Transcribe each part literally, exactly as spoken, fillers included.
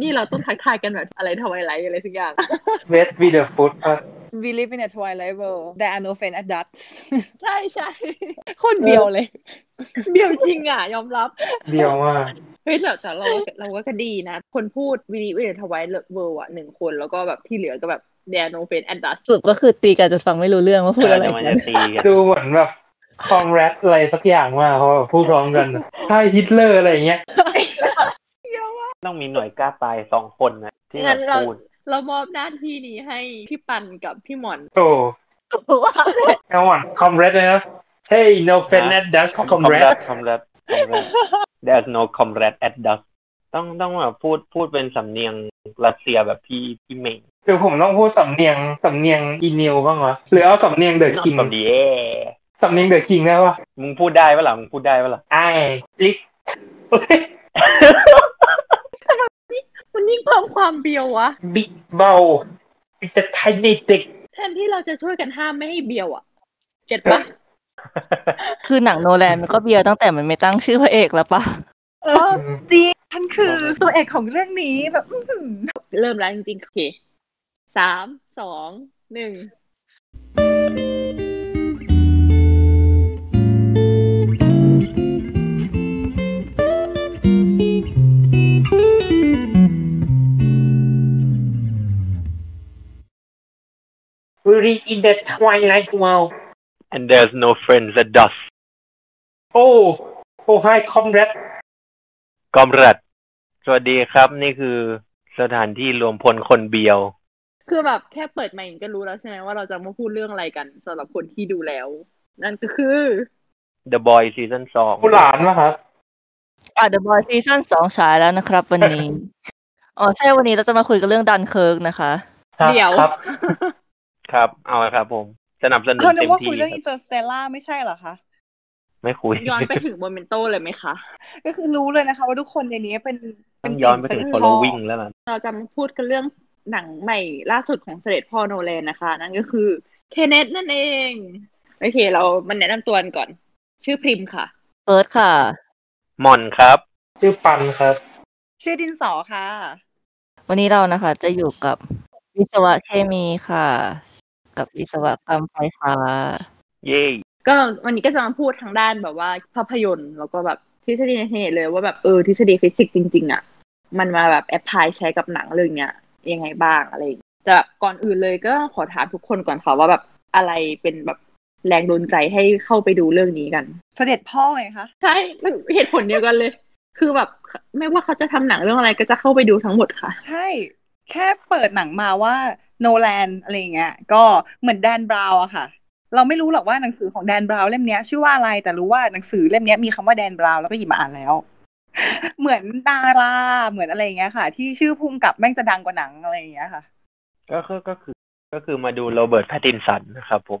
นี่เราต้องทักทายกันแบบอะไรทวายไลท์อะไรสักอย่าง Wet with the food ป่ะ We live in a twilight world there are no friends at that ใช่ใช่คนเดียวเลยเดียวจริงอ่ะยอมรับเดียวมากเฮ้ยแต่แต่เราเราก็ดีนะคนพูด We live in a twilight world อ่ะหนึ่งคนแล้วก็แบบที่เหลือก็แบบthere are no friends at that สุดก็คือตีกันจนฟังไม่รู้เรื่องว่าพูดอะไรดูเหมือนแบบคองแรปอะไรสักอย่างว่าเขาพูดพร้อมกันค่ายฮิตเลอร์อะไรอย่างเงี้ยต้องมีหน่วยกล้าตายสองคนนะที่มาพูดเรามอบหน้าที่นี้ให้พี่ปันกับพี่หมอนโอ้ว้าวพี่หมอนคอมเรดเลยนะ Hey no fan at dust คอมเรดคอมเรด There's no comrade at dust ต้องต้องแบบพูดพูดเป็นสำเนียงรัสเซียแบบพี่พี่เมงคือผมต้องพูดสำเนียงสำเนียงอีนิวบ้างวะหรือเอาสำเนียงเดอะคิงแบบดีเอสำเนียงเดอะคิงได้ปะมึงพูดได้ปะล่ะมึงพูดได้ปะล่ะไอ้ลิกมันยิ่งเพิ่มความเบียววะบิดเบาจะไทยนิติกแทนที่เราจะช่วยกันห้ามไม่ให้เบียวอ่ะเก็ตปะคือหนังโนแลนมันก็เบียวตั้งแต่มันไม่ตั้งชื่อพระเอกแล้วปะเออจริงฉันคือตัวเอกของเรื่องนี้แบบเริ่มแล้วจริงๆโอเคสามสองหนึ่งWe live in the twilight world, and there's no friends at dusk. Oh, oh hi, comrade. Comrade, สวัสดีครับนี่คือสถานที่รวมพลคนเบียวคือแบบแค่เปิดมาอย่างก็รู้แล้วใช่ไหมว่าเราจะมาพูดเรื่องอะไรกันสำหรับคนที่ดูแล้วนั่นก็คือ The Boy Season สองผู้หลานป่ะครับอ่ะ The Boy Season สองฉายแล้วนะครับวันนี้ อ๋อใช่วันนี้เราจะมาคุยกันเรื่องดันเคิร์กนะคะเดี๋ยวครับ ครับเอาละครับผมสนับสนุนเต็มที่เขาเรียกว่าคุยเรื่องอินเตอร์สเตลล่าไม่ใช่เหรอคะไม่คุยย้อนไปถึงโมเมนโตเลยไหมคะก็คือรู้เลยนะคะว่าทุกคนในนี้เป็นเป็นย้อนไปถึง following แล้วนะเราจะมาพูดกันเรื่องหนังใหม่ล่าสุดของเสด็จพ่อโนแลนนะคะนั่นก็คือ ที เน็ต นั่นเองโอเคเรามันแนะนำตัวกันก่อนชื่อพริมค่ะเฟิร์สค่ะหม่อนครับชื่อปันครับชื่อดินสอค่ะวันนี้เรานะคะจะอยู่กับวิศวะเคมีค่ะกับวิศวกรรมไฟฟ้าเย้ก็วันนี้ก็จะมาพูดทางด้านแบบว่าภาพยนตร์แล้วก็แบบทฤษฎีในเทเลยว่าแบบเออทฤษฎีฟิสิกส์จริงๆอ่ะมันมาแบบแอพพลายใช้กับหนังเรื่องเนี้ยยังไงบ้างอะไรแต่ก่อนอื่นเลยก็ขอถามทุกคนก่อนค่ะว่าแบบอะไรเป็นแบบแรงดลใจให้เข้าไปดูเรื่องนี้กันเสด็จพ่อไงคะใช่เหตุผลเดียวกันเลย คือแบบไม่ว่าเขาจะทำหนังเรื่องอะไรก็จะเข้าไปดูทั้งหมดค่ะใช่แค่เปิดหนังมาว่าโนแลนอะไรอย่างเงี้ยก็เหมือนแดนบราวน์อะค่ะเราไม่รู้หรอกว่าหนังสือของแดนบราวน์เล่มนี้ชื่อว่าอะไรแต่รู้ว่าหนังสือเล่มนี้มีคำว่าแดนบราวน์แล้วก็หยิบมาอ่านแล้ว เหมือนดาราเหมือนอะไรอย่างเงี้ยค่ะที่ชื่อภูมิกับแม่งจะดังกว่าหนังอะไรอย่างเงี้ยค่ะก็คือก็คือก็คือมาดูโรเบิร์ตแพตตินสันนะครับผม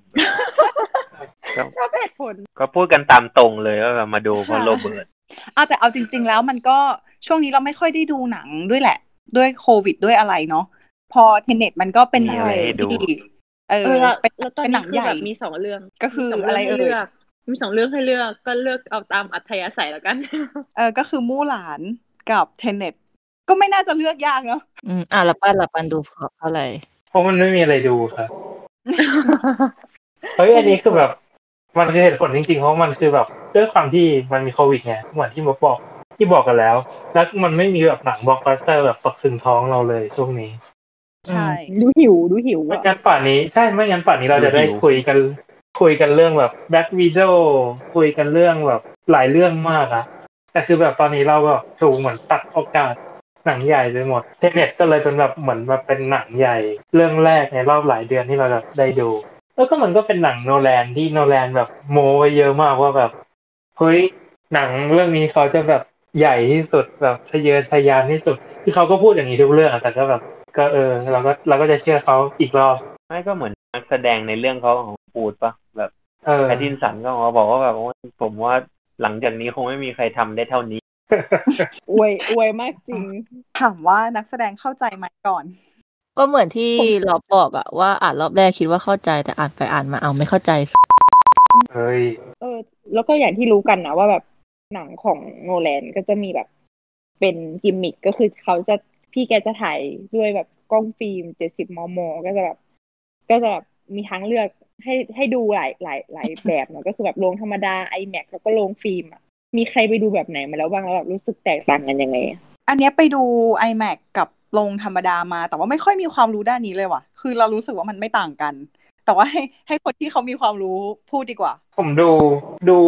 ชอบเหตุผลก็พูดกันตามตรงเลยว่ามาดูเพราะโรเบิร์ตอ้าวแต่เอาจริงๆแล้วมันก็ช่วงนี้เราไม่ค่อยได้ดูหนังด้วยแหละด้วยโควิดด้วยอะไรเนาะพอ ที เน็ต มันก็เป็นอะไรที่เออเป็นเป็นหนังใหญ่มีสองเรื่องก็คืออะไรเอ่ยมีสองเรื่องให้เลือกก็เลือกเอาตามอัธยาศัยแล้วกันเออก็คือมู่หลานกับ ที เน็ต ก็ไม่น่าจะเลือกยากเนาะอืมอ่ะละปันละปันดูเพราะอะไรเพราะมันไม่มีอะไรดูค่ะเฮ้ยอันนี้คือแบบมันคือเหตุผลจริงๆเพราะมันคือแบบด้วยความที่มันมีโควิดไงเหมือนที่มาบอกที่บอกกันแล้วแล้วมันไม่มีแบบหนังบล็อกบัสเตอร์แบบสักถึงท้องเราเลยช่วงนี้ใช่ดูหิวดูหิวไม่งั้นป่านนี้ใช่ไม่งั้นป่านนี้เราจะได้คุยกันคุยกันเรื่องแบบแบ็ควิโดคุยกันเรื่องแบบหลายเรื่องมากอะแต่คือแบบตอนนี้เราแบบถูกเหมือนตัดโอกาสหนังใหญ่ไปหมดเทเน็ตก็เลยเป็นแบบเหมือนแบบเป็นหนังใหญ่เรื่องแรกในรอบหลายเดือนที่เราจะได้ดูแล้วก็มันก็เป็นหนังโนแลนที่โนแลนแบบโมไว้เยอะมากว่าแบบเฮ้ยหนังเรื่องนี้เขาจะแบบใหญ่ที่สุดแบบทะเยอทะยานที่สุดที่เขาก็พูดอย่างนี้ทุกเรื่องแต่ก็แบบก็เออเราก็เราก็จะเชื่อเขาอีกรอบไม่ก็เหมือนนักแสดงในเรื่องเขาของปูดปะแบบแพตตินสันก็บอกว่าแบบผมว่าหลังจากนี้คงไม่มีใครทำได้เท่านี้อวยอวยมากจริงถามว่านักแสดงเข้าใจไหมก่อนก็เหมือนที่เราบอกอะว่าอ่านรอบแรกคิดว่าเข้าใจแต่อ่านไปอ่านมาเอาไม่เข้าใจเฮ้ยเออแล้วก็อย่างที่รู้กันนะว่าแบบหนังของโนแลนก็จะมีแบบเป็นกิมมิคก็คือเขาจะ พี่แกจะถ่ายด้วยแบบกล้องฟิล์มเจ็ดสิบมิลลิเมตรก็จะแบบก็จะแบบมีทางเลือกให้ให้ดูหลายหลายหลายแบบเนาะก็คือแบบโรงธรรมดา IMAX แล้วก็โรงฟิล์มอ่ะมีใครไปดูแบบไหนมาแล้วบ้างแล้วแบบรู้สึกแตกต่างกันยังไงอันเนี้ยไปดู IMAX กับโรงธรรมดามาแต่ว่าไม่ค่อยมีความรู้ด้านนี้เลยว่ะคือเรารู้สึกว่ามันไม่ต่างกันแต่ว่าให้ให้คนที่เขามีความรู้พูดดีกว่าผมดูดู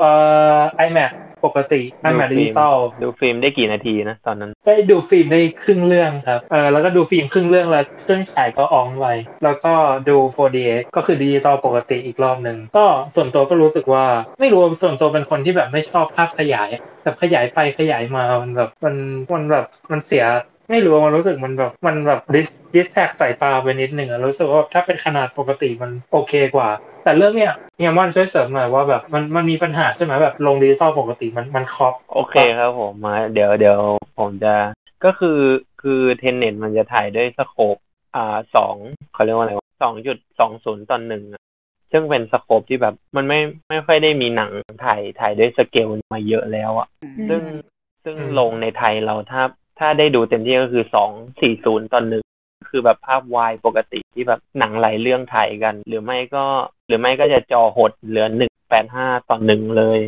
เอ่อ IMAX ปกติ IMAX Digital ดูฟิล์มได้กี่นาทีนะตอนนั้นได้ดูฟิล์มได้ครึ่งเรื่องครับเออแล้วก็ดูฟิล์มครึ่งเรื่องแล้วเครื่องฉายก็ออนไว้แล้วก็ดู โฟร์ดีเอ็กซ์ ก็คือ Digital ปกติอีกรอบนึงก็ส่วนตัวก็รู้สึกว่าไม่รู้ส่วนตัวเป็นคนที่แบบไม่ชอบภาพขยายแบบขยายไปขยายมามันแบบมันมันแบบมันเสียไม่รู้มันรู้สึกมันแบบมันแบบดิสแทรกสายตาไปนิดหนึ่งอะรู้สึกว่าถ้าเป็นขนาดปกติมันโอเคกว่าแต่เรื่องเนี้ยเนี่ยมันช่วยเสริมหน่อยว่าแบบมันมันมีปัญหาใช่ไหมแบบลงดิจิตอลปกติมันมันครอบโอเคครับผมมาเดี๋ยวเดี๋ยวผมจะก็คือคือ ที อี เอ็น อี ที มันจะถ่ายด้วยสโคปอ่าสองเขาเรียกว่าอะไรสองจุดสองศูนย์ต่อหนึ่งซึ่งเป็นสโคปที่แบบมันไม่ไม่ค่อยได้มีหนังถ่ายถ่ายด้วยสเกลมาเยอะแล้วอะซึ่งซึ่งลงในไทยเราถ้าถ้าได้ดูเต็มที่ก็คือสองร้อยสี่สิบตอนนึงคือแบบภาพวายปกติที่แบบหนังหลายเรื่องถ่ายกันหรือไม่ก็หรือไม่ก็จะจอหดเหลือหนึ่งร้อยแปดสิบห้าตอนนึงเลย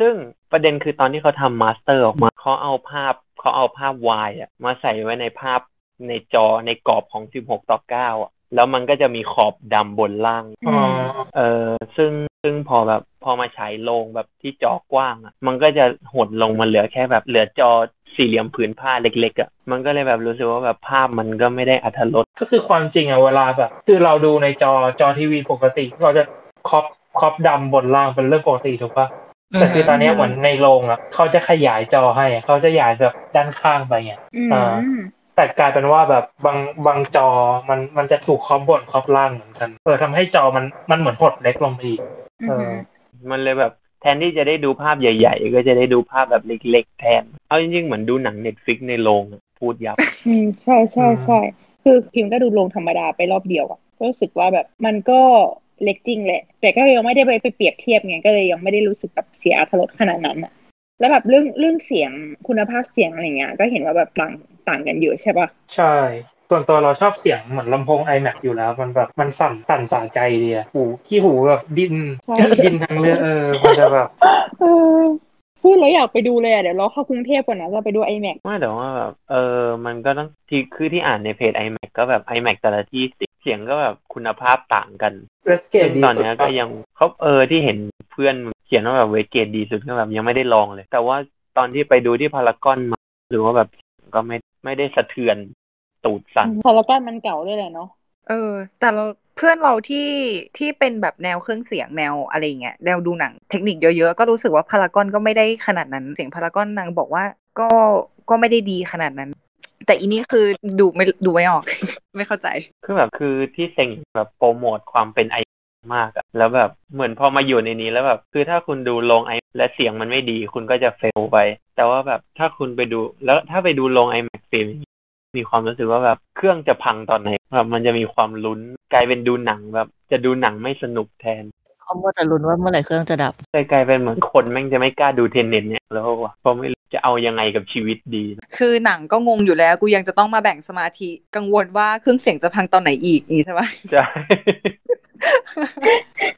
ซึ่งประเด็นคือตอนที่เขาทำมาสเตอร์ออกมาเขาเอาภาพเขาเอาภาพวายอ่ะมาใส่ไว้ในภาพในจอในกรอบของสิบหกต่อเก้าอ่ะแล้วมันก็จะมีขอบดำบนล่างเออซึ่งซึ่งพอแบบพอมาฉายลงแบบที่จอกว้างอ่ะมันก็จะหดลงมาเหลือแค่แบบเหลือจอสี่เหลี่ยมผืนผ้าเล็กๆอ่ะมันก็เลยแบบรู้สึกว่าแบบภาพมันก็ไม่ได้อรรถรสก็คือความจริงอ่ะเวลาแบบคือเราดูในจอจอทีวีปกติเราจะครอบครอบดำบนล่างเป็นเรื่องปกติถูกปะแต่คือตอนนี้เหมือนในโรงอ่ะเขาจะขยายจอให้เขาจะขยายแบบด้านข้างไปไงอ่าแต่กลายเป็นว่าแบบบางบางจอมันมันจะถูกครอบบนครอบล่างเหมือนกันเออทำให้จอมันมันเหมือนหดเล็กลงไปอีกเออมันเลยแบบแทนที่จะได้ดูภาพใหญ่ๆก็จะได้ดูภาพแบบเล็กๆแทนเอาจริงๆเหมือนดูหนัง Netflix ในโรงพูดยับอืมใช่ๆๆคือพิมก็ดูโรงธรรมดาไปรอบเดียวอ่ะก็รู้สึกว่าแบบมันก็เล็กจริงแหละแต่ก็ยังไม่ได้ไปเปรียบเทียบไงก็เลยยังไม่ได้รู้สึกแบบเสียอรรถรสขนาดนั้นนะแล้วแบบเรื่องเรื่องเสียงคุณภาพเสียงอะไรเงี้ยก็เห็นว่าแบบต่างต่างกันเยอะใช่ป่ะใช่ส่วนตัวเราชอบเสียงเหมือนลำโพง iMac อยู่แล้วมันแบบมันสั่นสั่นสะใจดีอ่ะหูขี้หูแบบดิ้นดิ้นทั้งเรื่องเออมันจะแบบเออพูดแล้วอยากไปดูเลยอ่ะเดี๋ยวเราเข้ากรุงเทพก่อนนะจะไปดู iMac ไม่แต่ว่าแบบเออมันก็ต้องที่คือที่อ่านในเพจ iMac ก็แบบ iMac แต่ละที่เสียงก็แบบคุณภาพต่างกันตอนนี้ก็ยังเขาเออที่เห็นเพื่อนเขียนว่าแบบเวสเกตดีสุดก็แบบยังไม่ได้ลองเลยแต่ว่าตอนที่ไปดูที่พารากอนมาหรือว่าแบบก็ไม่ไม่ได้สะเทือนตูดสั่นพารากอนมันเก่าด้วยแหละเนาะเออแต่เราเพื่อนเราที่ที่เป็นแบบแนวเครื่องเสียงแนวอะไรเงี้ยแนวดูหนังเทคนิคเยอะๆก็รู้สึกว่าพารากอนก็ไม่ได้ขนาดนั้นเสียงพารากอนนางบอกว่าก็ก็ไม่ได้ดีขนาดนั้นแต่อีนี่คือดูไม่ดูไม่ออก ไม่เข้าใจคือแบบคือที่เซ็งแบบโปรโมทความเป็นไอมากอะแล้วแบบเหมือนพอมาอยู่ในนี้แล้วแบบคือถ้าคุณดูลงไอและเสียงมันไม่ดีคุณก็จะเฟลไปแต่ว่าแบบถ้าคุณไปดูแล้วถ้าไปดูลงไอแม็กฟิล์มมีความรู้สึกว่าแบบเครื่องจะพังตอนไหนแบบมันจะมีความลุ้นกลายเป็นดูหนังแบบจะดูหนังไม่สนุกแทนเขาหมดแต่ลุ้นว่าเมื่อไหร่เครื่องจะดับกลายเป็นเหมือนคนแม่งจะไม่กล้าดูเทนเน็ตเนี่ยแล้วว่ะเพราะไม่จะเอายังไงกับชีวิตดีคือหนังก็งงอยู่แล้วกูยังจะต้องมาแบ่งสมาธิกังวลว่าเครื่องเสียงจะพังตอนไหนอีกนี่ใช่ไหมใช่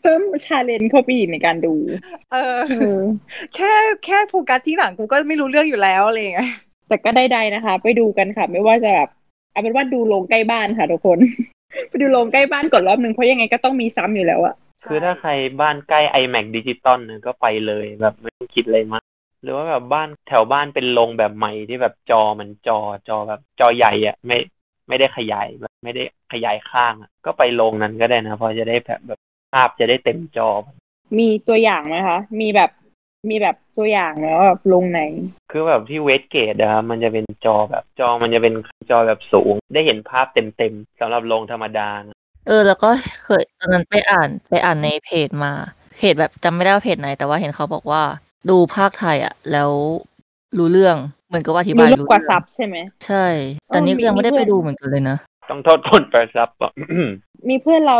เพิ่มชาเลนจ์เข้าไปอีกในการดูเออ แค่แค่โฟกัสที่หนังกูก็ไม่รู้เรื่องอยู่แล้วอะไรอย่างเงี้ยแต่ก็ได้ๆนะคะไปดูกันค่ะไม่ว่าจะแบบเอาเป็นว่าดูโรงใกล้บ้านค่ะทุกคน ไปดูโรงใกล้บ้านก่อนรอบนึงเพราะยังไงก็ต้องมีซ้ำอยู่แล้วอะคือถ้าใครบ้านใกล้ iMac Digital เนี่ยก็ไปเลยแบบไม่ต้องคิดอะไรมากหรือว่าแบบบ้านแถวบ้านเป็นโรงแบบใหม่ที่แบบจอมันจอจอแบบจอใหญ่อ่ะไม่ไม่ได้ขยายแบบไม่ได้ขยายข้างอ่ะก็ไปโรงนั้นก็ได้นะพอจะได้แบบแบบภาพจะได้เต็มจอมีตัวอย่างมั้ยคะมีแบบมีแบบตัวอย่างแล้วแบบลงไหนคือแบบที่เวสเกตนะครับมันจะเป็นจอแบบจอมันจะเป็นจอแบบสูงได้เห็นภาพเต็มๆสำหรับโรงธรรมดานะเออแล้วก็เคยตอนนั้นไปอ่านไปอ่านในเพจมาเพจแบบจำไม่ได้ว่าเพจไหนแต่ว่าเห็นเขาบอกว่าดูภาคไทยอ่ะแล้วรู้เรื่องเหมือนกับว่าอธิบายรู้กว่าซับใช่ไหมใช่แต่นี้ยังไม่ได้ไปดูเหมือนกันเลยนะต้องโทษคนแปลซับอ่ะ มีเพื่อนเรา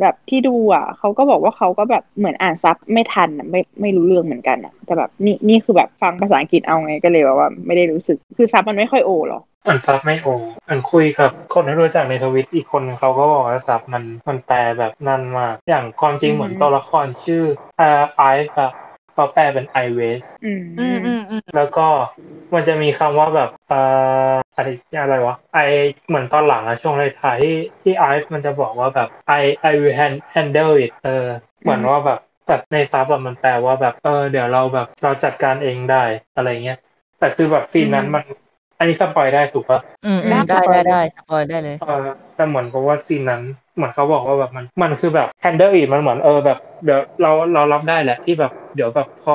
แบบที่ดูอ่ะเขาก็บอกว่าเขาก็แบบเหมือนอ่านซับไม่ทันอ่ะไม่ไม่รู้เรื่องเหมือนกันอ่ะแต่แบบนี่นี่คือแบบฟังภาษาอังกฤษเอาไงก็เลยว่าไม่ได้รู้สึกคือซับมันไม่ค่อยโอหรอก เหมือนซับไม่โอเหมือนคุยกับคนที่รู้จักในทวิตอีกคนนึงเขาก็บอกว่าซับมันมันแปลแบบนั่นมากอย่างความจริงเหมือนตัวละครชื่ออ่าไอซ์อะเขาแปลเป็น ไอ เอส อืมแล้วก็มันจะมีคำว่าแบบเอ่ออะไรอะไรวะ I เหมือนตอนหลังอะช่วงท้ายที่ที่ ไอ เอส มันจะบอกว่าแบบ I I will handle it เออเหมือนว่าแบบแต่ในซับมันแปลว่าแบบเออเดี๋ยวเราแบบเราจัดการเองได้อะไรเงี้ยแต่คือแบบซีนนั้นมันอันนี้สปอยได้ถูกปะอืมได้ได้ได้สปอยได้เลยเออแต่เหมือนกับว่าซีนนั้นเหมือนเขาบอกว่าแบบมันมันคือแบบ handle it มันเหมือนเออแบบเดี๋ยวเราเรารับได้แหละที่แบบเดี๋ยวแบบพอ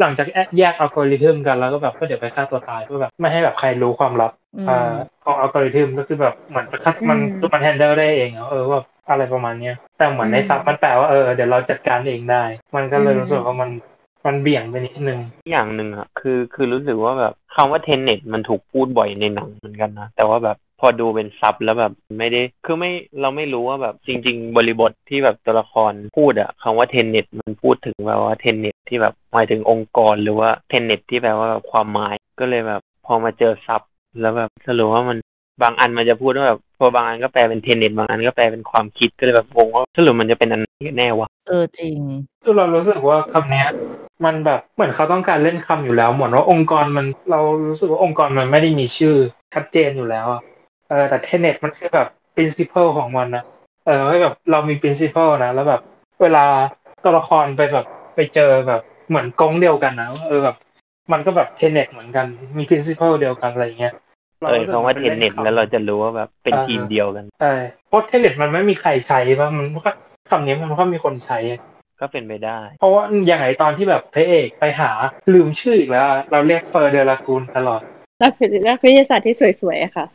หลังจากแยกอัลกอริทึมกันแล้วก็แบบก็เดี๋ยวไปฆ่าตัวตายเพื่อแบบไม่ให้แบบใครรู้ความลับอ่าของอัลกอริทึมก็คือแบบเหมือนคัดมันมันแฮนเดิลได้เองเออว่าอะไรประมาณเนี้ยแต่เหมือนในซับมันแปลว่าเออเดี๋ยวเราจัดการเองได้มันก็เลยรู้สึกว่ามันมันเบี่ยงไปนิดนึงอย่างนึงอ่ะคือคือรู้สึกว่าแบบคำว่า ที อี เอ็น อี ที มันถูกพูดบ่อยในหนังเหมือนกันนะแต่ว่าแบบพอดูเป็นซับแล้วแบบไม่ได้คือไม่เราไม่รู้ว่าแบบจริงๆบริบทที่แบบตัวละครพูดอะคำว่า ที อี เอ็น อี ที มันพูดถึงแบบว่า ที อี เอ็น อี ที ที่แบบหมายถึงองค์กรหรือว่า ที อี เอ็น อี ที ที่แปลว่าแบบความหมายก็เลยแบบพอมาเจอซับแล้วแบบสรุปว่ามันบางอันมันจะพูดว่าแบบพอบางอันก็แปลเป็น ที อี เอ็น อี ที บางอันก็แปลเป็นความคิดก็เลยแบบงงว่าสรุปมันจะเป็นอันไหนแน่วะเออจริงคือเรารู้สึกว่าคำนี้มันแบบเหมือนเขาต้องการเล่นคำอยู่แล้วเหมือนว่าองค์กรมันเรารู้สึกว่าองค์กรมันไม่ได้มีชื่อชัดเจนอยู่แล้วอะเออแต่ ที อี เอ็น อี ที มันคือแบบ principle ของมันนะเออให้แบบเรามี principle นะแล้วแบบเวลาตัวละครไปแบบไปเจอแบบเหมือนกงเดียวกันนะเออแบบมันก็แบบ ที อี เอ็น อี ที เหมือนกันมี principle เดียวกันอะไรอย่างเงี้ยเราเออคำว่า ที อี เอ็น อี ที แล้วเราจะรู้ว่าแบบเป็นทีมเดียวกันใช่เพราะ ที อี เอ็น อี ที มันไม่มีใครใช้ป่ะมันก็คำนี้มันก็มีคนใช้ก็เป็นไปได้เพราะว่าอย่างไรตอนที่แบบพระเอกไปหาลืมชื่ออีกแล้วเราเรียกเฟอร์เดลากูลตลอดนักวิทยาศาสตร์ที่สวยๆค่ะ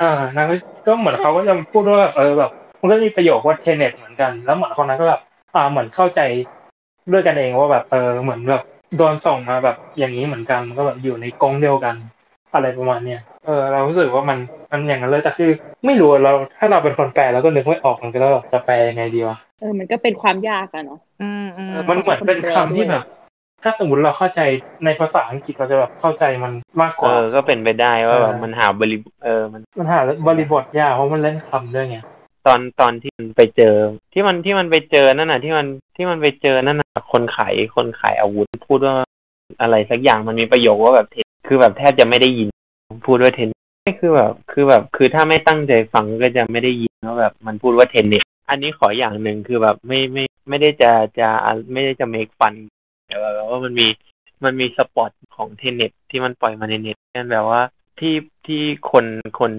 อ่านะก็เหมือนเขาก็จะพูดว่าแบบเออแบบมันก็มีประโยคว่า ที อี เอ็น อี ที เหมือนกันแล้วเหมือนคนนั้นก็แบบอ่าเหมือนเข้าใจด้วยกันเองว่าแบบเออเหมือนแบบโดนส่งมาแบบอย่างนี้เหมือนกันมันก็แบบอยู่ในกรงเดียวกันอะไรประมาณเนี้ยเออเรารู้สึกว่ามันมันอย่างนั้นเลยแต่คือไม่รู้เราถ้าเราเป็นคนแปลเราก็นึกไม่ออกมันก็แล้วจะแปลยังไงดีวะเออมันก็เป็นความยากอะเนาะอืมๆ เออมันเหมือนเป็นคำที่แบบถ้าสมมุติเราเข้าใจในภาษาอังกฤษเราจะแบบเข้าใจมันมากกว่าเออก็เป็นไปได้ว่าแบบมันหาบริเออมันมันหาบริบทยากเพราะมันเล่นคำด้วยไงตอนตอนที่มันไปเจอที่มันที่มันไปเจอนั่นน่ะที่มันที่มันไปเจอนั่นน่ะคนขายคนขายอาวุธพูดว่าอะไรสักอย่างมันมีประโยคว่าแบบคือแบบแทบจะไม่ได้ยินพูดว่าเทนนี่คือแบบคือแบบคือถ้าไม่ตั้งใจฟังก็จะไม่ได้ยินว่าแบบมันพูดว่าเทนนี่อันนี้ขออย่างนึงคือแบบไม่ไม่ไม่ได้จะจะไม่ได้จะเมคฟันแต่ว่ามันมีมันมีสปอตของเทเน็ตที่มันปล่อยมาในเน็ตนั่นแบบว่าที่ที่คนคน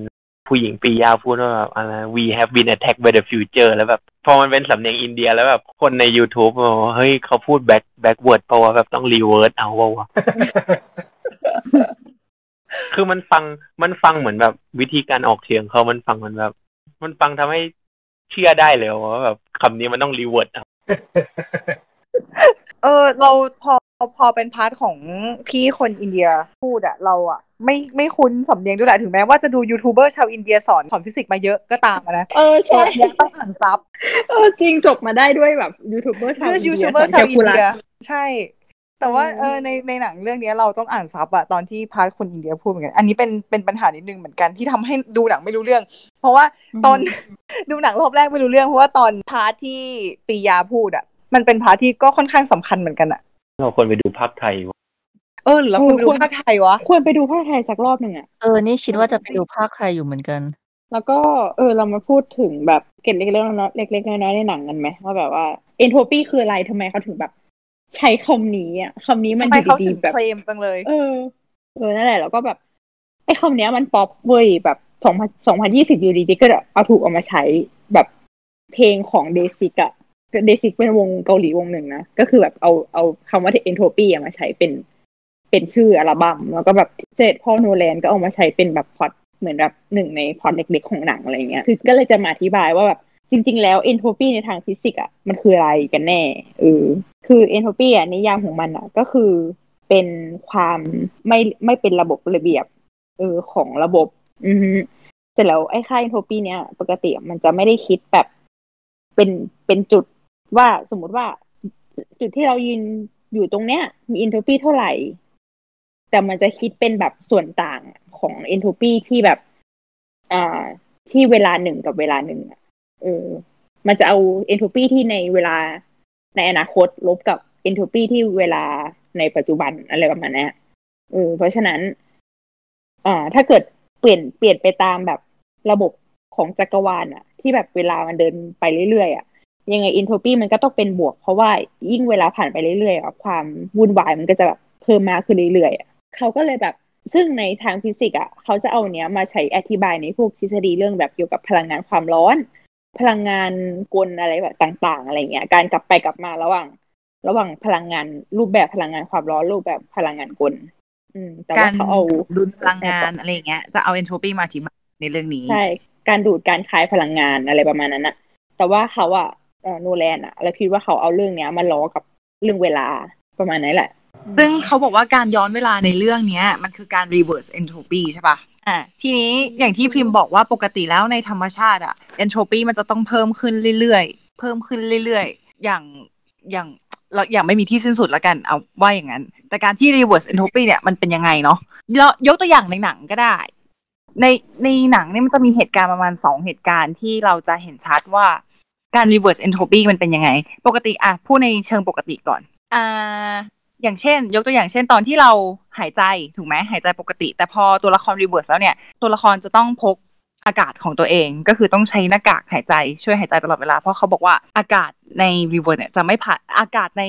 ผู้หญิงปียาวพูดว่าแบบอะไร we have been attacked by the future แล้วแบบพอมันเป็นสำเนียงอินเดียแล้วแบบคนใน YouTube บอกว่าเฮ้ยเขาพูด back backward เพราะว่าแบบต้อง reverse เอาว่าวะ คือมันฟังมันฟังเหมือนแบบวิธีการออกเสียงเขามันฟังมันแบบมันฟังทำให้เชื่อได้เลยว่าแบบคำนี้มันต้อง reverse เอา เออเราพอพอเป็นพาร์ทของที่คนอินเดียพูดอะเราอะไม่ไม่คุ้นสำเนียงด้วยแหละถึงแม้ว่าจะดูยูทูบเบอร์ชาวอินเดียสอนสอนฟิสิกส์มาเยอะก็ตามนะเออใช่ต้องอ่านซับเออจริงจบมาได้ด้วยแบบยูทูบเบอร์ชาวอินเดียยูทูบเบอร์ชาวอินเดียใช่แต่ว่าเออในในหนังเรื่องนี้เราต้องอ่านซับอะตอนที่พาร์ทคนอินเดียพูดเหมือนกันอันนี้เป็นเป็นปัญหานิดนึงเหมือนกันที่ทำให้ดูหนังไม่รู้เรื่องเพราะว่าตอนดูหนังรอบแรกไม่รู้เรื่องเพราะว่าตอนพาร์ทที่ปิยาพูดอะมันเป็นพาร์ทที่ก็ค่อนข้างสำคัญเหมือนกันอะเราควรไปดูภาคไทยวะเออหรือเราควรไปดูภาคไทยวะควรไปดูภาคไทยสักรอบหนึ่งอะเออนี่คิดว่าจะไปดูภาคไทยอยู่เหมือนกันแล้วก็เออเรามาพูดถึงแบบเกร็ดเล็กๆน้อยๆเล็กๆน้อยๆในหนังกันไหมว่าแบบว่า Entropy คืออะไรทำไมเขาถึงแบบใช้คำนี้อะคำนี้มันอยู่ดีๆแบบเคลมจังเลยเออเออนั่นแหละแล้วก็แบบไอ้คำนี้มันป๊อปเว้ยแบบสองพันยี่สิบอยู่ดีๆก็เอาถูกเอามาใช้แบบเพลงของเดซิกอะเดซิกเป็นวงเกาหลีวงหนึ่งนะก็คือแบบเอาเอาคำว่า Entropy อ่ะมาใช้เป็นเป็นชื่ออัลบั้มแล้วก็แบบเจดพ่อโนแลนก็เอามาใช้เป็นแบบพล็อตเหมือนแบบหนึ่งในพล็อตเล็กๆของหนังอะไรเงี้ยคือก็เลยจะมาอธิบายว่าแบบจริงๆแล้ว Entropy ในทางฟิสิกส์อ่ะมันคืออะไรกันแน่เออคือ Entropy อ่ะนิยามของมันอ่ะก็คือเป็นความไม่ไม่เป็นระบบระเบียบเออของระบบอือฮึเสร็จแล้วไอ้ค่า Entropy เนี้ยปกติมันจะไม่ได้คิดแบบเป็นเป็นจุดว่าสมมุติว่าจุดที่เรายืนอยู่ตรงเนี้ยมี Entropy เท่าไหร่ แต่มันจะคิดเป็นแบบส่วนต่างของ Entropy ที่แบบอ่าที่เวลาหนึ่งกับเวลาหนึ่งอ่ะเออมันจะเอา Entropy ที่ในเวลาในอนาคตลบกับ Entropy ที่เวลาในปัจจุบันอะไรประมาณนี้เออเพราะฉะนั้นอ่าถ้าเกิดเปลี่ยนเปลี่ยนไปตามแบบระบบของจักรวาลอ่ะที่แบบเวลามันเดินไปเรื่อยๆอ่ะยังไง Entropy มันก็ต้องเป็นบวกเพราะว่ายิ่งเวลาผ่านไปเรื่อยๆอ่ะความวุ่นวายมันก็จะแบบเพิ่มมากขึ้นเรื่อยๆอ่ะเขาก็เลยแบบซึ่งในทางฟิสิกส์อ่ะเขาจะเอาเนี้ยมาใช้อธิบายในพวกทฤษฎีเรื่องแบบเกี่ยวกับพลังงานความร้อนพลังงานกลอะไรแบบต่างๆอะไรเงี้ยการกลับไปกลับมาระหว่างระหว่างพลังงานรูปแบบพลังงานความร้อนรูปแบบพลังงานกลอืมแต่ว่าเขาเอาดูดพลังงานอะไรเงี้ยจะเอา Entropy มาอธิบายในเรื่องนี้ใช่การดูดการคายพลังงานอะไรประมาณนั้นนะแต่ว่าเขาอ่ะเอ่อโนแลนอ่ะเราคิดว่าเขาเอาเรื่องเนี้ยมาล้อกับเรื่องเวลาประมาณนั้นแหละซึ่งเขาบอกว่าการย้อนเวลาในเรื่องนี้มันคือการ reverse entropy ใช่ป่ะอ่าทีนี้อย่างที่พิมพ์บอกว่าปกติแล้วในธรรมชาติอ่ะ entropy มันจะต้องเพิ่มขึ้นเรื่อยๆเพิ่มขึ้นเรื่อยๆอย่างอย่างเราอย่างไม่มีที่สิ้นสุดละกันเอาว่าอย่างนั้นแต่การที่ reverse entropy เนี่ยมันเป็นยังไงเนาะแล้วยกตัวอย่างในหนังก็ได้ในในหนังเนี่ยมันจะมีเหตุการณ์ประมาณสองเหตุการณ์ที่เราจะเห็นชัดว่าการ reverse entropy มันเป็นยังไงปกติอ่ะพูดในเชิงปกติก่อนอ่าอย่างเช่นยกตัวอย่างเช่นตอนที่เราหายใจถูกไหมหายใจปกติแต่พอตัวละครรีเวิร์สแล้วเนี่ยตัวละครจะต้องพกอากาศของตัวเองก็คือต้องใช้หน้ากากหายใจช่วยหายใจตลอดเวลาเพราะเขาบอกว่าอากาศในรีเวิร์สเนี่ยจะไม่ผ่านอากาศใน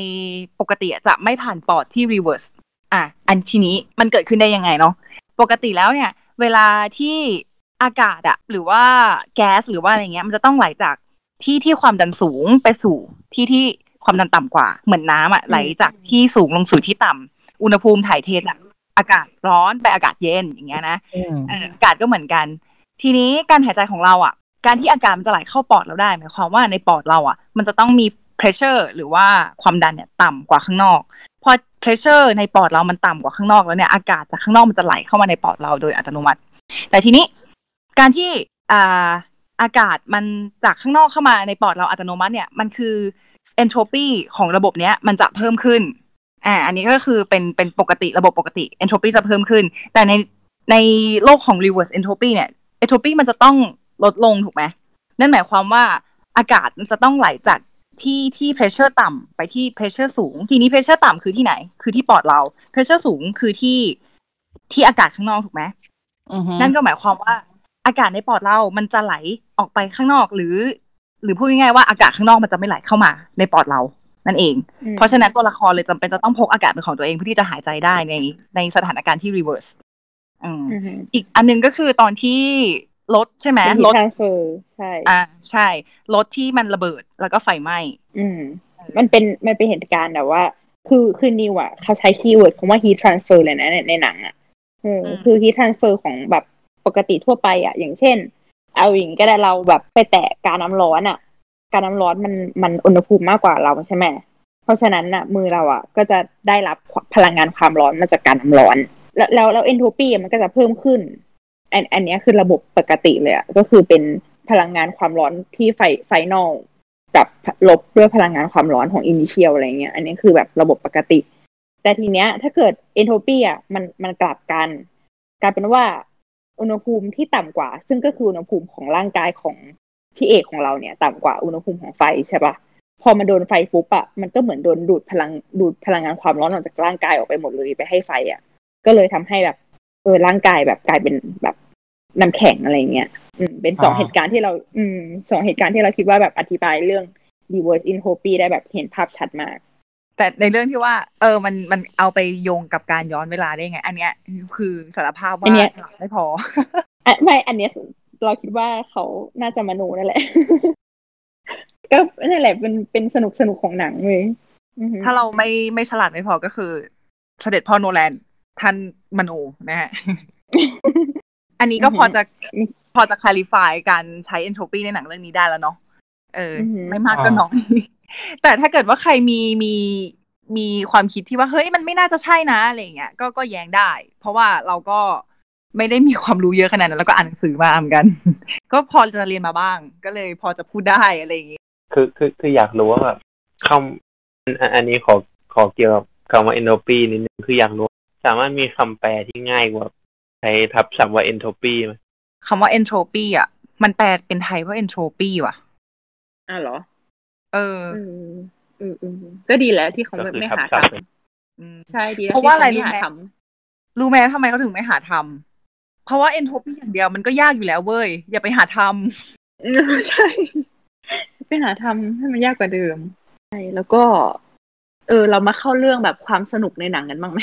ปกติจะไม่ผ่านปอดที่รีเวิร์สอ่ะอันทีนี้มันเกิดขึ้นได้ยังไงเนาะปกติแล้วเนี่ยเวลาที่อากาศอะหรือว่าแก๊สหรือว่าอะไรเงี้ยมันจะต้องไหลจากที่ที่ความดันสูงไปสู่ที่ที่ความดันต่ำกว่าเหมือนน้ำอ่ะไหลจากที่สูงลงสู่ที่ต่ำอุณหภูมิถ่ายเทจากอากาศร้อนไปอากาศเย็นอย่างเงี้ยนะอากาศก็เหมือนกันทีนี้การหายใจของเราอ่ะการที่อากาศมันจะไหลเข้าปอดเราได้หมายความว่าในปอดเราอ่ะมันจะต้องมี pressure หรือว่าความดันเนี่ยต่ำกว่าข้างนอกพอ pressure ในปอดเรามันต่ำกว่าข้างนอกแล้วเนี่ยอากาศจากข้างนอกมันจะไหลเข้ามาในปอดเราโดยอัตโนมัติแต่ทีนี้การที่อ่าอากาศมันจากข้างนอกเข้ามาในปอดเราอัตโนมัติเนี่ยมันคือentropy ของระบบเนี้ยมันจะเพิ่มขึ้นอ่าอันนี้ก็คือเป็นเป็นปกติระบบปกติ entropy จะเพิ่มขึ้นแต่ในในโลกของ reverse entropy เนี่ย entropy มันจะต้องลดลงถูกไหมนั่นหมายความว่าอากาศมันจะต้องไหลจากที่ที่ pressure ต่ำไปที่ pressure สูงทีนี้ pressure ต่ำคือที่ไหนคือที่ปอดเรา pressure สูงคือที่ที่อากาศข้างนอกถูกไหม uh-huh. นั่นก็หมายความว่าอากาศในปอดเรามันจะไหลออกไปข้างนอกหรือหรือพูดง่ายๆว่าอากาศข้างนอกมันจะไม่ไหลเข้ามาในปอดเรานั่นเองเพราะฉะนั้นตัวละครเลยจำเป็นจะต้องพกอากาศเป็นของตัวเองเพื่อที่จะหายใจได้ในในสถานการณ์ที่รีเวิร์สอีกอันนึงก็คือตอนที่รถใช่ไหมรถใช่อ่าใช่รถที่มันระเบิดแล้วก็ไฟไหม้มันเป็นมันเป็นเหตุการณ์แต่ว่าคือคือนิวอ่ะเขาใช้คีย์เวิร์ดคำว่า heat transfer เลยนะในในหนังอ่ะคือ heat transfer ของแบบปกติทั่วไปอ่ะอย่างเช่นเอาอย่างนี้ก็ได้เราแบบไปแตะกาน้ำร้อนอ่ะกาน้ำร้อนมันมันอุณหภูมิมากกว่าเราใช่ไหมเพราะฉะนั้นอ่ะมือเราอ่ะก็จะได้รับพลังงานความร้อนมาจากกาน้ำร้อนแล้วแล้วแล้วเอนโทรปีมันก็จะเพิ่มขึ้นอันอันนี้คือระบบปกติเลยอ่ะก็คือเป็นพลังงานความร้อนที่ไฟไฟนอลกับลบด้วยพลังงานความร้อนของอินิเชียลอะไรเงี้ยอันนี้คือแบบระบบปกติแต่ทีเนี้ยถ้าเกิดเอนโทรปีอ่ะมันมันกลับกันกลายเป็นว่าอุณหภูมิที่ต่ำกว่าซึ่งก็คืออุณหภูมิของร่างกายของพี่เอกของเราเนี่ยต่ำกว่าอุณหภูมิของไฟใช่ปะพอมันโดนไฟปุ๊บอะมันก็เหมือนโดนดูดพลังดูดพลังงานความร้อนออกจากร่างกายออกไปหมดเลยไปให้ไฟอะก็เลยทำให้แบบเออร่างกายแบบกลายเป็นแบบน้ำแข็งอะไรเงี้ยอืมเป็นสองเหตุการณ์ที่เราอืมสองเหตุการณ์ที่เราคิดว่าแบบอธิบายเรื่อง reverse entropy ได้แบบเห็นภาพชัดมากแต่ในเรื่องที่ว่าเออมันมันเอาไปโยงกับการย้อนเวลาได้ไงอันเนี้ยคือสารภาพว่าฉลาดไม่พออ่ะไม่อันเนี้ยเราคิดว่าเขาน่าจะมโนนั่นแหละก็นั่นแหละเป็นเป็นสนุกสนุกของหนังเลยถ้าเราไม่ไม่ฉลาดไม่พอก็คือเสด็จพ่อโนแลนท่านมโนนะฮะอันนี้ก็พอจะพอจะคลาริฟายการใช้ Entropy ในหนังเรื่องนี้ได้แล้วเนาะเออไม่มากก็น้อยแต่ถ้าเกิดว่าใครมีมีมีความคิดที่ว่าเฮ้ยมันไม่น่าจะใช่นะอะไรอย่างเงี้ยก็ก็แย้งได้เพราะว่าเราก็ไม่ได้มีความรู้เยอะขนาดนั้นแล้วก็อ่านหนังสือมาเหมือนกันก็พอจะเรียนมาบ้างก็เลยพอจะพูดได้อะไรอย่างงี้คือคือคืออยากรู้ว่าแบบคำอันนี้ขอขอเกี่ยวกับคำว่า Entropy นิดนึงคืออยากรู้จ สามารถมีคำแปลที่ง่ายกว่าใช้ทับศัพท์ว่า Entropy มั้ยคำว่า Entropy อ่ะมันแปลเป็นไทยว่า Entropy ว่ะอ้าวเหรอเอออืมๆก็ดีแล้วที่เขาไม่หาทำอืมใช่ดีเพราะว่าอะไรรู้ไหมรู้ไหมทำไมเขาถึงไม่หาทำเพราะว่า Entropy อย่างเดียวมันก็ยากอยู่แล้วเว้ยอย่าไปหาทำใช่ไปหาทำให้มันยากกว่าเดิมใช่แล้วก็เออเรามาเข้าเรื่องแบบความสนุกในหนังกันบ้างไหม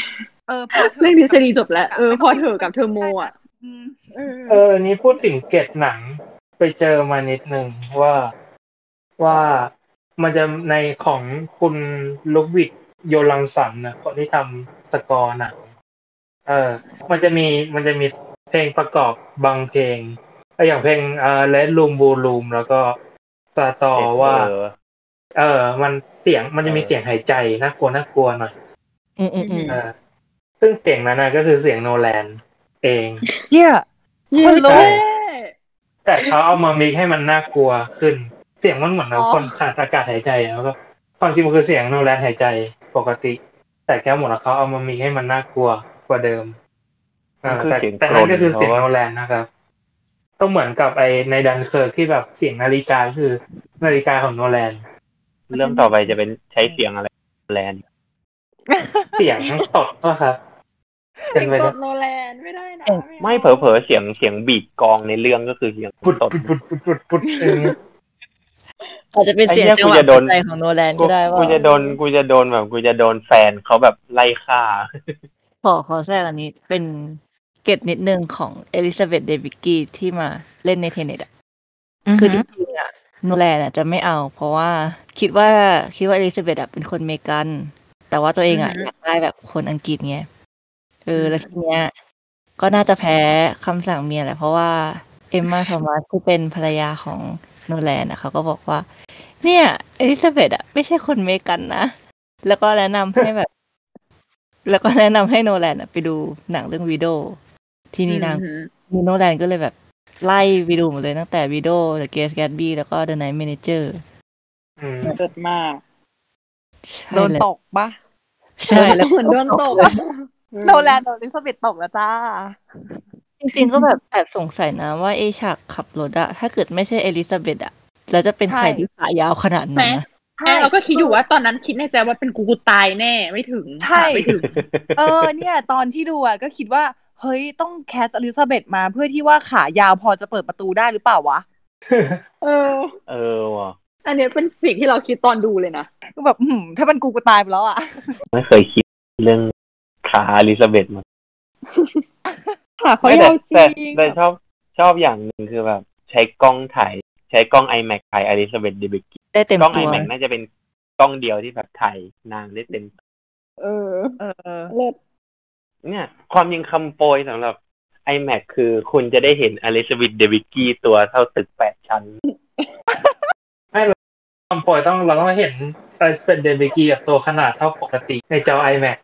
เออพอเรื่องทฤษฎีจบแล้วเออพอเธอกับเทอร์โมอ่ะเออนี่พูดถึงเกตหนังไปเจอมานิดนึงว่าว่ามันจะในของคุณลุกวิดโยลังสันนะคนที่ทำสกอร์หนังเออมันจะมีมันจะมีเพลงประกอบบางเพลงอย่างเพลงเอ่อ Red Room Blue Room แล้วก็ซาตอว่าเออมันเสียงมันจะมีเสียงหายใจน่ากลัวน่ากลัวหน่อยอือๆเออซึ่งเสียงนั้นน่ะก็คือเสียงโนแลนเองเหี้ยเหี้ยโลแต่เขาเอามามิกให้มันน่ากลัวขึ้นเสียงมันเหมือนคนขาดอากาศหายใจแล้วก็ความจริงมันคือเสียงโนแลนหายใจปกติแต่แค่หมดแล้วเขาเอามามิกให้มันน่ากลัวกว่าเดิมอ่าแต่แต่นั่นก็คือเสียงโนแลนนะครับก็เหมือนกับไอ้ในดันเคิร์กที่แบบเสียงนาฬิกาคือนาฬิกาของโนแลนเรื่องต่อไปจะเป็นใช้เสียงอะไรแลนเสียงตดป่ะครับเสียงตดโนแลนไม่ได้นะไม่เผลอๆเสียงเสียงบีบกองในเรื่องก็คือเสียงตดปุดๆๆๆๆเอออาจจะเป็นเสียงจังหวะอะไรของโนแลนก็ได้ว่ากูจะโดนกูจะโดนแบบกูจะโดนแฟนเค้าแบบไล่ฆ่าขอขอแทรกอันนี้เป็นเกตนิดนึงของเอลิซาเบธเดวิกกี้ที่มาเล่นใน ที เน็ต อ่ะคือจริงๆอ่ะโนแลนอ่ะจะไม่เอาเพราะว่าคิดว่าคิดว่าเอลิซาเบธอ่ะเป็นคนอเมริกันแต่ว่าตัวเองอ่ะอยากได้แบบคนอังกฤษไงเออแล้วทีเนี้ยก็น่าจะแพ้คำสั่งเมียแหละเพราะว่าเอมมาทอมัสที่เป็นภรรยาของโนแลนอ่ะเขาก็บอกว่าเนี่ยเอลิซาเบธอ่ะไม่ใช่คนอเมริกันนะแล้วก็แนะนำให้แบบแล้วก็แนะนำให้โนแลนอ่ะไปดูหนังเรื่อง Widowทีนี้นางมีโนแลนก็เลยแบบไล่วิดูหมดเลยตั้งแต่ Widow หรือ Gatsby แล้วก็ The Night Manager อืมเจ็บมากโดนตกปะใช่แล้วเหมือนโดนตกโนแลนโดนลิซาเบธตกแล้วจ้าจริงๆก็แบบแอบสงสัยนะว่าไอ้ฉากขับรถอะถ้าเกิดไม่ใช่เอลิซาเบธอะแล้วจะเป็นใครที่ขายาวขนาดนั้นใช่เราก็คิดอยู่ว่าตอนนั้นคิดในใจว่าเป็นกูกูตายแน่ไม่ถึงใช่ไม่ถึงเออเนี่ยตอนที่ดูอะก็คิดว่าเฮ้ยต้องแคสอลิซาเบธมาเพื่อที่ว่าขายาวพอจะเปิดประตูได้หรือเปล่าวะเออเออว่ะอันนี้เป็นสิ่งที่เราคิดตอนดูเลยนะก็แบบหืมถ้ามันกูกูตายไปแล้วอ่ะไม่เคยคิดเรื่องขาอลิซาเบธมาขาเขายาวจริงแต่ชอบชอบอย่างนึงคือแบบใช้กล้องถ่ายใช้กล้อง IMAX ถ่ายอลิซาเบธเดวิกกี้ได้เต็มตัวกล้อง IMAX น่าจะเป็นกล้องเดียวที่แบบถ่ายนางได้เต็มเออเออเลิศเนี่ยความยิงคำโปรยสำหรับ iMac คือคุณจะได้เห็นอลิซาเบธเดวิกกี้ตัวเท่าตึกแปดชั้นไม่หรอกคำโปรยต้องเราต้องเห็นอลิซาเบธเดวิกกี้แบบตัวขนาดเท่าปกติในจอ iMac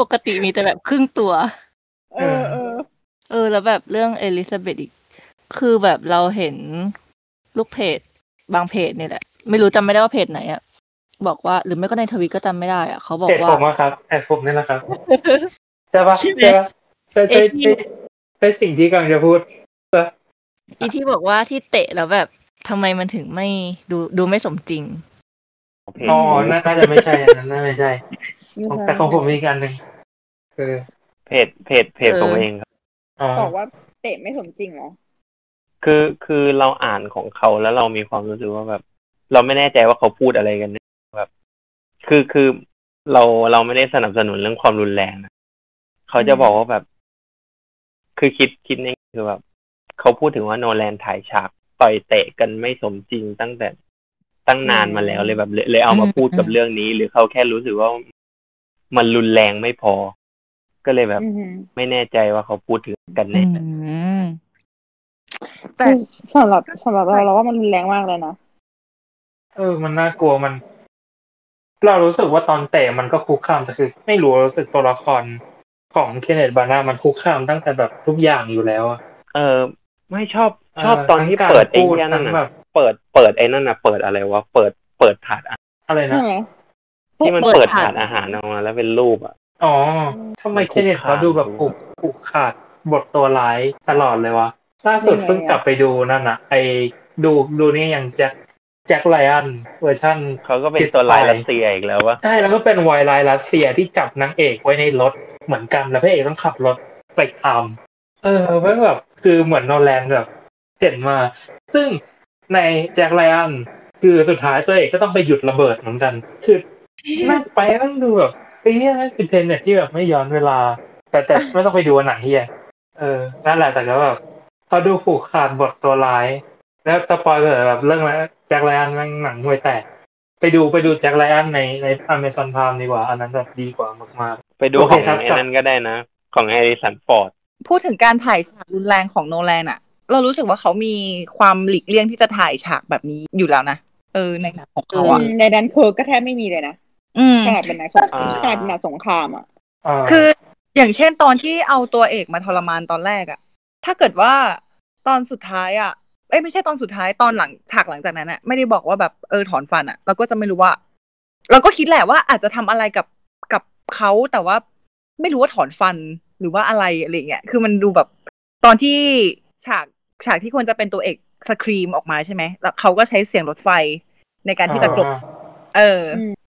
ปกติมีแต่แบบครึ่งตัวเออเออเออแล้วแบบเรื่องอลิซาเบธอีกคือแบบเราเห็นลูกเพจบางเพจนี่แหละไม่รู้จำไม่ได้ว่าเพจไหนอะบอกว่าหรือไม่ก็ในทวิตก็จำไม่ได้อะเขาบอกว่าเพจผมอะครับแอดผมนี่แหละครับใช่ปะใช่ปะแต่ใช่เป็นสิ่งที่กำลังจะพูดอีที่บอกว่าที่เตะแล้วแบบทำไมมันถึงไม่ดูดูไม่สมจริงอ๋อน่าจะไม่ใช่นั่นน่าไม่ใช่แต่ของผมมีอีกอันหนึ่งคือเพจเพจเพจผมเองครับบอกว่าเตะไม่สมจริงเหรอคือคือเราอ่านของเขาแล้วเรามีความรู้สึกว่าแบบเราไม่แน่ใจว่าเขาพูดอะไรกันแบบคือคือเราเราไม่ได้สนับสนุนเรื่องความรุนแรงนะเขาจะบอกว่าแบบคือคิดคิดนี่คือแบบเขาพูดถึงว่าโนแลนถ่ายฉากต่อยเตะกันไม่สมจริงตั้งแต่ตั้งนานมาแล้วเลยแบบเลยเอามาพูดกับเรื่องนี้หรือเขาแค่รู้สึกว่ามันรุนแรงไม่พอก็เลยแบบไม่แน่ใจว่าเขาพูดถึงกันแน่แต่สำหรับสำหรับเราเราว่ามันรุนแรงมากเลยนะเออมันน่ากลัวมันเรารู้สึกว่าตอนเตะมันก็คุกคามแต่คือไม่รู้รู้สึกตัวละครของเคนเนธ บรานาห์มันคุกคามตั้งแต่แบบทุกอย่างอยู่แล้วอ่ะเออไม่ชอบชอบตอนที่เปิดไอ้นั่นน่ะเปิดเปิดไอ้นั่นน่ะเปิดอะไรวะเปิดเปิดถาดอะไรนะที่มันเปิดถาดอาหารออกมาแล้วเป็นรูปอ่ะ อ๋อทำไมเทเน็ตเขาดูแบบผูกขาดบทตัวร้ายตลอดเลยวะล่าสุดเพิ่งกลับไปดูนั่นน่ะไอ้ดูดูนี่อย่างแจ็คแจ็คไลออนเวอร์ชั่นเขาก็เป็นตัวร้ายรัสเซียอีกแล้ววะใช่แล้วก็เป็นวายร้ายรัสเซียที่จับนางเอกไว้ในรถเหมือนกันแล้วพระเอกต้องขับรถไปตามเออแบบคือเหมือนโนแลนแบบเด่นมาซึ่งในแจ็คไลออนคือสุดท้ายตัวเอกก็ต้องไปหยุดระเบิดเหมือนกันคือแม่งไปต้องดูแบบไอ้เหี้ยนั่นคือเทเน็ตที่แบบไม่ย้อนเวลาแต่แต่ไม่ต้องไปดูหนังเหี้ยเออนั่นแหละแต่ก็แบบเขาดูผูกขาดบทตัวร้ายแล้วสปอยเลยแบบเรื่องแล้วแจ็คไลออนแม่งหนังห่วยแตกไปดูไปดูแจ็คไลออนในใน Amazon Prime ดีกว่าอันนั้นแบบดีกว่ามากๆไปดูของไอ้นั้นก็ได้นะของแฮร์ริสันฟอร์ดพูดถึงการถ่ายฉากรุนแรงของโนแลนอะเรารู้สึกว่าเขามีความหลีกเลี่ยงที่จะถ่ายฉากแบบนี้อยู่แล้วนะเออในหนังของเขาอะในดันเคิร์กก็แทบไม่มีเลยนะขนาดเป็นหนังสงครามขนาดเป็นหนังสงครามอะคืออย่างเช่นตอนที่เอาตัวเอกมาทรมานตอนแรกอะถ้าเกิดว่าตอนสุดท้ายอะเอ้ยไม่ใช่ตอนสุดท้ายตอนหลังฉากหลังจากนั้นอะไม่ได้บอกว่าแบบเออถอนฟันอะเราก็จะไม่รู้ว่าเราก็คิดแหละว่าอาจจะทำอะไรกับกับเขาแต่ว่าไม่รู้ว่าถอนฟันหรือว่าอะไรอะไรเงี้ยคือมันดูแบบตอนที่ฉากฉากที่ควรจะเป็นตัวเอกสครีมออกมาใช่ไหมแล้วเขาก็ใช้เสียงรถไฟในการที่จะกลบเออ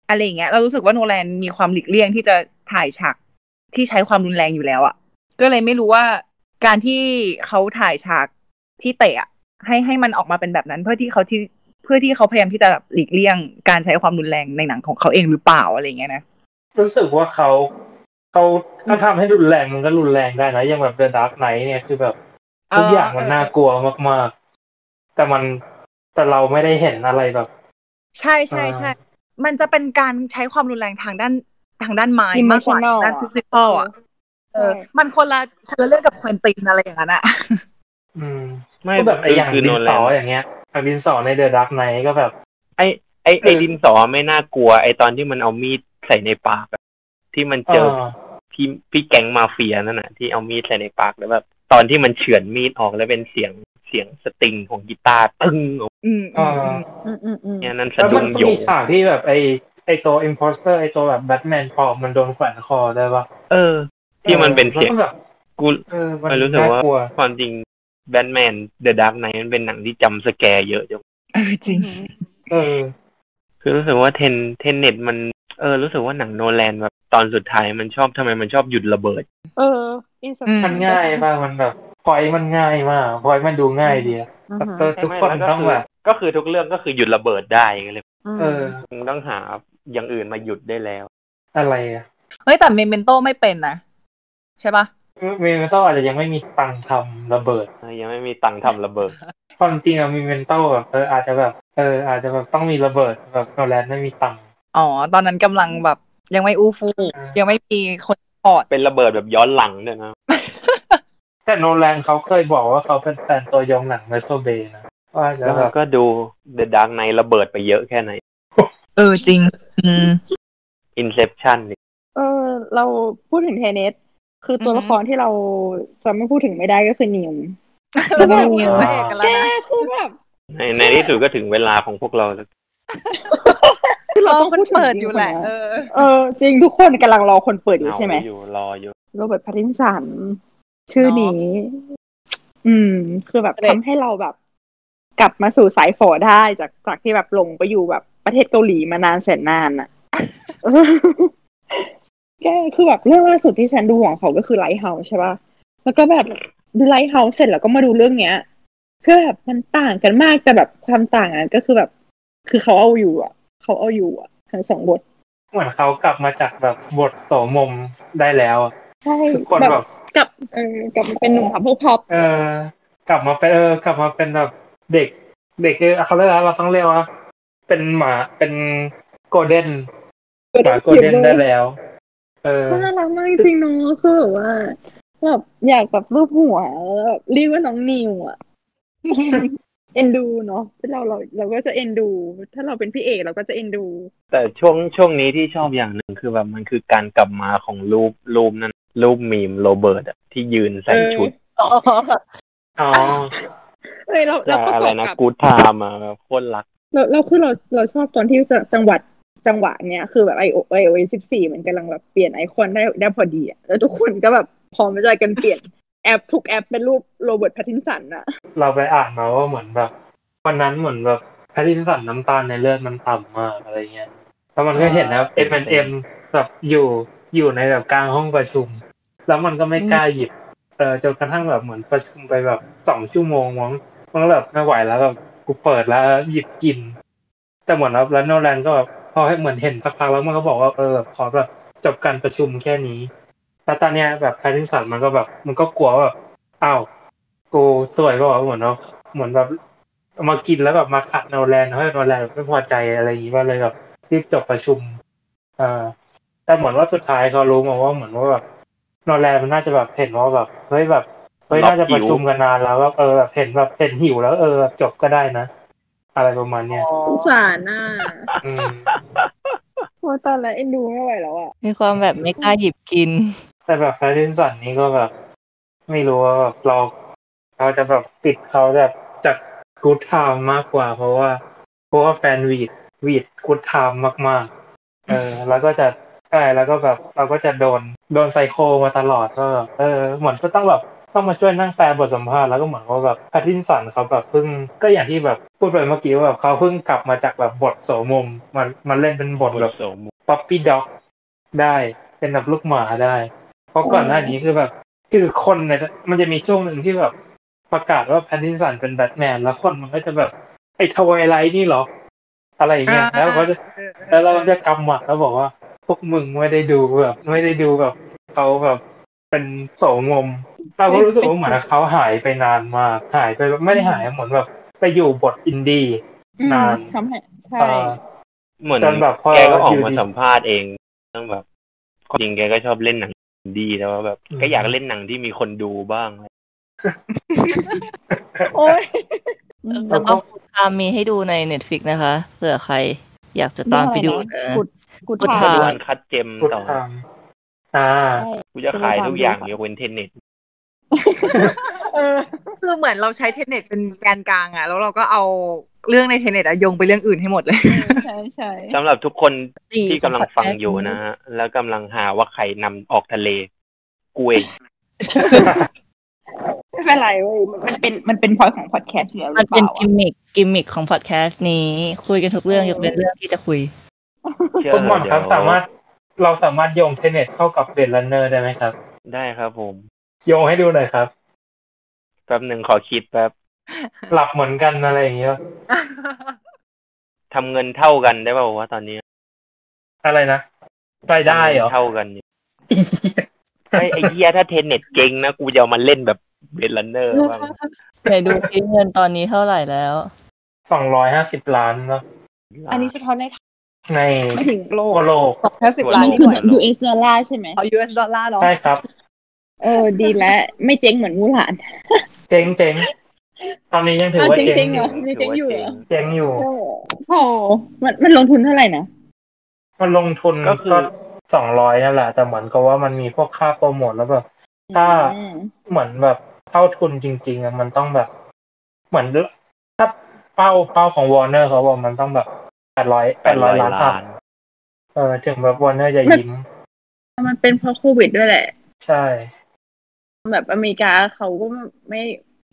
อะไรอย่างเงี้ยเรารู้สึกว่าโนแลนมีความหลีกเลี่ยงที่จะถ่ายฉากที่ใช้ความรุนแรงอยู่แล้วอะก็เลยไม่รู้ว่าการที่เขาถ่ายฉากที่เตะให้ให้มันออกมาเป็นแบบนั้นเพื่อที่เขาที่เพื่อที่เขาพยายามที่จะแบบหลีกเลี่ยงการใช้ความรุนแรงในหนังของเขาเองหรือเปล่าอะไรอย่างเงี้ยนะรู้สึกว่าเขาเขาเขาทำให้รุนแรงมันก็รุนแรงได้นะอย่างแบบ The Dark Knight เนี่ยคือแบบทุกอย่างมันน่ากลัวมากๆแต่มันแต่เราไม่ได้เห็นอะไรแบบใช่ใช่ใช่มันจะเป็นการใช้ความรุนแรงทางด้านทางด้านไม้มากกว่าด้านฟิสิกอลอ่ะเออมันคนละคนละเรื่องกับควินตินอะไรอย่างนั้นอ่ะอืมไม่แบบไอ้อย่างดินสออย่างเงี้ยไอ้ดินสอใน The Dark Knight ก็แบบไอ้ไอ้ไอ้ดินสอไม่น่ากลัวไอ้ตอนที่มันเอามีดใส่ในปากที่มันเจอพี่พี่แก๊งมาเฟียนั่นน่ะที่เอามีดใส่ในปากแล้วแบบตอนที่มันเฉือนมีดออกแล้วเป็นเสียงเสียงสตริงของกีตาร์ปึ้งออกอืมอ่าอืมๆๆเนี่ยนั้นสะดุ้งอยู่แล้วมันมีฉากที่แบบไอ้ไอ้ตัวอิมโพสเตอร์ไอ้ตัวแบบแบทแมนปลอมมันโดนแขวนคอได้ป่ะเออที่มันเป็นเสียงกูเออมันรู้สึกว่าความจริงแบทแมน The Dark Knight มันเป็นหนังที่จำสแกร์เยอะจังเออจริงเออคือรู้สึกว่า เทเน็ต มันเออรู้สึกว่าหนังโนแลนแบบตอนสุดท้ายมันชอบทำไมมันชอบหยุดระเบิดเอออินเซปชั่นง่ายมากมันแบบพอยมันง่ายมากพอยมันดูง่ายดีทุกคนต้องแบบก็คือทุกเรื่องก็คือหยุดระเบิดได้กันเลยเออต้องหาอย่างอื่นมาหยุดได้แล้วอะไรอ่ะเฮ้ยแต่เมเมนโตไม่เป็นนะใช่ปะเมเมนโตอาจจะยังไม่มีตังค์ทำระเบิดยังไม่มีตังค์ทำระเบิดความจริงอะเมเมนโตแบบเอออาจจะแบบเอออาจจะแบบต้องมีระเบิดแบบโนแลนไม่มีตังค์อ๋อตอนนั้นกำลังแบบยังไม่อู้ฟู่ยังไม่มีคนพอร์ตเป็นระเบิดแบบย้อนหลังด้วยนะ แต่โนแลนเขาเคยบอกว่าเขาเป็นแฟนตัวยงหนังไมเคิลเบย์นะว่าแล้วก็ดู The Dark Knight ระเบิดไปเยอะแค่ไหนเออจริงอืม Inception เออเราพูดถึง เทเน็ต คือตัวละครที่เราจะไม่พูดถึงไม่ได้ก็คือนิมแล้วก็นิมแม่กันแล้วนะคือแบบในในที่สุดก็ถึงเวลาของพวกเราแล้วรอคนเปิดอยู่แหละเออเออจริงทุกคนกำลังรอคนเปิดอยู่ใช่ไหมอยู่รออยู่โรเบิร์ต แพตตินสันชื่อนี้อืมคือแบบทำให้เราแบบกลับมาสู่สายฝอได้จากจากที่แบบลงไปอยู่แบบประเทศเกาหลีมานานแสนนานอ่ะแกคือแบบเรื่องล่าสุดที่ฉันดูของเขาก็คือ Lighthouse ใช่ป่ะแล้วก็แบบดู Lighthouse เสร็จแล้วก็มาดูเรื่องเนี้ยคือแบบมันต่างกันมากแต่แบบความต่างนั้นก็คือแบบคือเขาเอาอยู่อ่ะเขาเอาอยู่อ่ะทั้งสองบทเหมือนเขากลับมาจากแบบบทโสมมได้แล้วใช่ทุกคนแบบกลับเออกลับมาเป็นหนุ่มครับพวกพับเออกลับมาเป็นเออกลับมาเป็นแบบเด็กเด็กเขาเรียกว่าเราต้องเรียกว่าเป็นหมาเป็นโกลเด้นหมาโกลเด้นได้แล้วเออน่ารักมากจริงเนาะคือแบบว่าแบบอยากแบบรูปหัวแล้วแบบเรียกว่าน้องนิวอ่ะเอ็นดูเนาะเราเราเราก็จะเอ็นดูถ้าเราเป็นพี่เอกเราก็จะเอ็นดูแต่ช่วงช่วงนี้ที่ชอบอย่างหนึ่งคือแบบมันคือการกลับมาของรูปรูปนั้นรูปมีมโรเบิร์ตอ่ะที่ยืนใส่ชุดอ๋ออ๋อเฮ้ยเราเราก็อะไรนะกู๊ดไทม์อ่ะโคตรรักเราเราคือเราเราชอบตอนที่จังหวัด จังหวะเนี้ยคือแบบ ไอ โอ เอส สิบสี่มันกำลังแบบเปลี่ยนไอคอนได้ได้พอดีแล้วทุกคนก็แบบพร้อมใจกันเปลี่ยนแอปทุกแอปเป็นรูปโรเบิร์ตแพตตินสันอะเราไปอ่านมาว่าเหมือนแบบวันนั้นเหมือนแบบแพตตินสันน้ำตาลในเลือดมันต่ำมากอะไรเงี้ยแล้วมันก็เห็นนะ เอ็ม แอนด์ เอ็ม แบบอยู่อยู่ในแบบกลางห้องประชุมแล้วมันก็ไม่กล้าหยิบเออจนกระทั่งแบบเหมือนประชุมไปแบบสองชั่วโมงมั้งมันก็แบบไม่ไหวแล้วแบบกูเปิดแล้วหยิบกินแต่เหมือนแบบแล้วโนแลนก็แบบพอให้เหมือนเห็นสักพักแล้วมันก็บอกว่าเออขอแบบจบการประชุมแค่นี้แล้วตอนเนี้ยแบบแพตตินสันมันก็แบบมันก็กลัวแบบอ้าวกูสวยป่ะเหมือนเนาะเหมือนแบบมากินแล้วแบบมาขัดโนแลนให้โนแลนไม่พอใจอะไรอย่างงี้ว่าเลยแบบรีบจบประชุมอ่าแต่เหมือนว่าสุดท้ายเขารู้มาว่าเหมือนว่าแบบโนแลนมันน่าจะแบบเห็นว่าแบบเฮ้ยแบบเฮ้ยน่าจะประชุมกันนานแล้วแบบเออแบบเห็นแบบเห็นหิวแล้วเออจบก็ได้นะอะไรประมาณเนี้ยสงสารน่ะอืมพอตอนแล้วเอ็นดูไม่ไหวแล้วอ่ะมีความแบบไม่กล้าหยิบกินแต่แบบแพตตินสันนี่ก็แบบไม่รู้ว่าแบบเราเราจะแบบติดเขาแบบจากกู๊ดไทม์มากกว่าเพราะว่าเพราะว่าแฟนวีดวีดกู๊ดไทม์มากๆเออแล้วก็จะใช่แล้วก็แบบเราก็จะโดนโดนไซโคมาตลอดก็เออเหมือนก็ต้องแบบต้องมาช่วยนั่งแฟนบทสัมภาษณ์แล้วก็เหมือนว่าแบบแพตตินสันเขาแบบเพิ่งก็อย่างที่แบบพูดไปเมื่อกี้ว่าแบบเขาเพิ่งกลับมาจากแบบบทโสมมมันมันเล่นเป็นบทแบบป๊อปปี้ด็อกได้เป็นแบบลูกหมาได้เพราะก่อนหน้านี้คือแบบคือคนเนี่ยมันจะมีช่วงหนึ่งที่แบบประกาศว่าแพตตินสันเป็นแบทแมนแล้วคนมันก็จะแบบไอ้ทวายไลท์นี่เหรออะไรอย่างเงี้ยแล้วเขาจะแล้วเราจะกำหมัดแล้วบอกว่าพวกมึงไม่ได้ดูแบบไม่ได้ดูแบบเขาแบบเป็นโสมมเราก็รู้สึกว่าเหมือนเขาหายไปนานมากหายไปไม่ได้หายเหมือนแบบไปอยู่บทอินดี้นานทำให้ใช่เหมือนจนแบบพอแกก็ออกมาสัมภาษณ์เองต้องแบบจริงแกก็ชอบเล่นหนังอินดี้แล้วแบบก็อยากเล่นหนังที่มีคนดูบ้างโอ้ยแล้วก็กูทามมีให้ดูใน Netflix นะคะเผื่อใครอยากจะตามไปดูนะกูทามวันคัดเจมต่ออ่ากูจะขายทุกอย่างยกเว้น เทเน็ต เออคือเหมือนเราใช้ เทเน็ต เป็นแกนกลางอ่ะแล้วเราก็เอาเรื่องใน เทเน็ต อ่ะโยงไปเรื่องอื่นให้หมดเลยใช่ๆสำหรับทุกคนที่กำลังฟังอยู่นะฮะแล้วกำลังหาว่าใครนำออกทะเลกูเองไม่เป็นไรเว้ยมันเป็นมันเป็นพอยของพอดแคสต์เนี่ยมันเป็นกิมมิคกิมมิคของพอดแคสต์นี้คุยกันทุกเรื่องยกเว้นเรื่องที่จะคุยทุกคนครับสามารถเราสามารถโยง เทเน็ต เข้ากับ Blade Runner ได้ไหมครับได้ครับผมโยงให้ดูหน่อยครับแป๊บนึงขอคิดแป๊บหลับเหมือนกันอะไรอย่างเงี้ยทำเงินเท่ากันได้ป่าววะตอนนี้อะไรนะรายได้เหรอเท่ากันไอ้ไอ้เหี้ยถ้า เทเน็ต เก่งนะกูจะเอามาเล่นแบบBlade Runner บ้างไหนดูเงินตอนนี้เท่าไหร่แล้วสองร้อยห้าสิบล้านเนาะอันนี้เฉพาะในในไม่ถึงโลกโลกสองร้อยห้าสิบล้านนี่คือ ยู เอส ดอลลาร์ใช่ไหมเอา ยู เอส ดอลลาร์เหรอใช่ครับเออดีแล้วไม่เจ๊งเหมือนมูหลานเจ๊งๆตอนนี้ยังถือว่าเจ๊งอยู่เจ๊งอยู่เจ๊งอยู่โอ้มันมันลงทุนเท่าไหร่นะมันลงทุนก็สองร้อยนั่นแหละแต่เหมือนกับว่ามันมีพวกค่าโปรโมทแล้วแบบถ้าเหมือนแบบเท่าทุนจริงๆอ่ะมันต้องแบบเหมือนถ้าเป้าเป้าของ Warner เขาบอกมันต้องแบบแปดร้อย แปดร้อยล้านบาทเออถึงแบบ Warner จะยิ้มมันเป็นเพราะโควิดด้วยแหละใช่แบบอเมริกาเขาก็ไม่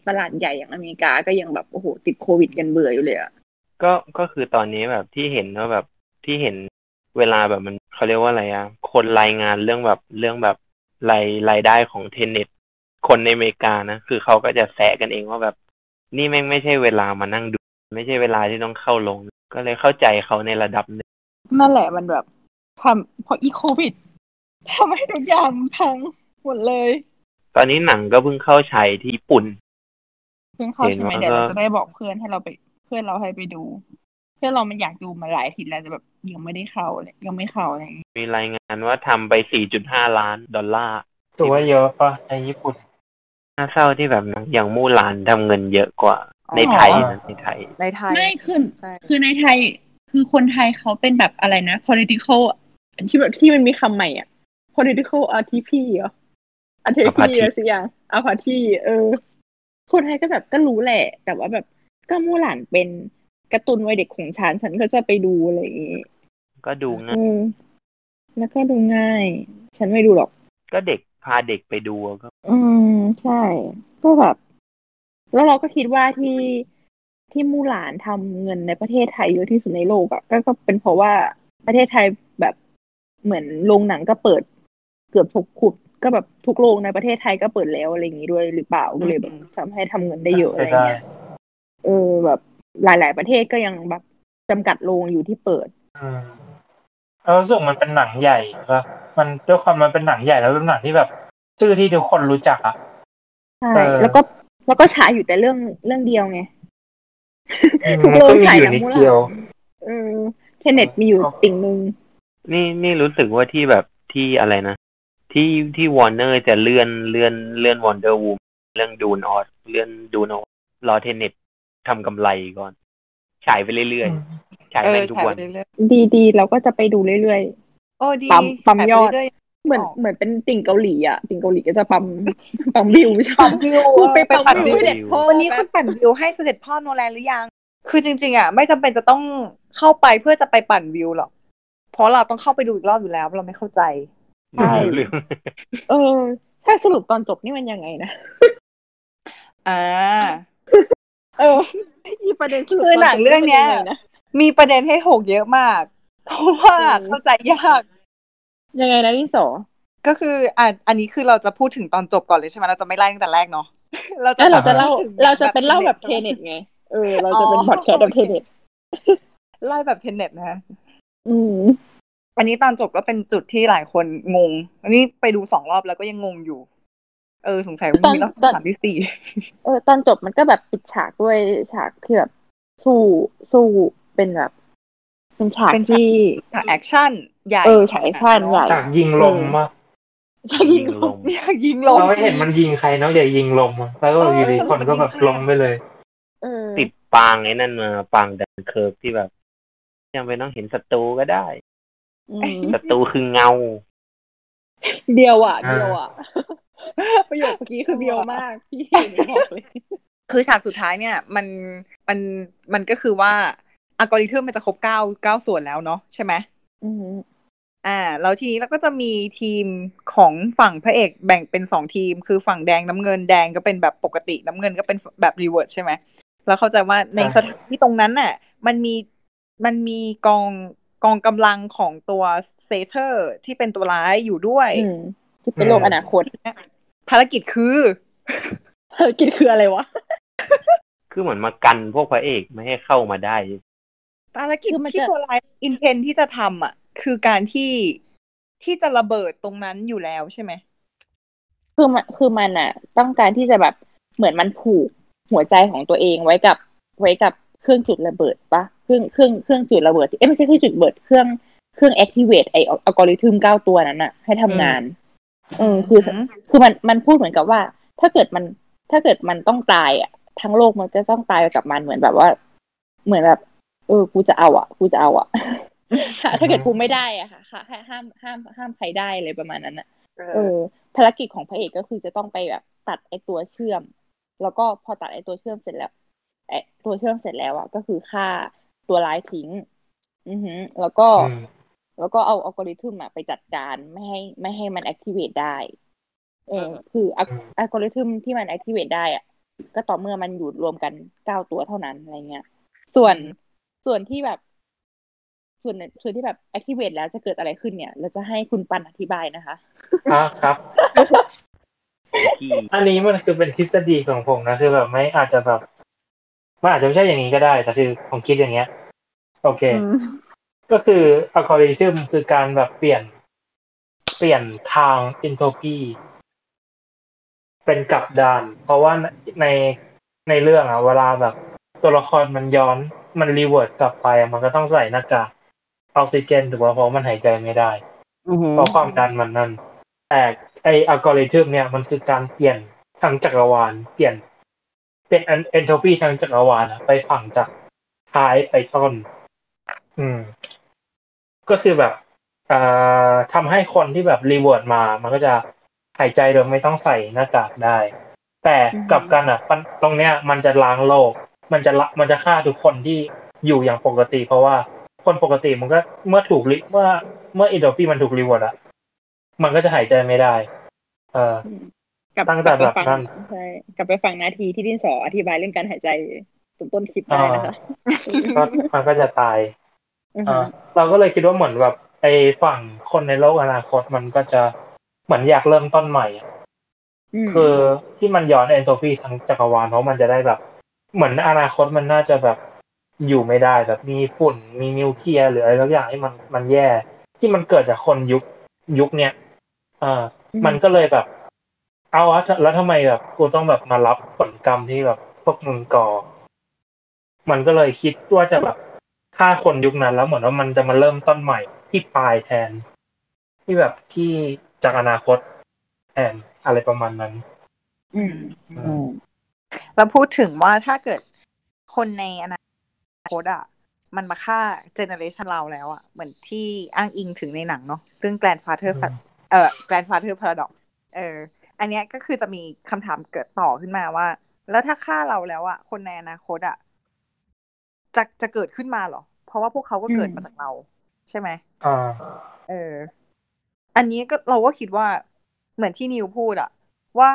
ตลาดใหญ่อย่างอเมริกาก็ยังแบบโอ้โหติดโควิดกันเบื่ออยู่เลยอ่ะก็ก็คือตอนนี้แบบที่เห็นว่าแบบที่เห็นเวลาแบบมันเขาเรียกว่าอะไรอ่ะคนรายงานเรื่องแบบเรื่องแบบรายรายได้ของ เทเน็ต คนในอเมริกานะคือเขาก็จะแซะกันเองว่าแบบนี่แม่งไม่ใช่เวลามานั่งดูไม่ใช่เวลาที่ต้องเข้าลงก็เลยเข้าใจเขาในระดับนึงนั่นแหละมันแบบทำเพราะอีโควิดทำให้ทุกอย่างพังหมดเลยตอนนี้หนังก็เพิ่งเข้าฉายที่ญี่ปุ่นเพิ่งเข้าใช่ไหมเดี๋ยวเราจะได้บอกเพื่อนให้เราไปเพื่อนเราให้ไปดูเพื่อนเรามันอยากดูมาหลายทีแล้วแต่แบบยังไม่ได้เข้าเลยยังไม่เข้าอะไรมีรายงานว่าทำไป สี่จุดห้า ล้านดอลลาร์ถือว่าเยอะป่ะในญี่ปุ่นน่าเศร้าที่แบบหนังอย่างมู่หลานทำเงินเยอะกว่าในไทยนะในไทยในไทยไม่คือคือในไทยคือคนไทยเขาเป็นแบบอะไรนะ political ที่แบบที่มันมีคำใหม่อ่ะ political อาร์ ที พี เหรออาร์ ที พี อะไรสักอย่างอาพาที่เออคนไทยก็แบบก็รู้แหละแต่ว่าแบบก็มู่หลานเป็นการ์ตูนวัยเด็กของฉันฉันก็จะไปดูอะไรอย่างงี้ ก็ดูง่ายแล้วก็ดูง่ายฉันไม่ดูหรอกก็เด็กพาเด็กไปดูก็อืมใช่ก็แบบแล้วเราก็คิดว่าที่ที่มู่หลานทำเงินในประเทศไทยเยอะที่สุดในโลกอ่ะก็ก็เป็นเพราะว่าประเทศไทยแบบเหมือนโรงหนังก็เปิดเกือบทุกขุดก็แบบทุกโรงในประเทศไทยก็เปิดแล้วอะไรอย่างนี้ด้วยหรือเปล่าก็เลยแบบทำให้ทำเงินได้เยอะอะไรเงี้ยเออแบบหลายๆประเทศก็ยังแบบจำกัดโรงอยู่ที่เปิดอืมแล้วรู้สึกมันเป็นหนังใหญ่ป่ะมันด้วยความมันเป็นหนังใหญ่แล้วเป็นหนังที่แบบชื่อที่ทุกคนรู้จักอ่ะใช่แล้วก็แล้วก็ฉายอยู่แต่เรื่องเรื่องเดียวไงทุกโรงฉายหนังมูลาเออเทเน็ตมีอยู่ติ่งนึงนี่นี่รู้สึกว่าที่แบบที่อะไรนะที่ที่วอร์เนอร์จะเลื่อนเลื่อนเลื่อนวอนเดอร์วูมเรื่องดูนออสเลื่อนดูนออสรอเทเน็ตทำกำไรก่อนฉายไปเรื่อยๆฉายไปทุกวันดีๆเราก็จะไปดูเรื่อยๆโอ้ดีปั๊มยอดเหมือนเหมือนเป็นติ่งเกาหลีอ่ะติ่งเกาหลีก็จะปั๊มปั๊มวิวใช่ปั๊มวิวไปปั่นวิวเสด็จพ่อวันนี้คุณปั่นวิวให้เสด็จพ่อโนแลนหรือยังคือจริงๆอ่ะไม่จำเป็นจะต้องเข้าไปเพื่อจะไปปั่นวิวหรอกเพราะเราต้องเข้าไปดูอีกรอบอยู่แล้วเราไม่เข้าใจใช่เออถ้าสรุปตอนจบนี่มันยังไงนะอ่าเออมีประเด็นคือหนังเรื่องเนี้ยมีประเด็นให้ถกเยอะมากเพราะว่าเข้าใจยากยังไงนะที่สองก็คืออ่ะอันนี้คือเราจะพูดถึงตอนจบก่อนเลยใช่ไหมเราจะไม่ไล่ตั้งแต่แรกเนาะเราจะเราจะเล่าเราจะเป็นเล่าแบบเทเน็ตไงเออเราจะเป็นพอดแคสต์แบบเทเน็ตไล่แบบเทเน็ตนะอืมอันนี้ตอนจบก็เป็นจุดที่หลายคนงงอันนี้ไปดูสองรอบแล้วก็ยังงงอยู่เออสงสัยว่ามีรอบสามที่สี่เออตอนจบมันก็แบบปิดฉากด้วยฉากที่แบบสู้สู้เป็นแบบเป็นฉากที่ฉากแอคชั่นใหญ่เออฉากแอคชั่นใหญ่ฉากยิงลมป่ะฉากยิงลมอยากยิงลมเราไม่เห็นมันยิงใครเนาะอย่ายิงลมแล้วก็อยู่ดีคนก็แบบลงไปเลยเออติดปางไอ้นั่นมาปางดันเคิร์ฟที่แบบยังไม่ต้องเห็นศัตรูก็ได้ศัตรูคือเงาเดียวอ่ะเดียวอ่ะประโยคเมื่อกี้คือเดียวมากพี่ไม่บอกเลยคือฉากสุดท้ายเนี่ยมันมันมันก็คือว่าอัลกอริทึมมันจะครบเก้า เก้าส่วนแล้วเนาะใช่ไหมอืออ่าแล้วทีนี้เราก็จะมีทีมของฝั่งพระเอกแบ่งเป็นสองทีมคือฝั่งแดงน้ำเงินแดงก็เป็นแบบปกติน้ำเงินก็เป็นแบบรีเวิร์สใช่ไหมแล้วเข้าใจว่าในสถานที่ตรงนั้นน่ะมันมีมันมีกองกองกำลังของตัวเซเทอร์ที่เป็นตัวร้ายอยู่ด้วยที่เป็นโลกอนาคตภารกิจคือภารกิจคืออะไรวะคือเหมือนมากันพวกพระเอกไม่ให้เข้ามาได้ภารกิจที่ตัวร้ายอินเทนที่จะทำอ่ะคือการที่ที่จะระเบิดตรงนั้นอยู่แล้วใช่ไหมคือมันคือมันอ่ะต้องการที่จะแบบเหมือนมันผูกหัวใจของตัวเองไว้กับไว้กับเครื่องจุดระเบิดปะเครื่องเครื่องเครื่องจุดระเบิดเอ๊ะไม่ใช่เครื่องจุดระเบิดเครื่องเครื่อง activate ไอ้อัลกอริทึมเก้าตัวนั้นน่ะให้ทำงานอืมคือคือมันมันพูดเหมือนกับว่าถ้าเกิดมันถ้าเกิดมันต้องตายอ่ะทั้งโลกมันจะต้องตายไปกับมันเหมือนแบบว่าเหมือนแบบเออกูจะเอาอ่ะกูจะเอาอ่ะ ถ้าเกิดกูไม่ได้อ่ะค่ะห้ามห้ามห้ามใครได้เลยประมาณนั้นน่ะเออภารกิจของพระเอกก็คือจะต้องไปแบบตัดไอ้ตัวเชื่อมแล้วก็พอตัดไอ้ตัวเชื่อมเสร็จแล้วไอ้ตัวเชื่อมเสร็จแล้วอ่ะก็คือฆ่าตัวร้ายทิ้งอือหือแล้วก็แล้วก็เอาอัลกอริทึมอ่ะไปจัดการไม่ให้ไม่ให้มันแอคทิเวตได้เออคืออัลกอริทึมที่มันแอคทิเวตได้อ่ะก็ต่อเมื่อมันอยู่รวมกันเก้าตัวเท่านั้นอะไรเงี้ยส่วนส่วนที่แบบส่วนส่วนที่แบบแอคทิเวตแล้วจะเกิดอะไรขึ้นเนี่ยเราจะให้คุณปันอธิบายนะคะครับ อันนี้มันคือเป็นทฤษฎีของผมนะคือแบบไม่อาจจะแบบมันอาจจะไม่ใช่อย่างนี้ก็ได้แต่คือผมคิดอย่างเงี้ยโอเคก็คืออัลกอริทึมคือการแบบเปลี่ยนเปลี่ยนทาง Entropy เป็นกลับด้านเพราะว่าในในเรื่องอ่ะเวลาแบบตัวละครมันย้อนมันรีเวิร์สกลับไปมันก็ต้องใส่หน้ากากออกซิเจนถูกป่ะเพราะมันหายใจไม่ได้เพราะความดันมันนั่นแต่ไอ้อัลกอริทึมเนี่ยมันคือการเปลี่ยนทั้งจักรวาลเปลี่ยนเป็นเอนโทรปีทางจักรวาลไปฝั่งจากท้ายไปต้นอืมก็คือแบบเอ่อทำให้คนที่แบบรีเวิร์สมามันก็จะหายใจโดยไม่ต้องใส่หน้ากากได้แต่กลับกันอ่ะตรงเนี้ยมันจะล้างโลกมันจะมันจะฆ่าทุกคนที่อยู่อย่างปกติเพราะว่า คนปกติมันก็เมื่อถูกลิเมื่อเมื่อ Entropy มันถูกรีวอร์ดอะมันก็จะหายใจไม่ได้เอ่อตั้งแต่แบบนั้นใช่กลับไปฟังนาทีที่ดินสออธิบายเรื่องการหายใจต้นต้นคลิปได้นะคะก็มันก็จะตายอ่าเราก็เลยคิดว่าเหมือนแบบไอ้ฝั่งคนในโลกอนาคตมันก็จะเหมือนอยากเริ่มต้นใหม่คือที่มันย้อน Entropy ทั้งจักรวาลเพราะมันจะได้แบบเหมือนอนาคตมันน่าจะแบบอยู่ไม่ได้แบบมีฝุ่นมีนิวเคลียร์หรืออะไรสักอย่างที่มันมันแย่ที่มันเกิดจากคนยุคยุคเนี้ยอ่ามันก็เลยแบบเอาอะแล้วทำไมแบบกูต้องแบบมารับผลกรรมที่แบบพวกมึงก่อมันก็เลยคิดว่าจะแบบฆ่าคนยุคนั้นแล้วเหมือนว่ามันจะมาเริ่มต้นใหม่ที่ปลายแทนที่แบบที่จากอนาคตแทนอะไรประมาณนั้นอืมอืมแล้วพูดถึงว่าถ้าเกิดคนในอนาคตอ่ะมันมาฆ่าเจเนเรชันเราแล้วอ่ะเหมือนที่อ้างอิงถึงในหนังเนาะเรื่อง Grandfather เอ่อ Grandfather Paradox เอออันเนี้ยก็คือจะมีคำถามเกิดต่อขึ้นมาว่าแล้วถ้าฆ่าเราแล้วอ่ะคนในอนาคตอ่ะจะจะเกิดขึ้นมาเหรอเพราะว่าพวกเขาก็เกิดมาจากเราใช่ไหมอ่าเอออันนี้ก็เราก็คิดว่าเหมือนที่นิวพูดอะว่า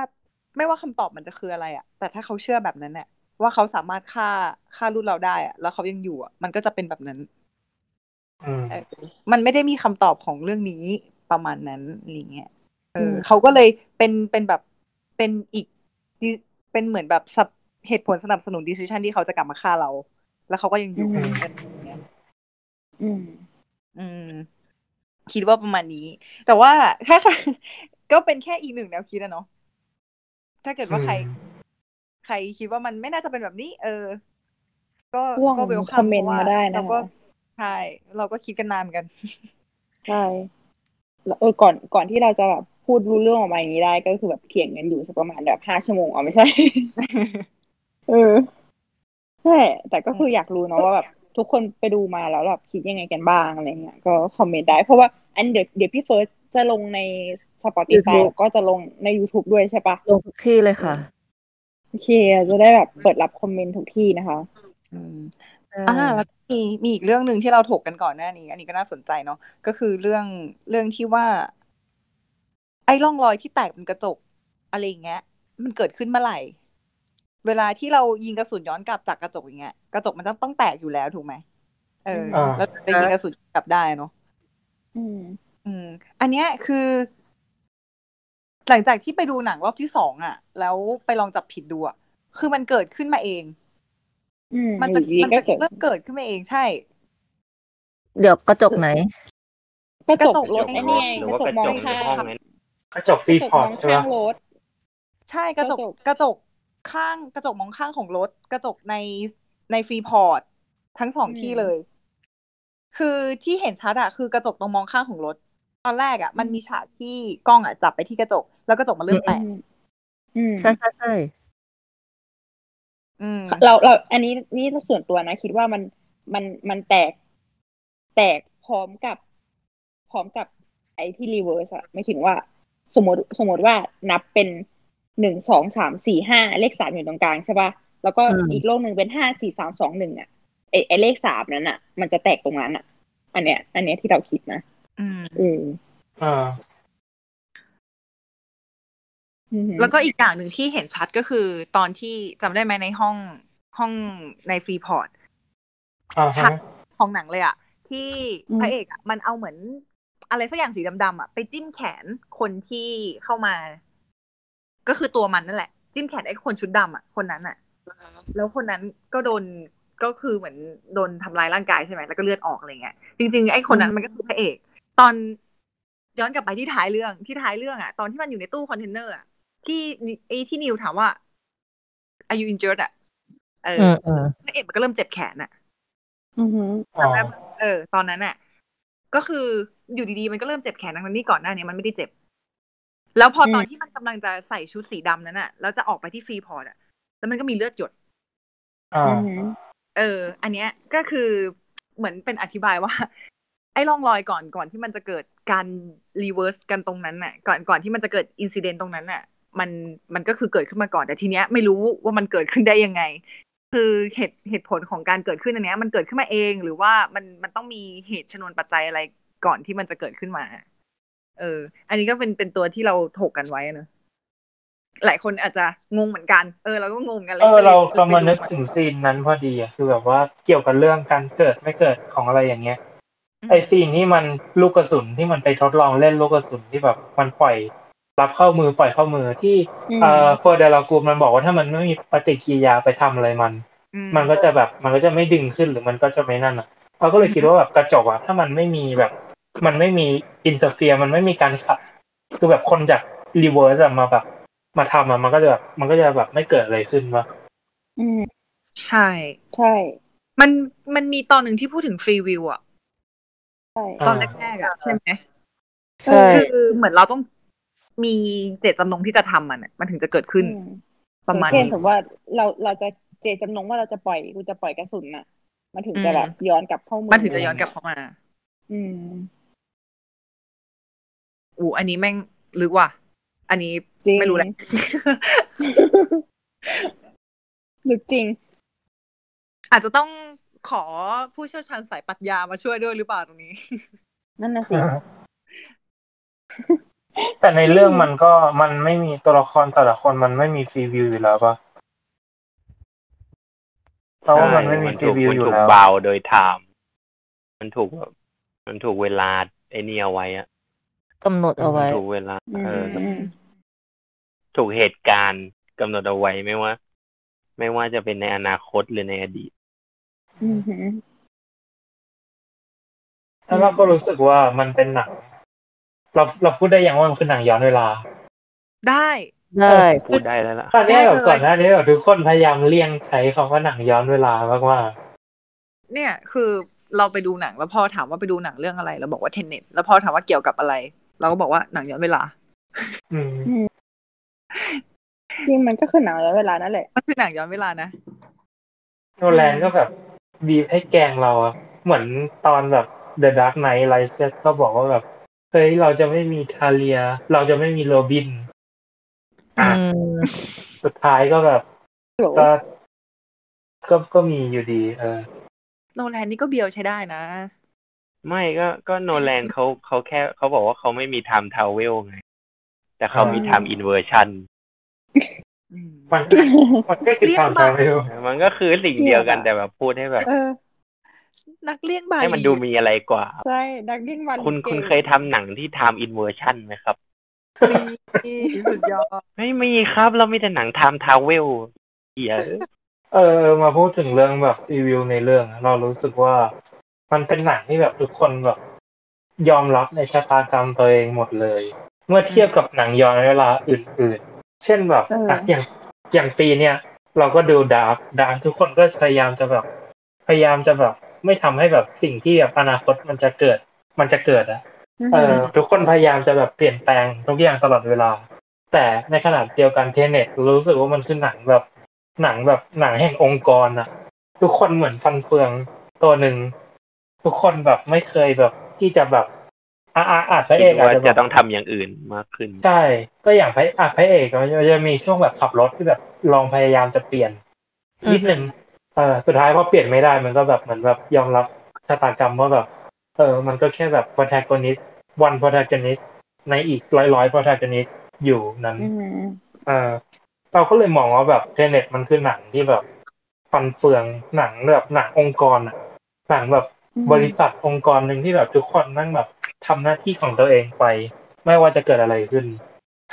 ไม่ว่าคำตอบมันจะคืออะไรอะแต่ถ้าเขาเชื่อแบบนั้นเนี่ยว่าเขาสามารถฆ่าฆ่ารุ่นเราได้อะแล้วเขายังอยู่อะมันก็จะเป็นแบบนั้นอืมมันไม่ได้มีคำตอบของเรื่องนี้ประมาณนั้นอะไรเงี้ยเออเขาก็เลยเป็นเป็นแบบเป็นอีกเป็นเหมือนแบบเหตุผลสนับสนุน decision ที่เขาจะกลับมาฆ่าเราแล้วเขาก็ยังอยู่กันอย่างเงี้ยอืมอืมคิดว่าประมาณนี้แต่ว่าถ้าก็เป็นแค่อีกหนึ่งแนวคิดอะเนาะถ้าเกิดว่าใครใครคิดว่ามันไม่น่าจะเป็นแบบนี้เออก็ก็เวลคัมมาได้นะแล้วก็ใช่เราก็คิดกันนานกันใช่เออก่อนก่อนที่เราจะแบบพูดรู้เรื่องออกมาอย่างนี้ได้ก็คือแบบเถียงกันอยู่สักประมาณแบบห้าชั่วโมงอ๋อไม่ใช่เออใช่แต่ก็คืออยากรู้เนาะว่าแบบทุกคนไปดูมาแล้วแบบคิดยังไงกันบ้างอะไรเงี้ยก็คอมเมนต์ได้เพราะว่าอันเดี๋ยวเดี๋ยวพี่เฟิร์สจะลงใน Spotify ก็จะลงใน YouTube ด้วยใช่ปะลงทุกที่เลยค่ะโอเคจะได้แบบเปิดรับคอมเมนต์ทุกที่นะคะอืมอ่าแล้วก็มีมีอีกเรื่องนึงที่เราถกกันก่อนหน้านี้อันนี้ก็น่าสนใจเนาะก็คือเรื่องเรื่องที่ว่าไอ้ร่องรอยที่แตกเป็นกระจกอะไรอย่างเงี้ยมันเกิดขึ้นเมื่อไหร่เวลาที่เรายิงกระสุนย้อนกลับจากกระจกอย่างเงี้ยกระจกมันต้องแตกอยู่แล้วถูกไหมเออแล้วจะยิงกระสุนกลับได้เนาะอืมอืมอันเนี้ยคือหลังจากที่ไปดูหนังรอบที่สองอ่ะแล้วไปลองจับผิดดูอ่ะคือมันเกิดขึ้นมาเองอืมมันจะมันจะเริ่มเกิดขึ้นมาเองใช่เดี๋ยวกระจกไหนกระจกรถไอ้นี่หรือว่ากระจกในห้องนั้นกระจกฟรีพอร์ตใช่ไหมใช่กระจกกระจกข้างกระจกมองข้างของรถกระจกในในฟรีพอร์ตทั้งสองที่เลยคือที่เห็นชัดอะคือกระจกตรงมองข้างของรถตอนแรกอะมันมีฉากที่กล้องอะจับไปที่กระจกแล้วกระจกมันเริ่มแตกใช่ใช่ใช่เราเราอันนี้นี่ส่วนตัวนะคิดว่ามันมันมันแตกแตกพร้อมกับพร้อมกับไอ้ที่รีเวิร์สอะไม่ถึงว่าสมมติสมมติว่านับเป็นหนึ่ง สอง สาม สี่ ห้าเลขสามอยู่ตรงกลางใช่ป่ะแล้วก็อีกโลกนึงเป็นห้า สี่ สาม สอง หนึ่งอ่ะไอ้ไอ้เลขสามนั้นน่ะมันจะแตกตรงนั้นน่ะอันเนี้ยอันเนี้ยที่เราคิดนะอืมอืมอ่าแล้วก็อีกอย่างนึงที่เห็นชัดก็คือตอนที่จำได้ไหมในห้องห้องในฟรีพอร์ตอ่าฮะของหนังเลยอ่ะที่พระเอกอ่ะมันเอาเหมือนอะไรสักอย่างสีดำๆอ่ะไปจิ้มแขนคนที่เข้ามาก็คือตัวมันนั่นแหละจิ้มแขนไอ้คนชุดดำอ่ะคนนั้นอ่ะแล้วคนนั้นก็โดนก็คือเหมือนโดนทำลายร่างกายใช่ไหมแล้วก็เลือดออกอะไรเงี้ยจริงๆไอ้คนนั้นมันก็คือพระเอกตอนย้อนกลับไปที่ท้ายเรื่องที่ท้ายเรื่องอ่ะตอนที่มันอยู่ในตู้คอนเทนเนอร์อ่ะที่ไอ้ที่นิวถามว่า are you injured อ่ะเออพระเอกมันก็เริ่มเจ็บแขนอ่ะตอนนั้นเออตอนนั้นอ่ะก็คืออยู่ดีๆมันก็เริ่มเจ็บแขนทั้งที่ก่อนหน้านี้มันไม่ได้เจ็บแล้วพอตอนที่มันกำลังจะใส่ชุดสีดำนั้นน่ะแล้วจะออกไปที่ฟรีพอร์ตอ่ะแล้วมันก็มีเลือดหยดอ่าเอออันเนี้ยก็คือเหมือนเป็นอธิบายว่าไอ้ร่องรอยก่อนก่อนที่มันจะเกิดการรีเวิร์สกันตรงนั้นน่ะก่อนก่อนที่มันจะเกิดอินซิเดนต์ตรงนั้นน่ะมันมันก็คือเกิดขึ้นมาก่อนแต่ทีเนี้ยไม่รู้ว่ามันเกิดขึ้นได้ยังไง คือเหตุเหตุผลของการเกิดขึ้นอันเนี้ยมันเกิดขึ้นมาเองหรือว่ามันมันต้องมีเหตุชนวนปัจจัยอะไรก่อนที่มันจะเกิดขึ้นมาเอออันนี้ก็เป็นเป็นตัวที่เราถกกันไว้นะหลายคนอาจจะงงเหมือนกันเออเราก็งงกันเลยเออเรากำลังนึกถึงซีนนั้นพอดีอ่ะคือแบบว่าเกี่ยวกับเรื่องการเกิดไม่เกิดของอะไรอย่างเงี้ยไอ้ซีนนี้มันลูกกระสุนที่มันไปทดลองเล่นลูกกระสุนที่แบบมันปล่อยรับเข้ามือปล่อยเข้ามือที่เอ่อเฟอร์เดลากูมันบอกว่าถ้ามันไม่มีปฏิกิริยาไปทำอะไรมันมันก็จะแบบมันก็จะไม่ดึงขึ้นหรือมันก็จะไม่นั่นอ่ะเราก็เลยคิดว่าแบบกระจกอ่ะถ้ามันไม่มีแบบมันไม่มีอินเตอร์เฟียร์มันไม่มีการขัดคือแบบคนจากรีเวิร์สมาแบบมาทำอ่ะมันก็จะแบบมันก็จะแบบไม่เกิดอะไรขึ้นวะอืมใช่ใช่มันมันมีตอนหนึ่งที่พูดถึงฟรีวิวอ่ะใช่ตอนแรกๆอ่ะใช่ไหมคือเหมือนเราต้องมีเจตจำนงที่จะทำมันมันถึงจะเกิดขึ้นประมาณนี้เช่นสมมติว่าเราเราจะเจตจำนงว่าเราจะปล่อยกูจะปล่อยกระสุนอ่ะมันถึงจะแบบย้อนกลับเข้ามามันถึงจะย้อนกลับเข้ามาอืมอู๋อันนี้แม่งลึกว่ะอันนี้ไม่รู้แหละลึกจริงอาจจะต้องขอผู้เชี่ยวชาญสายปรัชญามาช่วยด้วยหรือเปล่าตรงนี้นั่นน่ะสิแต่ในเรื่องมันก็มันไม่มีตัวละครแต่ละคนมันไม่มีฟรีวิวอยู่แล้วป่ะเพราะว่ามันไม่มีฟรีวิวอยู่แล้วมันถูกบ่าวโดยไทม์มันถูกแบบมันถูกเวลาไอ้นี่เอาไว้อะกำหนดเอาไว้ถูกเวลาเออถูกเหตุการณ์กำหนดเอาไว้ไม่ว่าไม่ว่าจะเป็นในอนาคตหรือในอดีตแล้วเราก็รู้สึกว่ามันเป็นหนังเราเราพูดได้อย่างว่ามันคือหนังย้อนเวลาได้ได้พูดได้แล้วล่ะตอนนี้แบบก่อนหน้านี้แบบทุกคนพยายามเลี่ยงใช้คำว่าหนังย้อนเวลามากว่าเนี่ยคือเราไปดูหนังแล้วพอถามว่าไปดูหนังเรื่องอะไรเราบอกว่า เทเน็ต แล้วพอถามว่าเกี่ยวกับอะไรเราก็บอกว่าหนังย้อนเวลาอืมจริงมันก็คือหนังย้อนเวลานั่นแหละก็คือหนังย้อนเวลานะโนแลนก็แบบบีบให้แกงเราอะเหมือนตอนแบบ The Dark Knight ไรเซสก็บอกว่าแบบเฮ้ยเราจะไม่มีทาเลียเราจะไม่มีโรบินอ่ะสุดท้ายก็แบบก็ก็ก็มีอยู่ดีเออโนแลนนี่ก็เบียวใช้ได้นะไม่ก็ก็โนแลนเขาเขาแค่เขาบอกว่าเขาไม่มีไทม์ทราเวลไงแต่เขามีไทม์อินเวอร์ชันมันมันก็คือไทม์ทราเวลมันก็คือสิ่งเดียวกันแต่แบบพูดให้แบบนักเลี้ยงบาให้มันดูมีอะไรกว่าใช่นักเลี้ยงบาคุณคุณเคยทำหนังที่ไทม์อินเวอร์ชันไหมครับมีสุดยอดไม่มีครับเรามีแต่หนังไทม์ทราเวลเหี้ยเออมาพูดถึงเรื่องแบบรีวิวในเรื่องเรารู้สึกว่ามันเป็นหนังที่แบบทุกคนแบบยอมรับในชะตากรรมตัวเองหมดเลยเมื่อเทียบกับหนังย้อนเวลาอื่นๆเช่นแบบ อ, อย่างอย่างปีเนี้ยเราก็ดูดาร์กดาร์กทุกคนก็พยายามจะแบบพยายามจะแบบไม่ทำให้แบบสิ่งที่แบบอนาคตมันจะเกิดมันจะเกิดอะเออทุกคนพยายามจะแบบเปลี่ยนแปลงทุกอย่างตลอดเวลาแต่ในขณะเดียวกันเทเน็ตรู้สึกว่ามันคือหนังแบบหนังแบบหนังแห่งองค์กรอะทุกคนเหมือนฟันเฟืองตัวหนึ่งทุกคนแบบไม่เคยแบบที่จะแบบอ่าอาจพระเอกอาจจะต้องทำอย่างอื่นมากขึ้นใช่ก็อย่างพระอาพระเอกมันจะมีช่วงแบบขับรถที่แบบลองพยายามจะเปลี่ยนนิดนึงเออสุดท้ายพอเปลี่ยนไม่ได้มันก็แบบเหมือนแบบยอมรับชะตากรรมว่าแบบเออมันก็แค่แบบโปรแทกอนิสต์วันโปรแทกอนิสต์ในอีกร้อยๆโปรแทกอนิสต์อยู่นั้นเออเราก็เลยมองว่าแบบเทเน็ตมันคือหนังที่แบบฟันเฟืองหนังแบบหนังองค์กรหนังแบบบริษัทองค์กรหนึ่งที่แบบทุกคนนั่งแบบทำหน้าที่ของตัวเองไปไม่ว่าจะเกิดอะไรขึ้น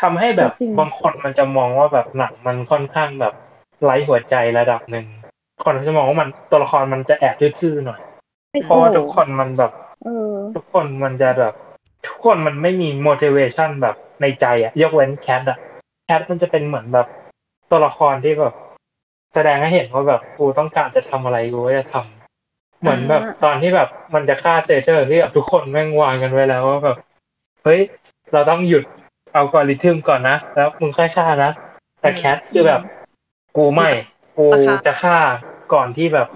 ทำให้แบบบางคนมันจะมองว่าแบบหนังมันค่อนข้างแบบไร้หัวใจระดับหนึ่งคนจะมองว่ามันตัวละครมันจะแอบทื่อๆหน่อยเพราะว่าทุกคนมันแบบทุกคนมันจะแบบทุกคนมันไม่มี motivation แบบในใจอะยกเว้นแคทอะแคทมันจะเป็นเหมือนแบบตัวละครที่แบบแสดงให้เห็นว่าแบบกูต้องการจะทำอะไรกูก็จะทำเหมือนแบบตอนที่แบบมันจะฆ่าเซเทอร์ที่แบบทุกคนแม่งวางกันไว้แล้วว่าแบบเฮ้ยเราต้องหยุดเอาอัลกอริทึมก่อนนะแล้วมึงค่อยฆ่านะแต่แคทคือแบบกูไม่กูจะฆ่าก่อนที่แบบ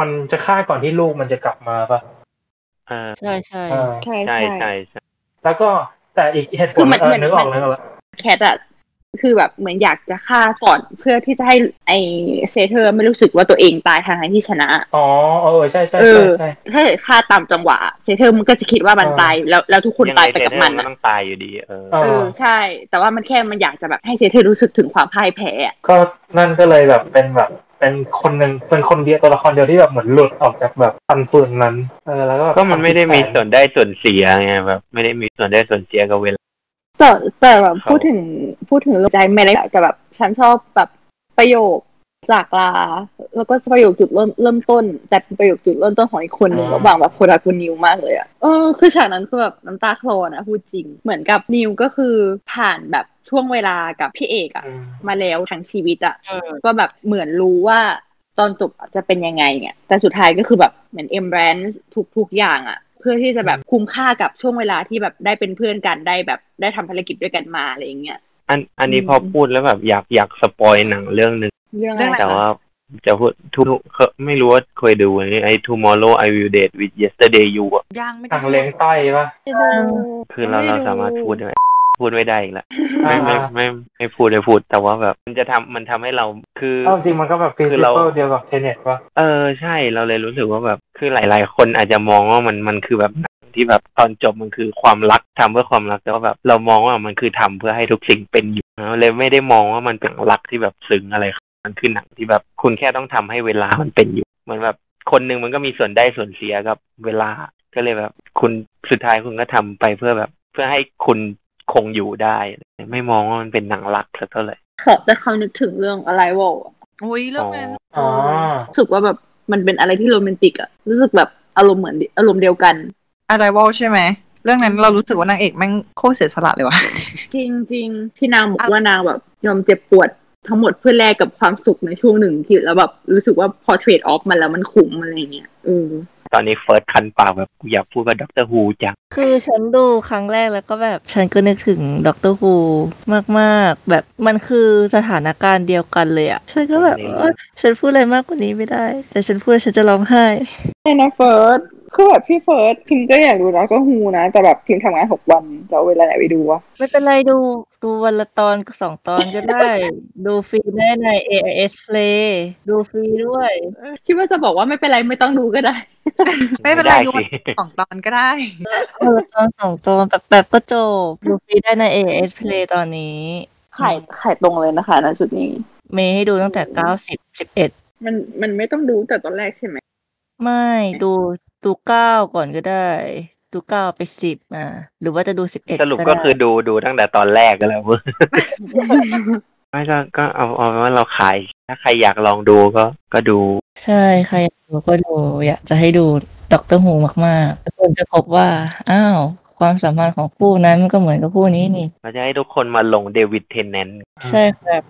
มันจะฆ่าก่อนที่ลูกมันจะกลับมาป่ะอ่าใช่ใช่ใช่ใช่แล้วก็แต่อีกเหตุผลนึกออกแล้วว่าแคทอะ คือแบบเหมือนอยากจะฆ่าก่อนเพื่อที่จะให้ไอเซเธอร์ไม่รู้สึกว่าตัวเองตายทางทางที่ชนะอ๋อเออใช่ใช่ใช่ถ้าเกิดฆ่าตามจังหวะเซเธอร์มันก็จะคิดว่ามันตายแล้วแล้วทุกคนตายไปกับมันมันต้องตายอยู่ดีเออเออใช่แต่ว่ามันแค่มันอยากจะแบบให้เซเธอร์รู้สึกถึงความพ่ายแพ้ก็นั่นก็เลยแบบเป็นแบบเป็นคนนึงเป็นคนเดียวตัวละครเดียวที่แบบเหมือนหลุดออกจากแบบพันฝืนนั้นเออแล้วก็ก็มันไม่ได้มีส่วนได้ส่วนเสียไงแบบไม่ได้มีส่วนได้ส่วนเสียกับเวลาแต่แต่แบบพูดถึงพูดถึงใจไม่ได้แต่แบบฉันชอบแบบประโยคจากลาแล้วก็ประโยคจุดเริ่มเริ่มต้นแต่เป็นประโยคจุดเริ่มต้นของอีกคนนึงระหว่างแบบโพลาร์กูนิวมากเลยอ่ะเออคือฉากนั้นคือแบบน้ำตาคลอนะพูดจริงเหมือนกับนิวก็คือผ่านแบบช่วงเวลากับพี่เอกอ่ะมาแล้วทั้งชีวิตอ่ะก็แบบเหมือนรู้ว่าตอนจบจะเป็นยังไงเนี่ยแต่สุดท้ายก็คือแบบเหมือน embrace ทุกทุกอย่างอ่ะเพื่อที่จะแบบคุ้มค่ากับช่วงเวลาที่แบบได้เป็นเพื่อนกันได้แบบได้ทำภารกิจด้วยกันมาอะไรอย่างเงี้ยอันอันนี้พอพูดแล้วแบบอยากอยากสปอยหนังเรื่องนึงแต่ว่าจะพูดทุกไม่รู้ว่าเคยดูไอ้ Tomorrow I Will Date with Yesterday You อ่ะยังไม่ได้ทางเล้งต้อยป่ะคือเราเราสามารถพูดได้พูดไม่ได้อีกแล้วไม่ไม่ไม่ไม่พูดไม่พูดแต่ว่าแบบมันจะทำมันทำให้เราคือจริงมันก็แบบฟิสิกอลเดียวกับ ที เน็ต ป่ะเออใช่เราเลยรู้สึกว่าแบบคือหลายๆคนอาจจะมองว่ามันมันคือแบบที่แบบตอนจบมันคือความรักทำเพื่อความรักแต่ว่าแบบเรามองว่ามันคือทำเพื่อให้ทุกสิ่งเป็นอยู่นะเลยไม่ได้มองว่ามันเป็นรักที่แบบซึ้งอะไรมันคือหนังที่แบบคุณแค่ต้องทำให้เวลามันเป็นอยู่เหมือนแบบคนนึงมันก็มีส่วนได้ส่วนเสียกับเวลาก็เลยแบบคุณสุดท้ายคุณก็ทำไปเพื่อแบบเพื่อให้คุณคงอยู่ได้ไม่มองว่ามันเป็นหนังรักสักเท่าไหร่ขอจะคำนึกถึงเรื่องอะไรวะอุ้ยเรื่องนั้นอ๋อรู้สึกว่าแบบมันเป็นอะไรที่โรแมนติกอะรู้สึกแบบอารมณ์เหมือนอารมณ์เดียวกันอะไรวอลใช่ไหมเรื่องนั้นเรารู้สึกว่านางเอกแม่งโคตรเสียสละเลยวะจริงๆที่นางบอกว่านางแบบยอมเจ็บปวดทั้งหมดเพื่อแลกกับความสุขในช่วงหนึ่งที่แล้วแบบรู้สึกว่าพอเทรดออฟมันแล้วมันคุ้มอะไรเงี้ยอือตอนนี้เฟิร์สคันปากแบบอยากพูดว่าด็อกเตอร์ฮูจังคือฉันดูครั้งแรกแล้วก็แบบฉันก็นึกถึงด็อกเตอร์ฮูมากๆแบบมันคือสถานการณ์เดียวกันเลยอ่ะฉันก็แบบฉันพูดอะไรมากกว่านี้ไม่ได้แต่ฉันพูดฉันจะร้องไห้ใช่นะเฟิร์สคือแบบพี่เฟิร์สพิมก็อยากดูด็อกเตอร์ฮูนะแต่แบบพิมทำงานหกวันจะเอาเวลาไหนไปดูวะไม่เป็นไรดูดูวันละตอนสองตอนก็ได้ ดูฟรีได้ใน เอ ไอ เอส Play ดูฟรีด้วยคิดว่าจะบอกว่าไม่เป็นไรไม่ต้องดูก็ได้ไม่เป็นไรดูสองตอนก็ได้เออตอนสองตอนแบบแบบก็จบดูฟรีได้ใน เอ ไอ เอส Play ตอนนี้ขายขายตรงเลยนะคะณจุดนี้เมย์ให้ดูตั้งแต่เก้าสิบ สิบเอ็ดมันมันไม่ต้องดูแต่ตอนแรกใช่ไหมไม่ดูดูเก้าก่อนก็ได้ดูเก้าไปสิบอ่ะหรือว่าจะดูสิบเอ็ดสรุปก็คือดูดูตั้งแต่ตอนแรกก็แล้วมึงไม่ก็ก็เอาเอาว่าเราขายถ้าใครอยากลองดูก็ก็ดูใช่ใครอยากดูก็ดูอยากจะให้ดูด็อกเตอร์ฮูมากๆทุกคนจะพบว่าอ้าวความสัมพันธ์ของคู่นั้นมันก็เหมือนกับคู่นี้นี่เราจะให้ทุกคนมาลงเดวิดเทนเนนต์ใช่ครับ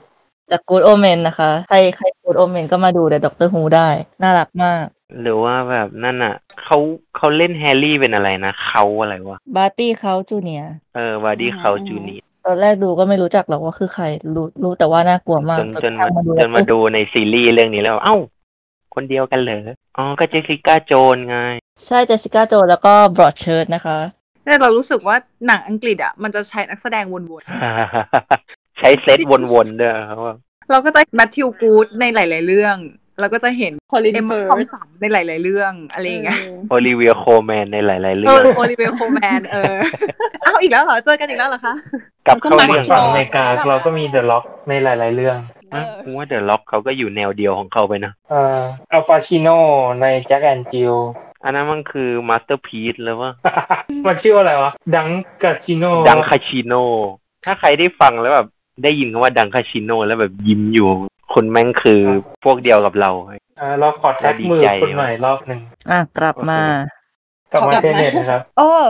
จากกูดโอเมนนะคะใครใครกูดโอเมนก็มาดูแต่ด็อกเตอร์ฮูได้น่ารักมากหรือว่าแบบนั่นอ่ะเขาเขาเล่นแฮร์รี่เป็นอะไรนะเขาอะไรวะบาร์ตี้เขาจูเนียเออบาร์ตี้เขาจูเนียตอนแรกดูก็ไม่รู้จักหรอกว่าคือใครรู้รู้แต่ว่าน่ากลัวมากจนจนมาจนมาดูในซีรีส์เรื่องนี้แล้วเอ้าคนเดียวกันเหรออ๋อก็เจสสิก้าโจนไงใช่เจสสิก้าโจนแล้วก็บรอดเชิร์ดนะคะแต่เรารู้สึกว่าหนังอังกฤษอ่ะมันจะใช้นักแสดงวนๆใช้เซตวนๆด้วยเราก็จะแมทธิวกูดในหลายๆเรื่องเราก็จะเห็นเอ็มคอมสันในหลายๆเรื่องอะไรอย่างเงี้ยโอลิเวียโคแมนในหลายๆเรื่องโอลิเวียโคแมนเออเอ้าอีกแล้วเหรอเจอกันอีกแล้วเหรอคะกับเข้าเรื่องฝั่งอเมริกาเราก็มีเดอะล็อกในหลายๆเรื่องผมว่าเดอะล็อกเขาก็อยู่แนวเดียวของเขาไปนะเอออัลปาชิโนในแจ็คแอนด์จิลอันนั้นมันคือมาสเตอร์พีซแล้วว่ามันชื่ออะไรวะดังคาชิโนดังคาชิโนถ้าใครได้ฟังแล้วแบบได้ยินคำว่าดังคาชิโนแล้วแบบยิ้มอยู่คนแม่งคือพวกเดียวกับเราอ่าเราขอแท็กมือคนหน่อยรอบนึงอ่ะกลับมากลับมาเทเน็ตนะครับเออ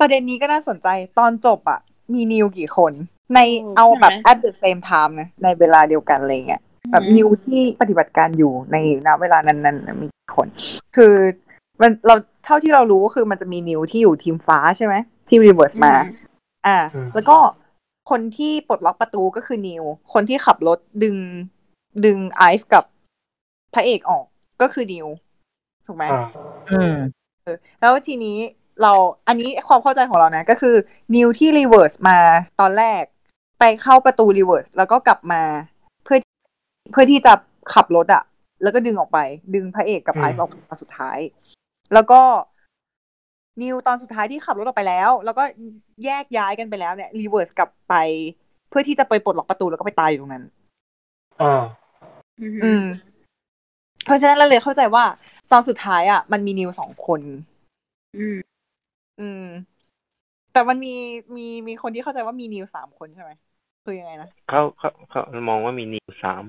ประเด็นนี้ก็น่าสนใจตอนจบอ่ะมีนิวกี่คนในเอาแบบ at the same time นะในเวลาเดียวกันอะไรเงี้ยแบบนิวที่ปฏิบัติการอยู่ในณเวลานั้นๆมีกี่คนคือมันเราเท่าที่เรารู้ก็คือมันจะมีนิวที่อยู่ทีมฟ้าใช่ไหมที่รีเวิร์สมาอ่าแล้วก็คนที่ปลดล็อกประตูก็คือนิวคนที่ขับรถดึงดึงไอฟ์กับพระเอกออกก็คือนิวถูกไหมอืมแล้วทีนี้เราอันนี้ความเข้าใจของเรานะก็คือนิวที่รีเวิร์สมาตอนแรก ไปเข้าประตูรีเวิร์สแล้วก็กลับมาเพื่อเพื่อที่จะขับรถอะแล้วก็ดึงออกไปดึงพระเอกกับไอซ์ออกมาสุดท้ายแล้วก็นิวตอนสุดท้ายที่ขับรถออกไปแล้วแล้วก็แยกย้ายกันไปแล้วเนี่ยรีเวิร์สกลับไปเพื่อที่จะไปปลดล็อกประตูแล้วก็ไปตายอยู่ตรงนั้นอ่าอืมเพราะฉะนั้นเราเลยเข้าใจว่าตอนสุดท้ายอ่ะมันมีนิวสองคนอืมอืมแต่มันมีมีมีคนที่เข้าใจว่ามีนิวสามคนใช่ไหมคือยังไงนะเขาเขาเขามองว่ามีนิวสาม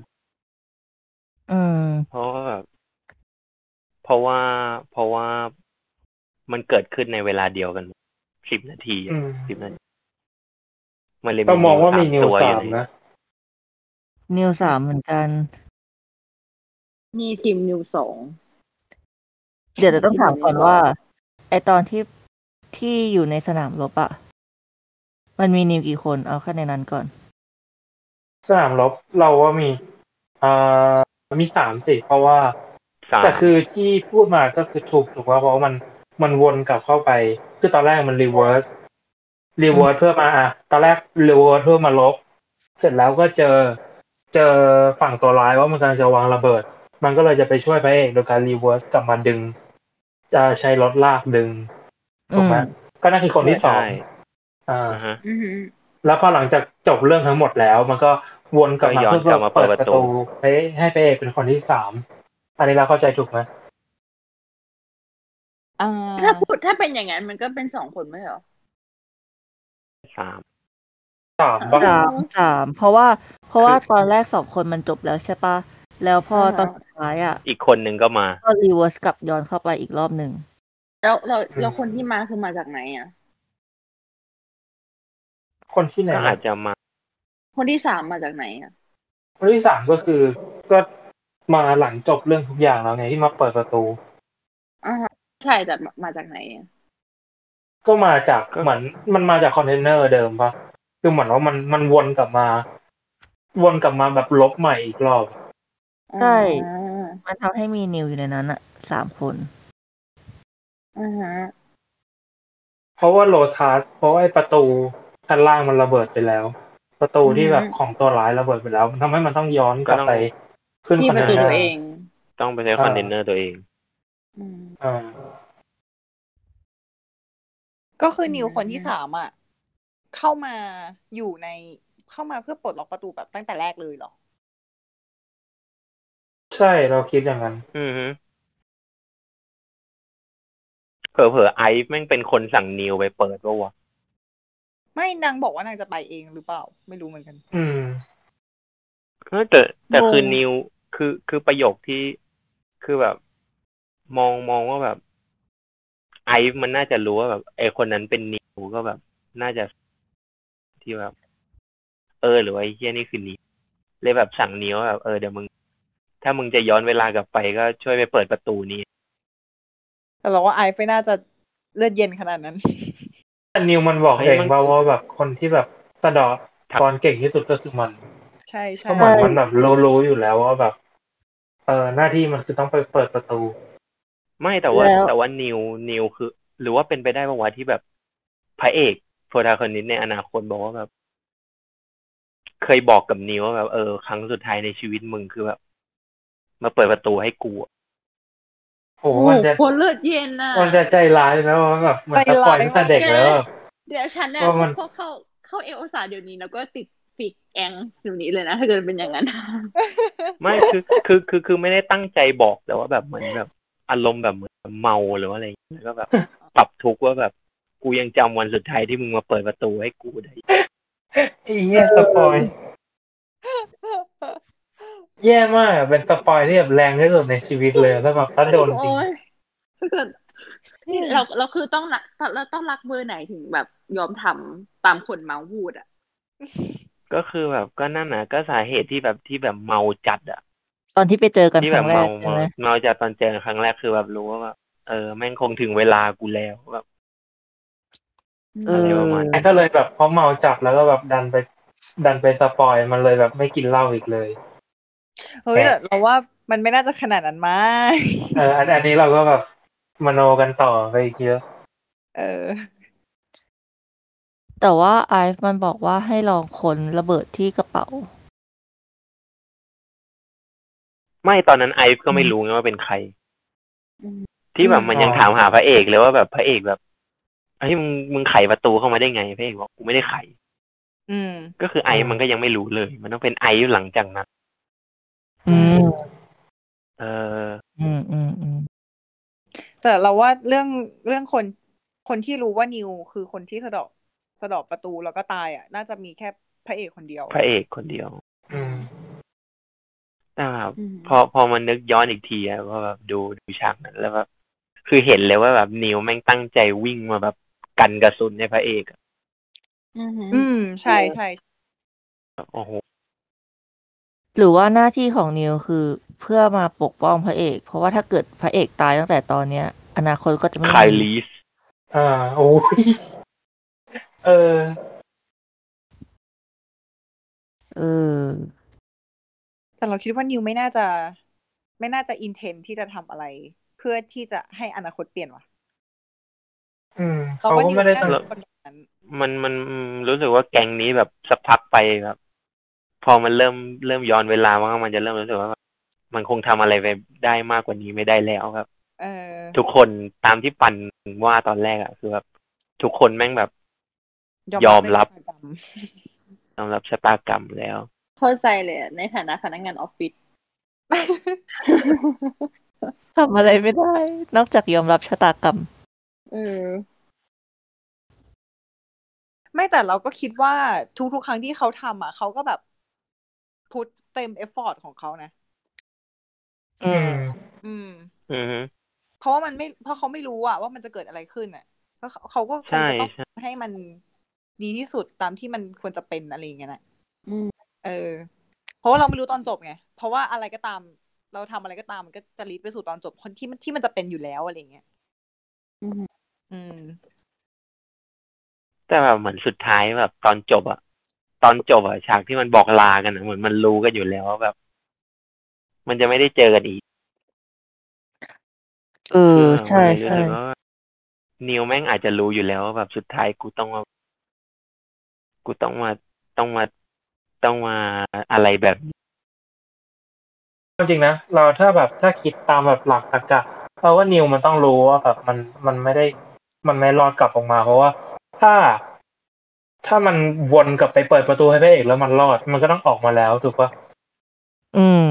อืมเพราะแบบเพราะว่าเพราะว่ามันเกิดขึ้นในเวลาเดียวกันสิบนาทีสิบนาทีมันเลยมองว่ามีนิวสามนะนิวสามเหมือนกันมีทีมนิวสองเดี๋ยวจะต้องถามก่อนว่าไอตอนที่ที่อยู่ในสนามรบอะมันมีนิวกี่คนเอาแค่ในนั้นก่อนสนามรบเราว่ามีเอ่อมีสามสิเพราะว่าแต่คือที่พูดมาก็คือถูกถูกว่าเพราะมันมันวนกลับเข้าไปคือตอนแรกมันรีเวิร์สรีเวิร์สเพื่อมาอ่ะตอนแรกรีเวิร์สเพื่อมาลบเสร็จแล้วก็เจอเจอฝั่งตัวร้ายว่ามันกำลังจะวางระเบิดมันก็เลยจะไปช่วยพระเอกโดยการรีเวิร์สกลับมาดึงจะใช้รถลากดึงถูกไหมก็นั่นคือคนที่สองอ่าแล้วพอหลังจากจบเรื่องทั้งหมดแล้วมันก็วนกลับมาเพื่อเปิดประตูให้ให้พระเอกเป็นคนที่สามอันนี้เราเข้าใจถูกไหมถ้าพูดถ้าเป็นอย่างนั้นมันก็เป็นสองคนไม่หรอสามสามสามสามเพราะว่าเพราะว่าตอนแรกสองคนมันจบแล้วใช่ปะแล้วพอตอนสุดท้ายอ่ะอีกคนนึงก็มาก็รีเวิร์สกลับย้อนเข้าไปอีกรอบนึงแล้วเราเราคนที่มาคือมาจากไหนอ่ะคนที่ไหนอาจจะมาคนที่สามมาจากไหนอ่ะคนที่สามก็คือก็มาหลังจบเรื่องทุกอย่างแล้วไงที่มาเปิดประตูอ่าใช่แต่มาจากไหนอ่ะก็มาจากเหมือนมันมาจากคอนเทนเนอร์เดิมปะคือเหมือนว่ามันมันวนกลับมาวนกลับมาแบบลบใหม่อีกรอบใช่มันทำให้มีนิวอยู่ในนั้นอ่ะสามคนอือฮะเพราะว่าโลทัสเพราะว่าไอ้ประตูชั้นล่างมันระเบิดไปแล้วประตูที่แบบของตัวร้ายระเบิดไปแล้วทำให้มันต้องย้อนกลับไปขึ้นคอนเทนเนอร์ตัวเองต้องไปใช้คอนเทนเนอร์ตัวเองอืมอ่าก็คือนิวคนที่สามอ่ะเข้ามาอยู่ในเข้ามาเพื่อปลดล็อกประตูแบบตั้งแต่แรกเลยเหรอใช่เราคิดอย่างนั้นอือฮึเผลอๆไอซ์แม่งเป็นคนสั่งนิวไปเปิดว่ะวะไม่นางบอกว่านางจะไปเองหรือเปล่าไม่รู้เหมือนกันอืมแต่แต่คือนิวคือคือประโยคที่คือแบบมองมองว่าแบบไอซ์มันน่าจะรู้ว่าแบบไอคนนั้นเป็นนิวก็แบบน่าจะที่แบบเออหรือว่าไอ้เหี้ยนี่คือนิวเลยแบบสั่งนิวแบบเออเดี๋ยวมึงถ้ามึงจะย้อนเวลากลับไปก็ช่วยไปเปิดประตูนี้แต่เราว่าไอซ์ไม่น่าจะเลือดเย็นขนาดนั้นแต่นิวมันบอกเองว่าว่าแบบคนที่แบบสะเดาะตอนเก่งที่สุดก็คือมันใช่ๆก็มันมันแบบรู้ๆอยู่แล้วว่าแบบเอ่อหน้าที่มันคือต้องไปเปิดประตูไม่แต่ว่าแต่ว่านิวนิวคือหรือว่าเป็นไปได้ป่าววะที่แบบพระเอกโพรทาคอนิสต์ในอนาคตบอกว่าแบบเคยบอกกับนิวว่าแบบเออครั้งสุดท้ายในชีวิตมึงคือแบบมาเปิดประตูให้กูโอ้โหคนเลือดเย็นน่ะมันจะใจร้ายมั้ยว่าแบบมันจะปล่อยตั้งแต่เด็กแล้วเดี๋ยวฉันเนี่ยเข้าเข้าเข้าเอโอสาเดี๋ยวนี้แล้วก็ติดฟิกแองอยู่นี้เลยนะถ้าเกิดเป็นอย่างนั้นไม่คือคือคือคือไม่ได้ตั้งใจบอกแต่ว่าแบบเหมือนแบบอารมณ์แบบเหมือนเมาหรือว่าอะไรอย่างเงี้ยก็แบบปรับทุกข์ว่าแบบกูยังจำวันสุดท้ายที่มึงมาเปิดประตูให้กูได้ไอ้เหี้ยสปอยแย่มากเป็นสปอยที่แบบแรงที่สุดในชีวิตเลยถ้าแบบถ้าโดนจริงถ้าเกิดนี่เราเราคือต้องเราต้องรักเบอร์ไหนถึงแบบยอมทำตามคนเมาพูดอ่ะก็คือแบบก็นั่นน่ะก็สาเหตุที่แบบที่แบบเมาจัดอ่ะตอนที่ไปเจอกันครั้งแรกใช่ไหมเมาจัดตอนเจอครั้งแรกคือแบบรู้ว่าแบบเออแม่งคงถึงเวลากูแล้วแบบเออก็เลยแบบพอเมาจัดแล้วก็แบบดันไปดันไปสปอยมันเลยแบบไม่กินเหล้าอีกเลยเฮ้ยเราว่ามันไม่น่าจะขนาดนั้นมากเอออันนี้เราก็แบบมโนกันต่อไปอีกเยอะเออ แต่ว่าไอซ์มันบอกว่าให้ลองค้นระเบิดที่กระเป๋าไม่ตอนนั้นไอซ์ก็ไม่รู้ไงว่าเป็นใครที่แบบมันยังถามหาพระเอกเลยว่าแบบพระเอกแบบไอ้มึงมึงไขประตูเข้ามาได้ไงพระเอกบอกกูไม่ได้ไขอืมก็คือไอซ์มันก็ยังไม่รู้เลยมันต้องเป็นไอซ์หลังจากนั้นอืมเอออืมอืมอืมแต่เราว่าเรื่องเรื่องคนคนที่รู้ว่านิวคือคนที่สะดอกสะดอกประตูแล้วก็ตายอ่ะน่าจะมีแค่พระเอกคนเดียวพระเอกคนเดียวอืมแต่แบบพอพอมันนึกย้อนอีกทีอ่ะก็แบบดูดูฉากนั้นแล้วแบบคือเห็นเลยว่าแบบนิวแม่งตั้งใจวิ่งมาแบบกันกระสุนในพระเอกอืออืมใช่ใช่โอ้โหหรือว่าหน้าที่ของนิวคือเพื่อมาปกป้องพระเอกเพราะว่าถ้าเกิดพระเอกตายตั้งแต่ตอนเนี้ยอนาคตก็จะไม่มีไคลีสอ่าโอ้ยเออเออแต่เราคิดว่านิวไม่น่าจะไม่น่าจะอินเทนที่จะทำอะไรเพื่อที่จะให้อนาคตเปลี่ยนว่ะอืมเขาก็ไม่ได้ตั้งมันมันรู้สึกว่าแก๊งนี้แบบสักพักไปแบบพอมันเริ่มเริ่มย้อนเวลาว่ามันจะเริ่มรู้สึกว่ามันคงทำอะไรไปได้มากกว่านี้ไม่ได้แล้วครับเออทุกคนตามที่ปั่นว่าตอนแรกอ่ะคือแบบทุกคนแม่งแบบยอมรับยอมรับชะตากรรมแล้วเข้าใจเลยในฐานะพนักงานออฟฟิศทำอะไรไม่ได้นอกจากยอมรับชะตากรรมเออไม่แต่เราก็คิดว่าทุกๆครั้งที่เขาทำอ่ะเขาก็แบบพุทเต็มเอฟฟอร์ตของเขานะอืมอืมอืมเพราะว่ามันไม่เพราะเขาไม่รู้อ่ะว่ามันจะเกิดอะไรขึ้นอ่ะเพราะเขาก็คงจะต้องให้มันดีที่สุดตามที่มันควรจะเป็นอะไรอย่างเงี้ยแหละอืมเออเพราะว่าเราไม่รู้ตอนจบไงเพราะว่าอะไรก็ตามเราทำอะไรก็ตามมันก็จะลีดไปสู่ตอนจบคนที่มันที่มันจะเป็นอยู่แล้วอะไรอย่างเงี้ยอืมอืมแต่แบบเหมือนสุดท้ายแบบตอนจบอะตอนจบอะฉากที่มันบอกลากันเหมือนมันรู้กันอยู่แล้วว่าแบบมันจะไม่ได้เจอกันอีกเออใช่ใช่นิวแม่งอาจจะรู้อยู่แล้วว่าแบบสุดท้ายกูต้องมากูต้องมาต้องมาต้องมาอะไรแบบจริงนะเราถ้าแบบถ้าคิดตามแบบหลักตรรกะเราว่านิวมันต้องรู้ว่าแบบมันมันไม่ได้มันไม่รอดกลับออกมาเพราะว่าถ้าถ้ามันวนกลับไปเปิดประตูให้พระเอกแล้วมันรอดมันก็ต้องออกมาแล้วถูกปะอืม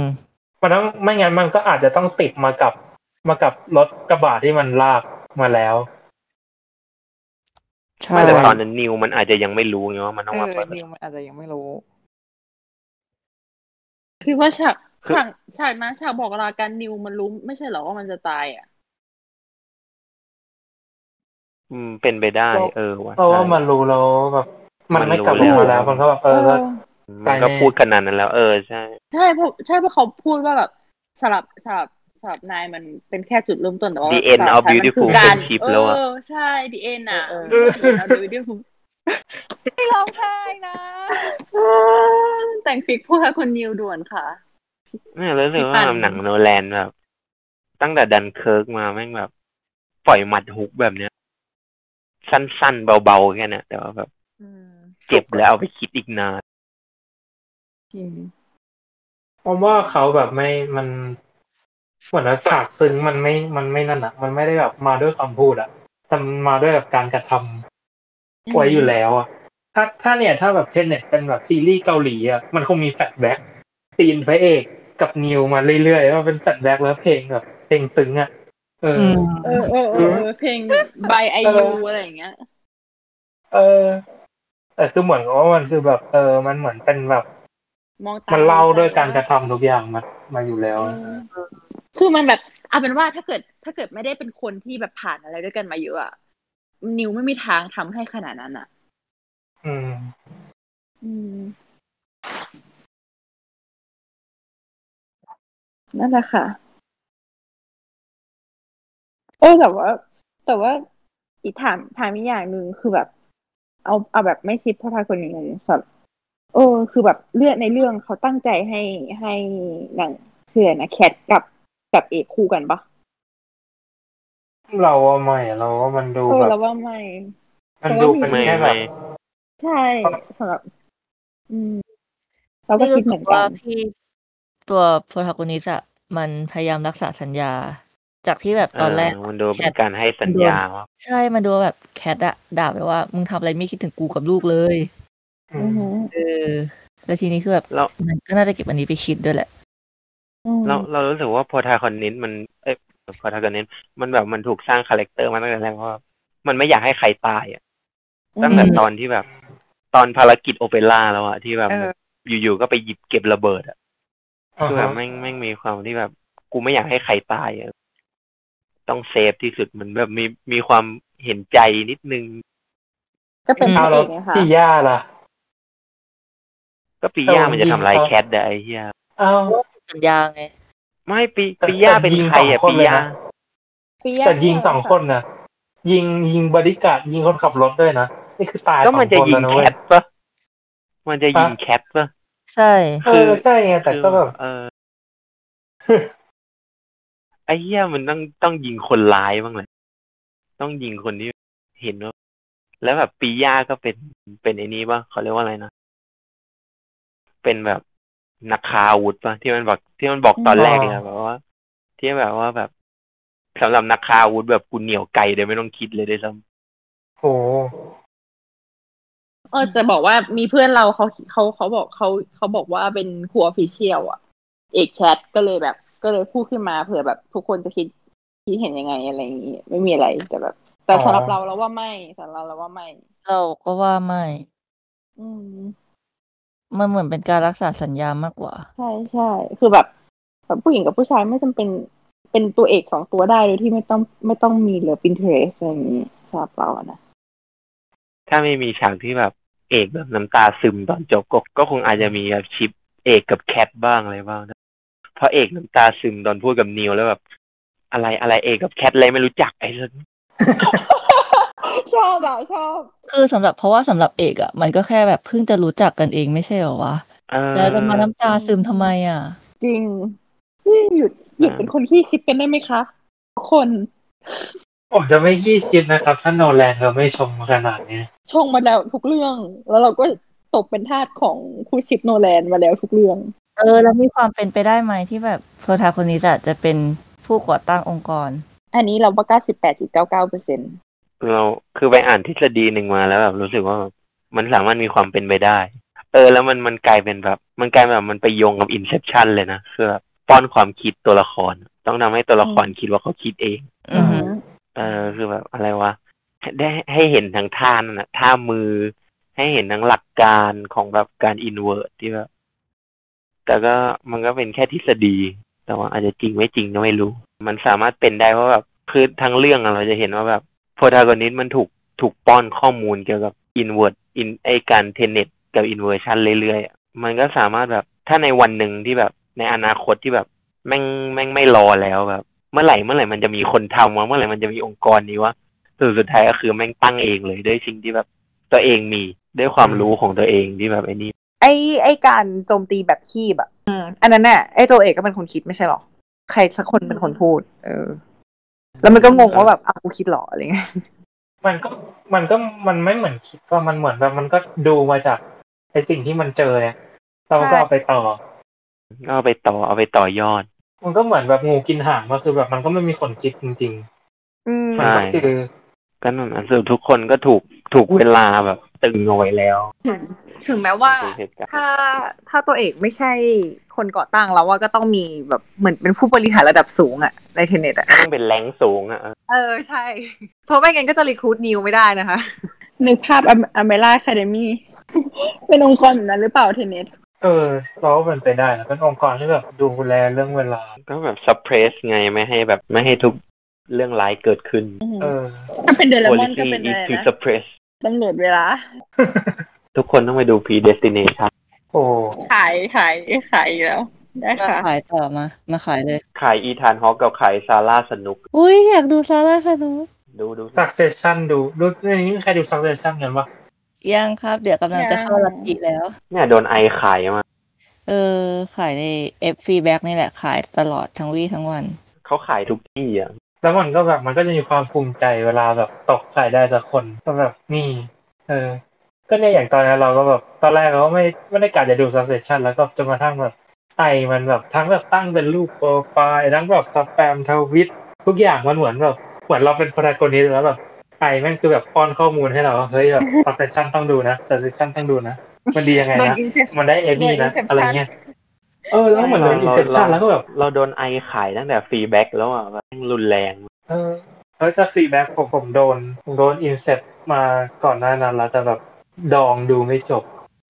มันต้องไม่งั้นมันก็อาจจะต้องติดมากับมากับรถกระบะที่มันลากมาแล้วใช่แต่ตอนนั้นนิวมันอาจจะยังไม่รู้ไงว่ามันต้องมาเปิดนิวมันอาจจะยังไม่รู้คิดว่าฉากฉากฉากนั้นฉากบอกลากันนิวมันรู้ไม่ใช่เหรอว่ามันจะตายอ่ะอืมเป็นไปได้เออว่ะเพราะว่ามันรู้แล้วแบบมันไม่กลับมาแล้วมันก็แบบเออมันก็พูดขนาดนั้นแล้วเออใช่ใช่เพราะใช่เพราะเขาพูดว่าแบบสลับสลับสลับนายมันเป็นแค่จุดเริ่มต้นแต่ว่า The End of Beautiful เป็นคลิปแล้วอ่ะเออใช่ The End น่ะ The End of Beautiful ไม่ร้องไห้นะแต่งฟิกพวกค่ะคนนิวด่วนค่ะเนี่ยรู้สึกว่าหนังโนแลนแบบตั้งแต่ดันเคิร์กมาแม่งแบบปล่อยหมัดฮุกแบบเนี้ยสั้นๆเบาๆแค่นั้นแต่ว่าแบบเก็บแล้วเอาไปคิดอีกนานผมว่าเขาแบบไม่มันเหมือนฉากซึ้งมันไม่มันไม่นั่นอ่ะมันไม่ได้แบบมาด้วยคำพูดอ่ะแต่มันมาด้วยแบบการกระทำไว้อยู่แล้วอ่ะถ้าถ้าเนี่ยถ้าแบบเทนเน็ตเป็นแบบซีรีส์เกาหลีอ่ะมันคงมีแฟลชแบ็กตีนพระเอกกับนิวมาเรื่อยๆว่าเป็นแฟลชแบ็กแล้วเพลงแบบเพลงซึ้งอ่ะเออเออเออเพลง by I U อะไรอย่างเงี้ยเออแต่คือเหมือนว่ามันคือแบบเออมันเหมือนเป็นแบบมันเล่าด้วยการกระทำทุกอย่างมามาอยู่แล้วคือมันแบบเอาเป็นว่าถ้าเกิดถ้าเกิดไม่ได้เป็นคนที่แบบผ่านอะไรด้วยกันมาเยอะอ่ะนิวไม่มีทางทำให้ขนาดนั้นอ่ะอืมอืมนั่นแหละค่ะเออแต่ว่าแต่ว่าอีกถามถามอีกอย่างหนึ่งคือแบบเอาเอาแบบไม่คิดพระพายคนอย่างเงี้ยสัตว์เออคือแบบเลือกในเรื่องเขาตั้งใจให้ให้นางเสือนะแคทกับกับเอกคู่กันปะเราว่าไม่เราว่ามันดูแบบเราว่าไม่มันดูเป็นแค่แบบ ใช่สำหรับอืมเราก็คิดเหมือนกันที่ตัวโปรตากอนิสต์อ่ะมันพยายามรักษาสัญญาจากที่แบบตอนแรกมันดูเป็นการให้สัญญาใช่มันดูแบบแคทอะด่าไปว่ามึงทำอะไรไม่คิดถึงกูกับลูกเลยเออแล้วทีนี้คือแบบมันก็น่าจะเก็บอันนี้ไปคิดด้วยแหละเราเรารู้สึกว่าโปรตากอนิสต์มันเอ้ยโปรตากอนิสต์มันแบบมันถูกสร้างคาแรคเตอร์มาตั้งแต่แรกว่ามันไม่อยากให้ใครตายอ่ะตั้งแต่ตอนที่แบบตอนภารกิจโอเปร่าแล้วอ่ะที่แบบอยู่ๆก็ไปหยิบเก็บระเบิดอ่ะคือแบบแม่งแม่งมีความที่แบบกูไม่อยากให้ใครตายอ่ะต้องเซฟที่สุดมันแบบมีมีความเห็นใจนิดนึงก็เป็นเอาแล้วปิยาล่ะก็ปิยามันจะทำลายแคทได้ไอ้เหี้ยอ้าวสัญญาไงไม่ปิปิยาเป็นใครอ่ะปิยาแต่ยิงสองคนนะยิงยิงบริการยิงคนขับรถด้วยนะนี่คือตายก็มันจะยิงแคทป่ะมันจะยิงแคทป่ะใช่เออใช่ไงแต่ก็แบบเออไอ้เหี้ยมันต้องต้องยิงคนร้ายบ้างแหละต้องยิงคนที่เห็นว่าแล้วแบบปีย่าก็เป็นเป็นไอ้นี้ป่ะเขาเรียกว่าอะไรนะเป็นแบบนักฆ่าอาวุธป่ะที่มันบอกที่มันบอกตอนแรกเลยแบบว่าที่แบบว่าแบบสำหรับนักฆ่าอาวุธแบบกูเหนี่ยวไกลเลยไม่ต้องคิดเลยด้วยซ้ำโหเออจะบอกว่ามีเพื่อนเราเขาเขาเขาบอกเขาเขาบอกว่าเป็นครูออฟฟิเชียลอ่ะเอกแคทก็เลยแบบก็เลยพูดขึ้นมาเผื่อแบบทุกคนจะคิดคิดเห็นยังไงอะไรอย่างนี้ไม่มีอะไรแต่แบบแต่สำหรับเราเราว่าไม่สำหรับเราเราว่าไม่เราก็ว่าไม่อืมมันเหมือนเป็นการรักษาสัญญามากกว่าใช่ใช่คือแบบแบบผู้หญิงกับผู้ชายไม่จำเป็นเป็นตัวเอกสองตัวได้โดยที่ไม่ต้องไม่ต้องมีหรือปินเทสอะไรอย่างนี้สำหรับเรานะถ้าไม่มีฉากที่แบบเอกแบบน้ำตาซึมตอนจบก็ก็คงอาจจะมีแบบชิปเอกกับแคทบ้างอะไรบ้างนะเพราะเอกน้ำตาซึมตอนพูดกับนิวแล้วแบบอะไรอะไรเอกกับแคทอะไรไม่รู้จักไอ้สัสชอบอ่ะชอบคือสำหรับเพราะว่าสำหรับเอกอ่ะมันก็แค่แบบเพิ่งจะรู้จักกันเองไม่ใช่เหรอวะแล้วจะมาน้ำตาซึมทำไมอ่ะจริงนี่หยุดหยุดเป็นคนขี้คิดกันได้ไหมคะทุกคนผมจะไม่ขี้คิดนะครับถ้าโนแลนเขาไม่ชงมาขนาดนี้ชงมาแล้วทุกเรื่องแล้วเราก็ตกเป็นทาสของคู่ชิปโนแลนมาแล้วทุกเรื่องเออแล้วมีความเป็นไปได้ไหมที่แบบโปรตากอนิสต์อ่ะจะเป็นผู้ก่อตั้งองค์กรอันนี้เราประกาศ สิบแปดจุดเก้าเก้าเปอร์เซ็นต์ เราคือไปอ่านทฤษฎีหนึ่งมาแล้วแบบรู้สึกว่ามันสามารถมีความเป็นไปได้เออแล้วมันมันกลายเป็นแบบมันกลายแบบมันไปโยงกับ Inception เลยนะคือแบบป้อนความคิดตัวละครต้องทำให้ตัวละครคิดว่าเขาคิดเองอือฮึเออคือแบบอะไรวะได้ให้เห็นทั้งท่านั่นน่ะท่ามือให้เห็นทั้งหลักการของแบบการอินเวอร์ตที่แบบแต่ก็มันก็เป็นแค่ทฤษฎีแต่ว่าอาจจะจริงไม่จริงก็ไม่รู้มันสามารถเป็นได้เพราะแบบคือทั้งเรื่องเราจะเห็นว่าแบบโปรตากอนิสต์มันถูกถูกป้อนข้อมูลเกี่ยวกับอินเวอร์ตอินไอการเทเน็ตกับอินเวอร์ชันเรื่อยๆมันก็สามารถแบบถ้าในวันหนึ่งที่แบบในอนาคตที่แบบแม่งแม่งไม่รอแล้วแบบเมื่อไหร่เมื่อไหร่มันจะมีคนทำวะเมื่อไหร่มันจะมีองค์กรนี้วะสุดท้ายก็คือแม่งตั้งเองเลยด้วยสิ่งที่แบบตัวเองมีด้วยความรู้ของตัวเองที่แบบไอ้นี่ไอ้ไอ้การโจมตีแบบขี้แบบอันนั้นน่ะไอ้ตัวเอกก็เป็นคนคิดไม่ใช่หรอใครสักคนเป็นคนพูดเออแล้วมันก็งงว่าแบบอ้าวกูคิดหรออะไรเงี้ยมันก็มันก็มันไม่เหมือนคิดว่ามันเหมือนแบบมันก็ดูมาจากไอ้สิ่งที่มันเจอเนี่ยเราก็เอาไปต่อก็เอาไปต่อเอาไปต่อยอดมันก็เหมือนแบบงูกินหางก็คือแบบมันก็ไม่มีคนคิดจริงๆมันก็คือกันนั่นนะทุกคนก็ถูกถูกเวลาแบบตึงเอาไว้แล้วถึงแม้ว่าถ้าถ้าตัวเอกไม่ใช่คนก่อตั้งแล้วว่าก็ต้องมีแบบเหมือนเป็นผู้บริหารระดับสูงอะในเทเน็ตอะต้องเป็นแรงสูงอะเออใช่เพราะไม่งั้นก็จะรีครูทนิวไม่ได้นะคะนึกภาพอเมร่าแคเดมี่เป็นองค์กรแบบนั้นหรือเปล่าเทเน็ตเออเราเป็นไปได้นะเป็นองค์กรที่แบบดูแลเรื่องเวลาก็แบบซับเพรสไงไม่ให้แบบไม่ให้ทุกเรื่องร้ายเกิดขึ้นเออถ้าเป็นเดลมอนก็เป็นอะไรนะตำรวจเวลาทุกคนต้องไปดู Predestination โอ้ขายขายขายแล้วได้ค่ะขายต่อมามาขายเลยขายอีธานฮอคกับขายซาร่าสนุกอุ้ยอยากดูซาร่าสนุกดูดู Succession ดูดูนี่ใครดู Succession กันปะยังครับเดี๋ยวกำลังจะเข้าลัทธิแล้วเนี่ยโดนไอขายมาเออขายใน F Feedback นี่แหละขายตลอดทั้งวี่ทั้งวันเขาขายทุกที่อ่ะแล้วมันก็แบบมันก็จะมีความภูมิใจเวลาแบบตกขายได้สักคนก็แบบนี่เออ ก็เนี่ยอย่างตอนนั้นเราก็แบบตอนแรกเราก็ไม่ไม่ได้กะจะดู Succession แล้วก็จนกระทั่งแบบไอมันแบบทั้งแบบตั้งเป็นรูปโปรไฟล์ทั้งแบบสแปมทวิตทุกอย่างมันเหมือนแบบเหมือนเราเป็นโปรตากอนิสต์แล้วแบบไอแม่งคือแบบป้อนข้อมูลให้เราเฮ้ยแบบ Succession ต้องดูนะ Succession ต้องดูนะมันดียังไงนะมันได้เอมี่นะอะไรเงี้ยเออแล้วเหมือนเราอินเซ็ปชั่นแล้วก็แบบเราโดนไอขายตั้งแต่ฟีแบ็กแล้วอ่ะมันรุนแรงเออแล้วจะฟีแบ็กผมผมโดนผมโดนอินเซ็ปมาก่อนหน้านั้นแล้วแต่แบบดองดูไม่จบ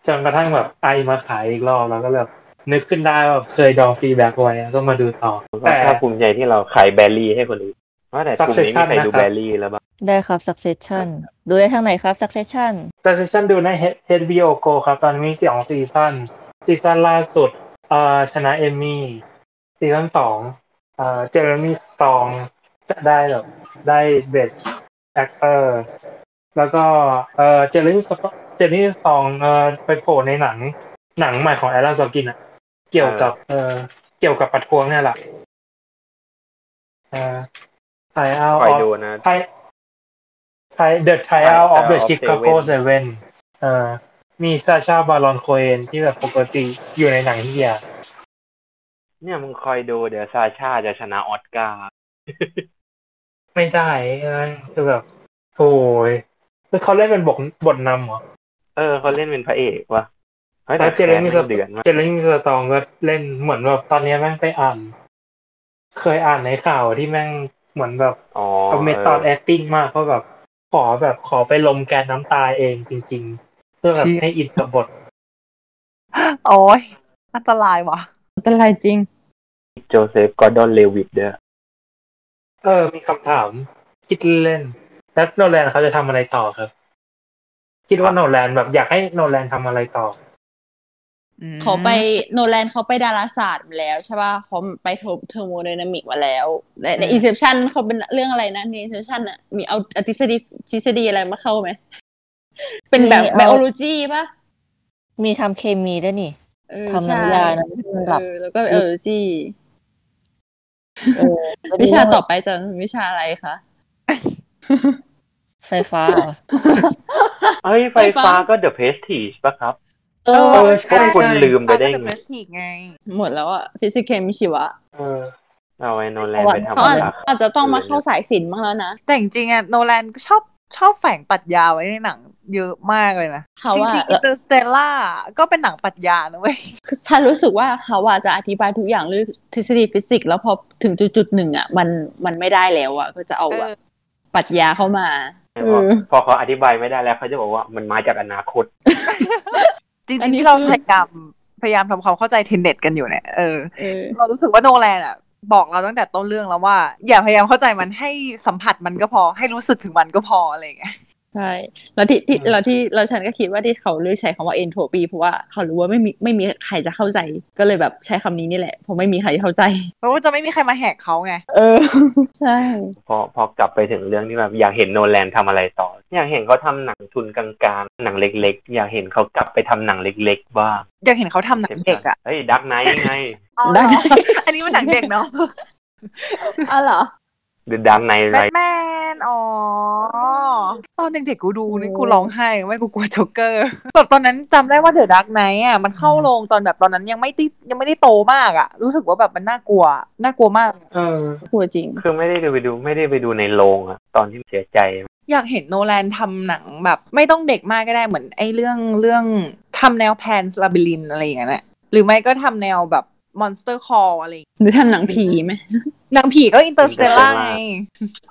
จนกระทั่งแบบไอมาขายอีกรอบแล้วก็แบบนึกขึ้นได้ว่าเคยดองฟีแบ็กไว้แล้วก็มาดูต่อแต่ภาคภูมิใจที่เราขายแบลลี่ให้คนอื่นเพราะแต่กลุ่มนี้ไม่เคยดูแบลลี่แล้วบ้างได้ครับ Succession ดูได้ทางไหนครับ Succession Succession ดูใน เอช บี โอ Go ครับตอนนี้มีสองซีซั่นซีซั่นล่าสุดเอ่อชนะเอมมี่ซีซั่นสองเอ่อเจเรมี่สตองได้แบบได้ Best Actor แล้วก็เอ่อเจเรมี่เจเรมี่สตองเอ่อไปโผล่ในหนังหนังใหม่ของแอลลันซอกินอ่ะเกี่ยวกับเอ่อเกี่ยวกับประท้วงเนี่ยแหละเอ่อไทยเอาออฟไทยไทย The Trial of the Chicago Seven เอ่อมีซาชาบารอนโคเอนที่แบบปกติอยู่ในหนังที่เดียเนี่ยมึงคอยดูเดี๋ยวซาชาจะชนะออสการ์ไม่ได้เออคือแบบโอ้ยคือเขาเล่นเป็นบทบทนำเหรอเออเขาเล่นเป็นพระเอกว่ะแต่เจเรมี่สเดือนเจเรมี่สตองก็เล่นเหมือนแบบตอนนี้แม่งไปอ่านเคยอ่านในข่าวที่แม่งเหมือนแบบเอาเมทอดแอคติ้งมากเพราะแบบขอแบบขอไปลมแกนน้ำตาเองจริงๆเพื่อแบบให้อินกับบทโอ้ยอันตรายว่ะอันตรายจริงโจเซฟกอร์ดอนเลวิตเด้อเออมีคำถามคิดเล่นแล้วโนแลนเขาจะทำอะไรต่อครับคิดว่าโนแลนแบบอยากให้โนแลนทำอะไรต่อเขาไปโนแลนเขาไปดาราศาสตร์แล้วใช่ป่ะเขาไปเทอร์โมไดนามิกมาแล้วในอินเซปชั่นเขาเป็นเรื่องอะไรนะในอินเซปชั่นอ่ะมีเอาทฤษฎีทฤษฎีอะไรมาเข้าไหมเป็นแบบไบโอโลจีป่ะมีทำเคมีด้วยนี่ทำน้ำยาน้ำหลับแล้วก็ไบโอโลจีวิชาต่อไปจะวิชาอะไรคะไฟฟ้าเอ้ยไฟฟ้าก็ The Prestige ป่ะครับเออพวกคุณลืมไปได้ไง The Prestige ไงหมดแล้วอ่ะฟิสิกส์เคมีชีวะเออเอาไว้โนแลนไปทำอะไรอาจจะต้องมาเข้าสายศิลป์บ้างแล้วนะแต่จริงๆอ่ะโนแลนก็ชอบชอบแฝงปรัชญาไว้ในหนังเยอะมากเลยนะจริงๆ Interstellar ก็เป็นหนังปรัชญานะเว้ยฉันรู้สึกว่าเขาอ่ะจะอธิบายทุกอย่างเรื่องทฤษฎีฟิสิกส์แล้วพอถึงจุดๆหนึ่งอ่ะมันมันไม่ได้แล้วอ่ะก็จะเอาแบบปรัชญาเข้ามาพอเขาอธิบายไม่ได้แล้วเขาจะบอกว่ามันมาจากอนาคตจริงๆที่เราพยายามพยายามทำความเข้าใจ ที เน็ต กันอยู่เนี่ยเออเรารู้สึกว่าโนแลนอ่ะบอกเราตั้งแต่ต้นเรื่องแล้วว่าอย่าพยายามเข้าใจมันให้สัมผัสมันก็พอให้รู้สึกถึงมันก็พออะไรอย่างเงี้ยใช่แล้วที่ที่เราที่เราฉันก็คิดว่าที่เขาเลือกใช้คำว่า Entropy เพราะว่าเขารู้ว่าไม่มีไม่มีใครจะเข้าใจก็เลยแบบใช้คำนี้นี่แหละเพราะไม่มีใครเข้าใจเพราะว่าจะไม่มีใครมาแหกเขาไงเออใช่พอพอกลับไปถึงเรื่องที่แบบอยากเห็นโนแลนทำอะไรต่ออยากเห็นเขาทำหนังทุนกลางๆหนังเล็กๆอยากเห็นเขากลับไปทำหนังเล็กๆบ้างอยากเห็นเขาทำหนังเด็กอ่ะเฮ้ย Dark Knight ไง Dark Knight อันนี้มันหนังเด็กเนาะอ๋อเหรอThe Dark Knight แบทแมนอ๋อตอนเด็กๆกูดูนี่กูร้องไห้ไม่กูกลัวโจ๊กเกอร์ตอนนั้นจำได้ว่า The Dark Knight อ่ะมันเข้าโรงตอนแบบตอนนั้นยังไม่ติยังไม่ได้โตมากอ่ะรู้สึกว่าแบบมันน่ากลัวน่ากลัวมากเออกลัวจริงคือไม่ได้ไปดูไม่ได้ไปดูในโรงอ่ะตอนที่เสียใจอยากเห็นโนแลนทำหนังแบบไม่ต้องเด็กมากก็ได้เหมือนไอ้เรื่องเรื่องทำแนวแพนลาบิลินอะไรอย่างเงี้ยหรือไม่ก็ทำแนวแบบMonster Call อะไรหรือทำหนังผีไหมหนังผีก็ Interstellar ไง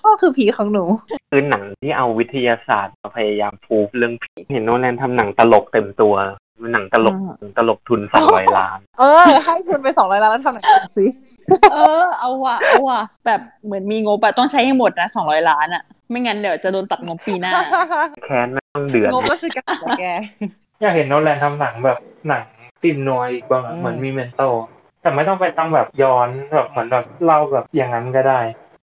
ก็คือผีของหนูคือหนังที่เอาวิทยาศาสตร์มาพยายามพูดเรื่องผีเห็นโนแลนทำหนังตลกเต็มตัวหนังตลกตลกทุนสองร้อยล้านเออให้ทุนไปสองร้อยล้านแล้วทำหนังตลกสิเออเอาว่ะเอาว่ะแบบเหมือนมีงบอะต้องใช้ให้หมดนะสองร้อยล้านอะไม่งั้นเดี๋ยวจะโดนตัดงบปีหน้าแค้นไม่ต้องเดือดงบก็คือการแกอยากเห็นโนแลนทำหนังแบบหนังติมนอยอีกบ้างเหมือนมีเมนโตแต่ไม่ต้องไปตั้งแบบย้อนแบบเหมือนแบบเล่าแบบอย่างนั้นก็ได้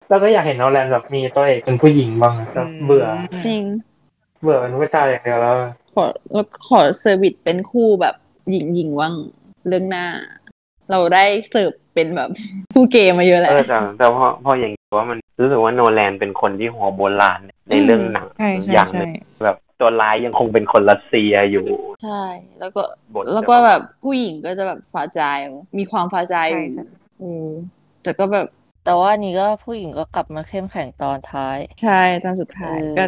แล้วก็อยากเห็นโนแลนแบบมีตัวเอกเป็นผู้หญิงบ้างแบบเบื่อจริงเบื่อเป็นผู้ชายอย่างเดียวแล้วขอแล้วขอเซอร์วิสเป็นคู่แบบหญิงหญิงว่างเรื่องหน้าเราได้เสิร์ฟเป็นแบบคู่เกมมาเยอะแล้วแต่พอพออย่างว่ามันรู้สึกว่าโนแลนเป็นคนที่หัวโบราณในเรื่องหนังอย่างนึงแบบ ตัวร้ายยังคงเป็นคนรัสเซียอยู่ใช่แล้วก็แล้วก็แบบผู้หญิงก็จะแบบฟาจายมีความฟาจายอืมแต่ก็แบบแต่ว่านี่ก็ผู้หญิงก็กลับมาเข้มแข็งตอนท้ายใช่ตอนสุดท้ายก็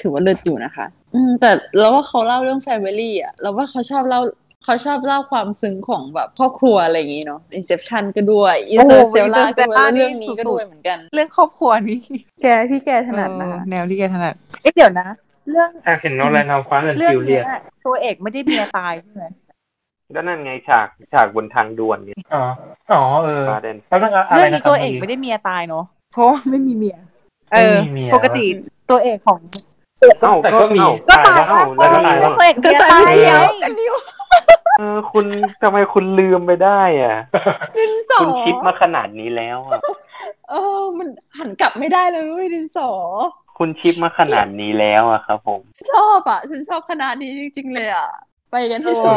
ถือว่าเลิศอยู่นะคะอืมแต่เราว่าเขาเล่าเรื่อง family อ่ะเราว่าเขาชอบเล่าเขาชอบเล่าความซึ้งของแบบครอบครัวอะไรอย่างงี้เนาะ Inception ก็ด้วย Inception ก็ด้วยเรื่องนี้ก็ด้วยเหมือนกันเรื่องครอบครัวนี่แกที่แกถนัดนะแนวที่แกถนัดเอ๊ะเดี๋ยวนะเรื่องแอคชั่นน้องแลนด์ฟ้าแลนด์ฟิวเรียตัวเอกไม่ได้เมียตายใช่มั้ยก็นั่นไงฉากฉากบนทางด่วนนี่อ๋ออ๋อเออแล้วเรื่องอะไรนะตัวเอกไม่ได้เมียตายเนาะเพราะไม่มีเมียเออปกติตัวเอกของเอ้าแต่ก็มีก็ตายแล้วแล้วก็ตายแล้วก็ตายแล้วเออคุณทำไมคุณลืมไปได้อ่ะดินสอคุณคิดมาขนาดนี้แล้วอ่ะเออมันหันกลับไม่ได้เลยดินสอคุณคิดมาขนาดนี้แล้วอ่ะครับผมชอบอ่ะฉันชอบขนาดนี้จริงๆเลยอ่ะไปกันที่สุด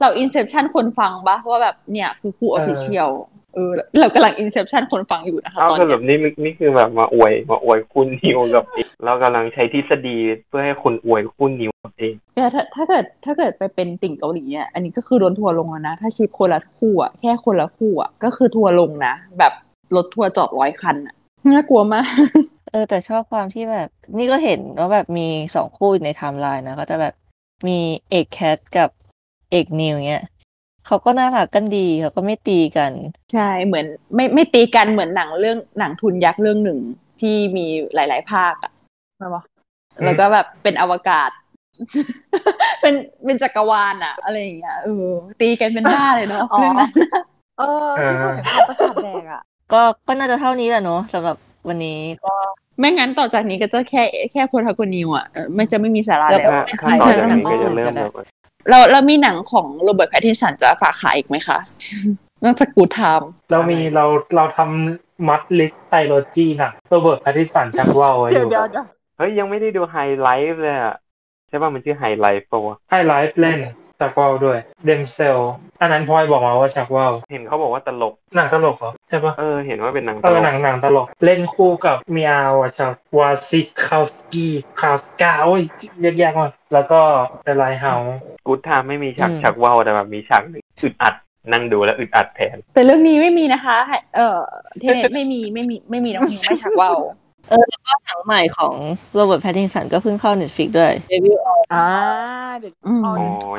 เรา Inception คนฟังปะว่าแบบเนี่ยคือคู่ Official เออเรากำลัง Inception คนฟังอยู่นะคะตอนนี้แบบนี้นี่คือแบบมาอวยมาอวยคุณนิวกับอีกเรากำลังใช้ทฤษฎีเพื่อให้คนอวยคุณนิวกับอีกแต่ถ้าถ้าเกิดถ้าเกิดไปเป็นติ่งเกาหลีอ่ะอันนี้ก็คือโดนทัวร์ลงแล้วนะถ้าชีพคนละคู่อ่ะแค่คนละคู่อ่ะก็คือทัวร์ลงนะแบบรถทัวร์จอดหนึ่งร้อยคันอ่ะน่ากลัวมากเออแต่ชอบความที่แบบนี่ก็เห็นว่าแบบมีสองคู่ในไทม์ไลน์นะก็จะแบบมีเอกแคทกับเอกนิวเงี้ยเขาก็น่ารักกันดีเขาก็ไม่ตีกันใช่เหมือนไม่ไม่ตีกันเหมือนหนังเรื่องหนังทุนยักษ์เรื่องหนึ่งที่มีหลายๆภาคอ่ะใช่ปะแล้วก็แบบเป็นอวกาศ เป็นเป็นจักรวาลอ่ะอะไรอย่างเงี้ยเออตีกันเป็นบ้าเลยเนาะเรื่องนั้นเออที่สุดของเขาประสาทแดงอ่ะก็ก็น่าจะเท่านี้แหละเนาะสำหรับวันนี้ก็ไม่งั้นต่อจากนี้ก็จะแค่แค่โพสต์กับนิวอ่ะมันจะไม่มีสาระแล้วต่อจากนี้ก็จะเริ่มเราเรามีหนังของโรเบิร์ตแพตตินสันจะฝากขายอีกไหมคะนอกจากกูทามเรามีเราเราทำมัดลิสไทโลจีหนังโรเบิร์ตแพตตินสันชักว่าไว้อยู่เฮ้ยยังไม่ได้ดูไฮไลท์เลยอ่ะใช่ป่ะมันชื่อไฮไลท์ป่ะวะไฮไลท์เล่นชักว่าด้วยเดมเซลอันนั้นพลอยบอกมาว่าชักว่าเห็นเขาบอกว่าตลกหนังตลกเหรอใช่ปะเออเห็นว่าเป็นหนังตลกเออหนังหนังตลกเล่นคู่กับเมียวชักวาซิคาวสกี้คาวสกาโอ้ยเยอะแยะมากแล้วก็ The Lighthouse กูทำไม่มีฉากชักว่าแต่แบบมีฉากอึดอัดนั่งดูแล้วอึดอัดแทนแต่เรื่องนี้ไม่มีนะคะเออเทเน็ตไม่มีไม่มีไม่มีน้องหนูไม่ชักว่าเออแล้วก็หนังใหม่ของโรเบิร์ตแพตตินสันก็เพิ่งเข้า Netflix ด้วย Debut อ่าเด็กอ๋อ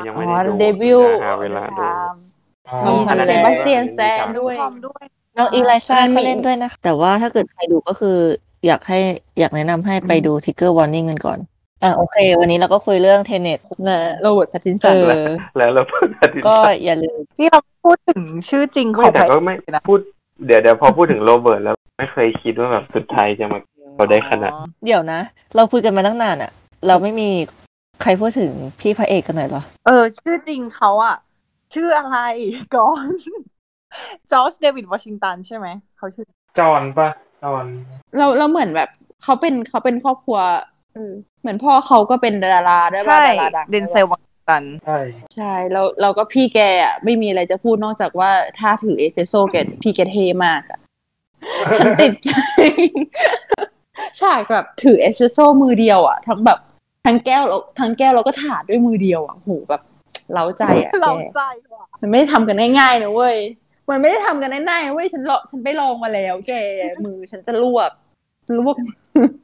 ยังไม่ได้ดู Debut เวลาดูมีเซบาสเตียนแซนด้วยน้องอีไลซ่าก็เล่นด้วยนะแต่ว่าถ้าเกิดใครดูก็คืออยากให้อยากแนะนำให้ไปดู Trigger Warning กันก่อนอ่ะโอเควันนี้เราก็คุยเรื่อง Tenet นะโรเบิร์ตแพตตินสันแล้วเราก็อย่าลืมนี่เราพูดถึงชื่อจริงของแต่ก็ไม่พูดเดี๋ยวเดี๋ยวพอพูดถึงโรเบิร์ตแล้วไม่เคยคิดว่าแบบสุดท้ายจะมาเราได้ขนาดเดี๋ยวนะเราคุยกันมาตั้งนานอ่ะเราไม่มีใครพูดถึงพี่พระเอกกันหน่อยเหรอเออชื่อจริงเขาอ่ะชื่ออะไรก่อนจอร์จเดวิดวอชิงตันใช่ไหมเขาชื่อจอนป่ะจอนเราเราเหมือนแบบเขาเป็นเขาเป็นครอบครัวเหมือนพ่อเขาก็เป็นดาราด้วยป่ะดาราดังเดนเซลวอชิงตันใช่ใช่เราเราก็พี่แกอ่ะไม่มีอะไรจะพูดนอกจากว่าถ้าถือเอสเปรสโซ่แกพี่แกเท่มากฉันติดใจฉากแบบถือเอสเปรสโซ่มือเดียวอ่ะทั้งแบบทั้งแก้วทั้งแก้วเราก็ถาดด้วยมือเดียวอ่ะโหแบบเล้าใจอ่ะเล้าใจว่ะมันไม่ได้ทำกันง่ายๆนะเว้ยมันไม่ได้ทำกันง่ายๆเว้ยฉันลองฉันไปลองมาแล้วแกมือฉันจะลวกลวก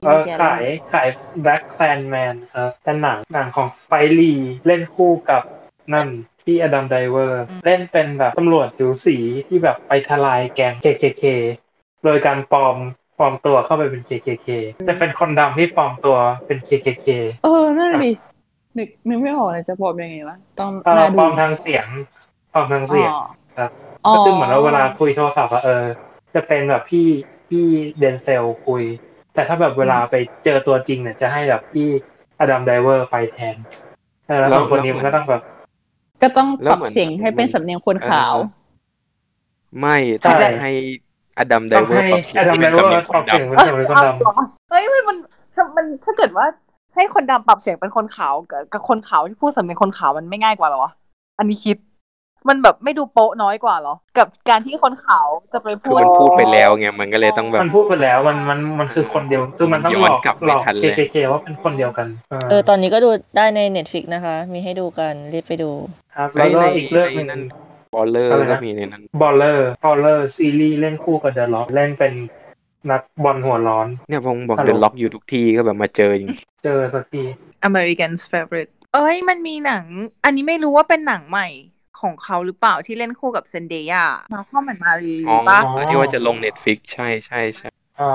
เออขายขายแบล็คแฟนแมนครับเป็นหนังหนังของสไปรีเล่นคู่กับนั่นที่อดัมไดเวอร์เล่นเป็นแบบตำรวจผิวสีที่แบบไปทลายแก๊ง เค เค เค โดยการปลอมปลอมตัวเข้าไปเป็น เค เค เค แต่เป็นคนดำที่ปลอมตัวเป็น เค เค เค เออนั่นดินึกนึกไม่ออกเลยจะปลอมยังไงวะต้องปลอมทางเสียงปลอมทางเสียงครับก็คือเหมือนว่าเวลาคุยโทรศัพท์อะเออจะเป็นแบบพี่พี่เดนเซลคุยแต่ถ้าแบบเวลาไปเจอตัวจริงเนี่ยจะให้แบบพี่อดัมไดเวอร์ไปแทนแล้วคนนี้มันก็ต้องแบบก็ต้องปรับเสียงให้เป็นสำเนียงคนขาวไม่ต้องให้อดัมไดเวอร์ปรับเสียงเป็นตำแหน่งคนดำเฮ้ยมันมันมันถ้าเกิดว่าให้คนดำปรับเสียงเป็นคนขาวกับคนขาวที่พูดสำเนียงคนขาวมันไม่ง่ายกว่าหรออันนี้คิด มันแบบไม่ดูโป๊ะน้อยกว่าหรอกับการที่คนขาวจะไปพูดคือมันพูดไปแล้วไงมันก็เลยต้องแบบมันพูดไปแล้วมันมันมันคือคนเดียวคือมันต้องหลอกหลอก เค เค เค ว่าเป็นคนเดียวกันเออตอนนี้ก็ดูได้ใน Netflix นะคะมีให้ดูกันรีบไปดูครับแล้วก็อีกเรื่องนึงนั้นบอลเลอร์ก็มีในนั้นบอลเลอร์บอลเลอร์ซีรีส์เล่นคู่กับ The Lock เล่นเป็นนักบอลหัวร้อนเนี่ยผมบอก The Lock อยู่ทุกทีก็แบบมาเจอเจอสักที American's Favorite เอ้ยมันมีหนังอันนี้ไม่รู้ว่าเป็นหนังใหม่ของเขาหรือเปล่าที่เล่นคู่กับเซนเดียมาเข้าเหมือนมารีป่ะที่ว่าจะลง Netflix ใช่ใช่ใช่อ๋อ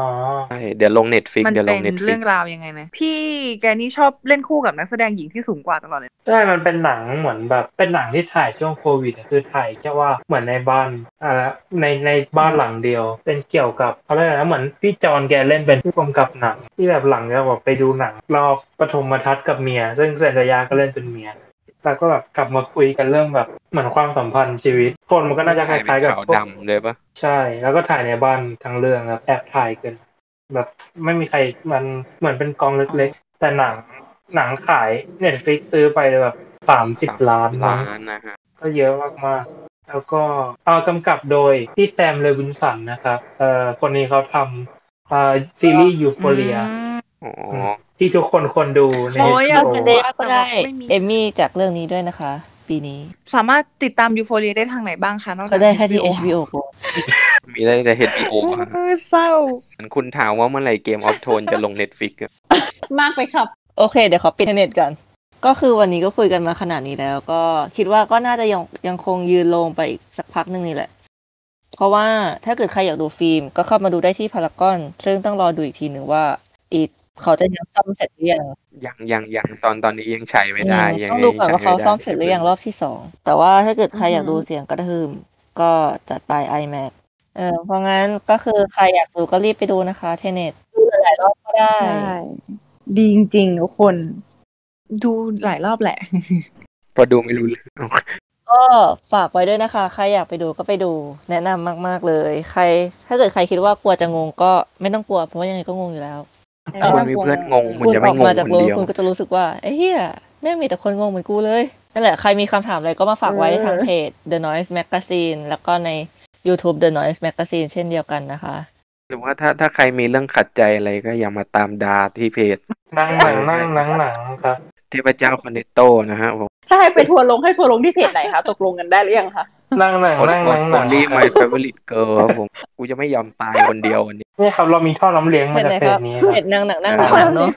ใช่เดี๋ยวลง Netflix เดี๋ยวลง Netflix มันเป็นเรื่องราวยังไงนะพี่แกนี่ชอบเล่นคู่กับนักแสดงหญิงที่สูงกว่าตลอดเลยใช่มันเป็นหนังเหมือนแบบเป็นหนังที่ถ่ายช่วงโควิดคือถ่ายแค่ว่าเหมือนในบ้านอ่ะในในบ้านหลังเดียวเป็นเกี่ยวกับอะไรนะเหมือนพี่จอนแกเล่นเป็นผู้กำกับหนังที่แบบหลังจะแบบไปดูหนังรอบปฐมทัศน์กับเมียซึ่งเซนเดียก็เล่นเป็นเมียแล้วก็แบบกลับมาคุยกันเรื่องแบบเหมือนความสัมพันธ์ชีวิตคนมันก็น่าจะคล้ายๆกับดำเลยปะใช่แล้วก็ถ่ายในบ้านทั้งเรื่องครับแอบถ่ายกันแบบไม่มีใครมันเหมือนเป็นกองเล็กๆแต่หนังหนังขาย Netflix ซื้อไปเลยแบบ สามสิบล้านนะฮะก็เยอะมากๆแล้วก็เอากำกับโดยพี่แซม เลวินสันนะครับเอ่อคนนี้เขาทำเอ่อซีรีส์ยูโฟเรียอ๋อที่ทุกคนคนดูในโอ้ยก็ได้ก็ได้เอมมี่จากเรื่องนี้ด้วยนะคะปีนี้สามารถติดตามยูโฟเรียได้ทางไหนบ้างคะนอกจากก็ได้แค่ที่ เอช บี โอ Go มีได้แต่ เอช บี โอ อ่ะเศร้างั้นคุณถามว่าเมื่อไหร่เกม Off Tone จะลง Netflix อ่ะมากไปครับโอเคเดี๋ยวขอปิด ที เน็ต ก่อนก็คือวันนี้ก็คุยกันมาขนาดนี้แล้วก็คิดว่าก็น่าจะยังยังคงยืนลงไปอีกสักพักนึงนี่แหละเพราะว่าถ้าเกิดใครอยากดูฟิล์มก็เข้ามาดูได้ที่พารากอนซึ่งต้องรอดูอีกทีนึงว่าอีกเขาจะยังซ่อมเสร็จหรือยังยังยังยังตอนตอนนี้ยังใช้ไม่ได้ยังต้องดูก่อนว่าเขาซ่อมเสร็จหรือยังรอบที่สองแต่ว่าถ้าเกิดใครอยากดูเสียงกระหึ่มก็จัดไป IMAX เออเพราะงั้นก็คือใครอยากดูก็รีบไปดูนะคะ ที เน็ต ดูหลายรอบก็ได้ใช่ดีจริงๆทุกคนดูหลายรอบแหละพอดูไม่รู้ก็ฝากไว้ด้วยนะคะใครอยากไปดูก็ไปดูแนะนำมากๆเลยใครถ้าเกิดใครคิดว่ากลัวจะงงก็ไม่ต้องกลัวเพราะว่ายังไงก็งงอยู่แล้วคุณมีเพื่อนงงคุณจะไม่งงคนเดียวคุณก็จะรู้สึกว่าไอ้เหี้ยแม่งมีแต่คนงงเหมือนกูเลยนั่นแหละใครมีคำถามอะไรก็มาฝากไว้ทางเพจ The Noise Magazine แล้วก็ใน YouTube The Noise Magazine เช่นเดียวกันนะคะหรือว่าถ้าถ้าใครมีเรื่องขัดใจอะไรก็อย่ามาตามดาที่เพจนั่งหนังนั่งหนังหนังครับเทพเจ้าคอนเนตโต้นะฮะผมถ้าให้ไปทัวร์ลงให้ทัวร์ลงที่เพจไหนคะตกลงกันได้หรือยังคะนั่งหนังนั่งหนังหนังรีมายเฟเวอร์ลิตเกิร์ลผมกูจะไม่ยอมตายคนเดียววันนี้นี่ครับเรามีท่อน้ำเลี้ยงมาจากเพจนี้เพจนั่งหนังนั่งหนังเนาะ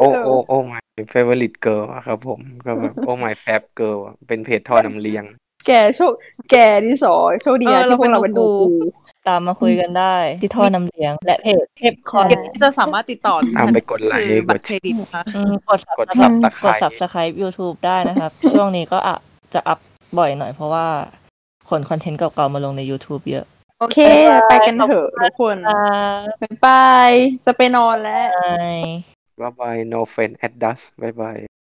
โอ้โอ้โอ้มายเฟเวอร์ลิตเกิร์ลครับผมก็แบบโอ้มายแฟบเกิร์ลเป็นเพจท่อน้ำเลี้ยงแกโชคแกนี่สอโชคดีนะที่พวกเราเป็นกูตามมาคุยกันได้ที่ท่อน้ำเลี้ยงและเพจเทปคอนจะสามารถติดต่อไปกดไลค์บัตรเครดิตค่ะกด Subscribe YouTube ได้นะครับช่วงนี้ก็อ่ะจะอัพบ่อยหน่อยเพราะว่าขนคอนเทนต์เก่าๆมาลงใน YouTube เยอะโอเคไปกันเถอะทุกคนบ๊ายบายจะไปนอนแล้วบ๊ายบาย no friend at dusk บ๊ายบาย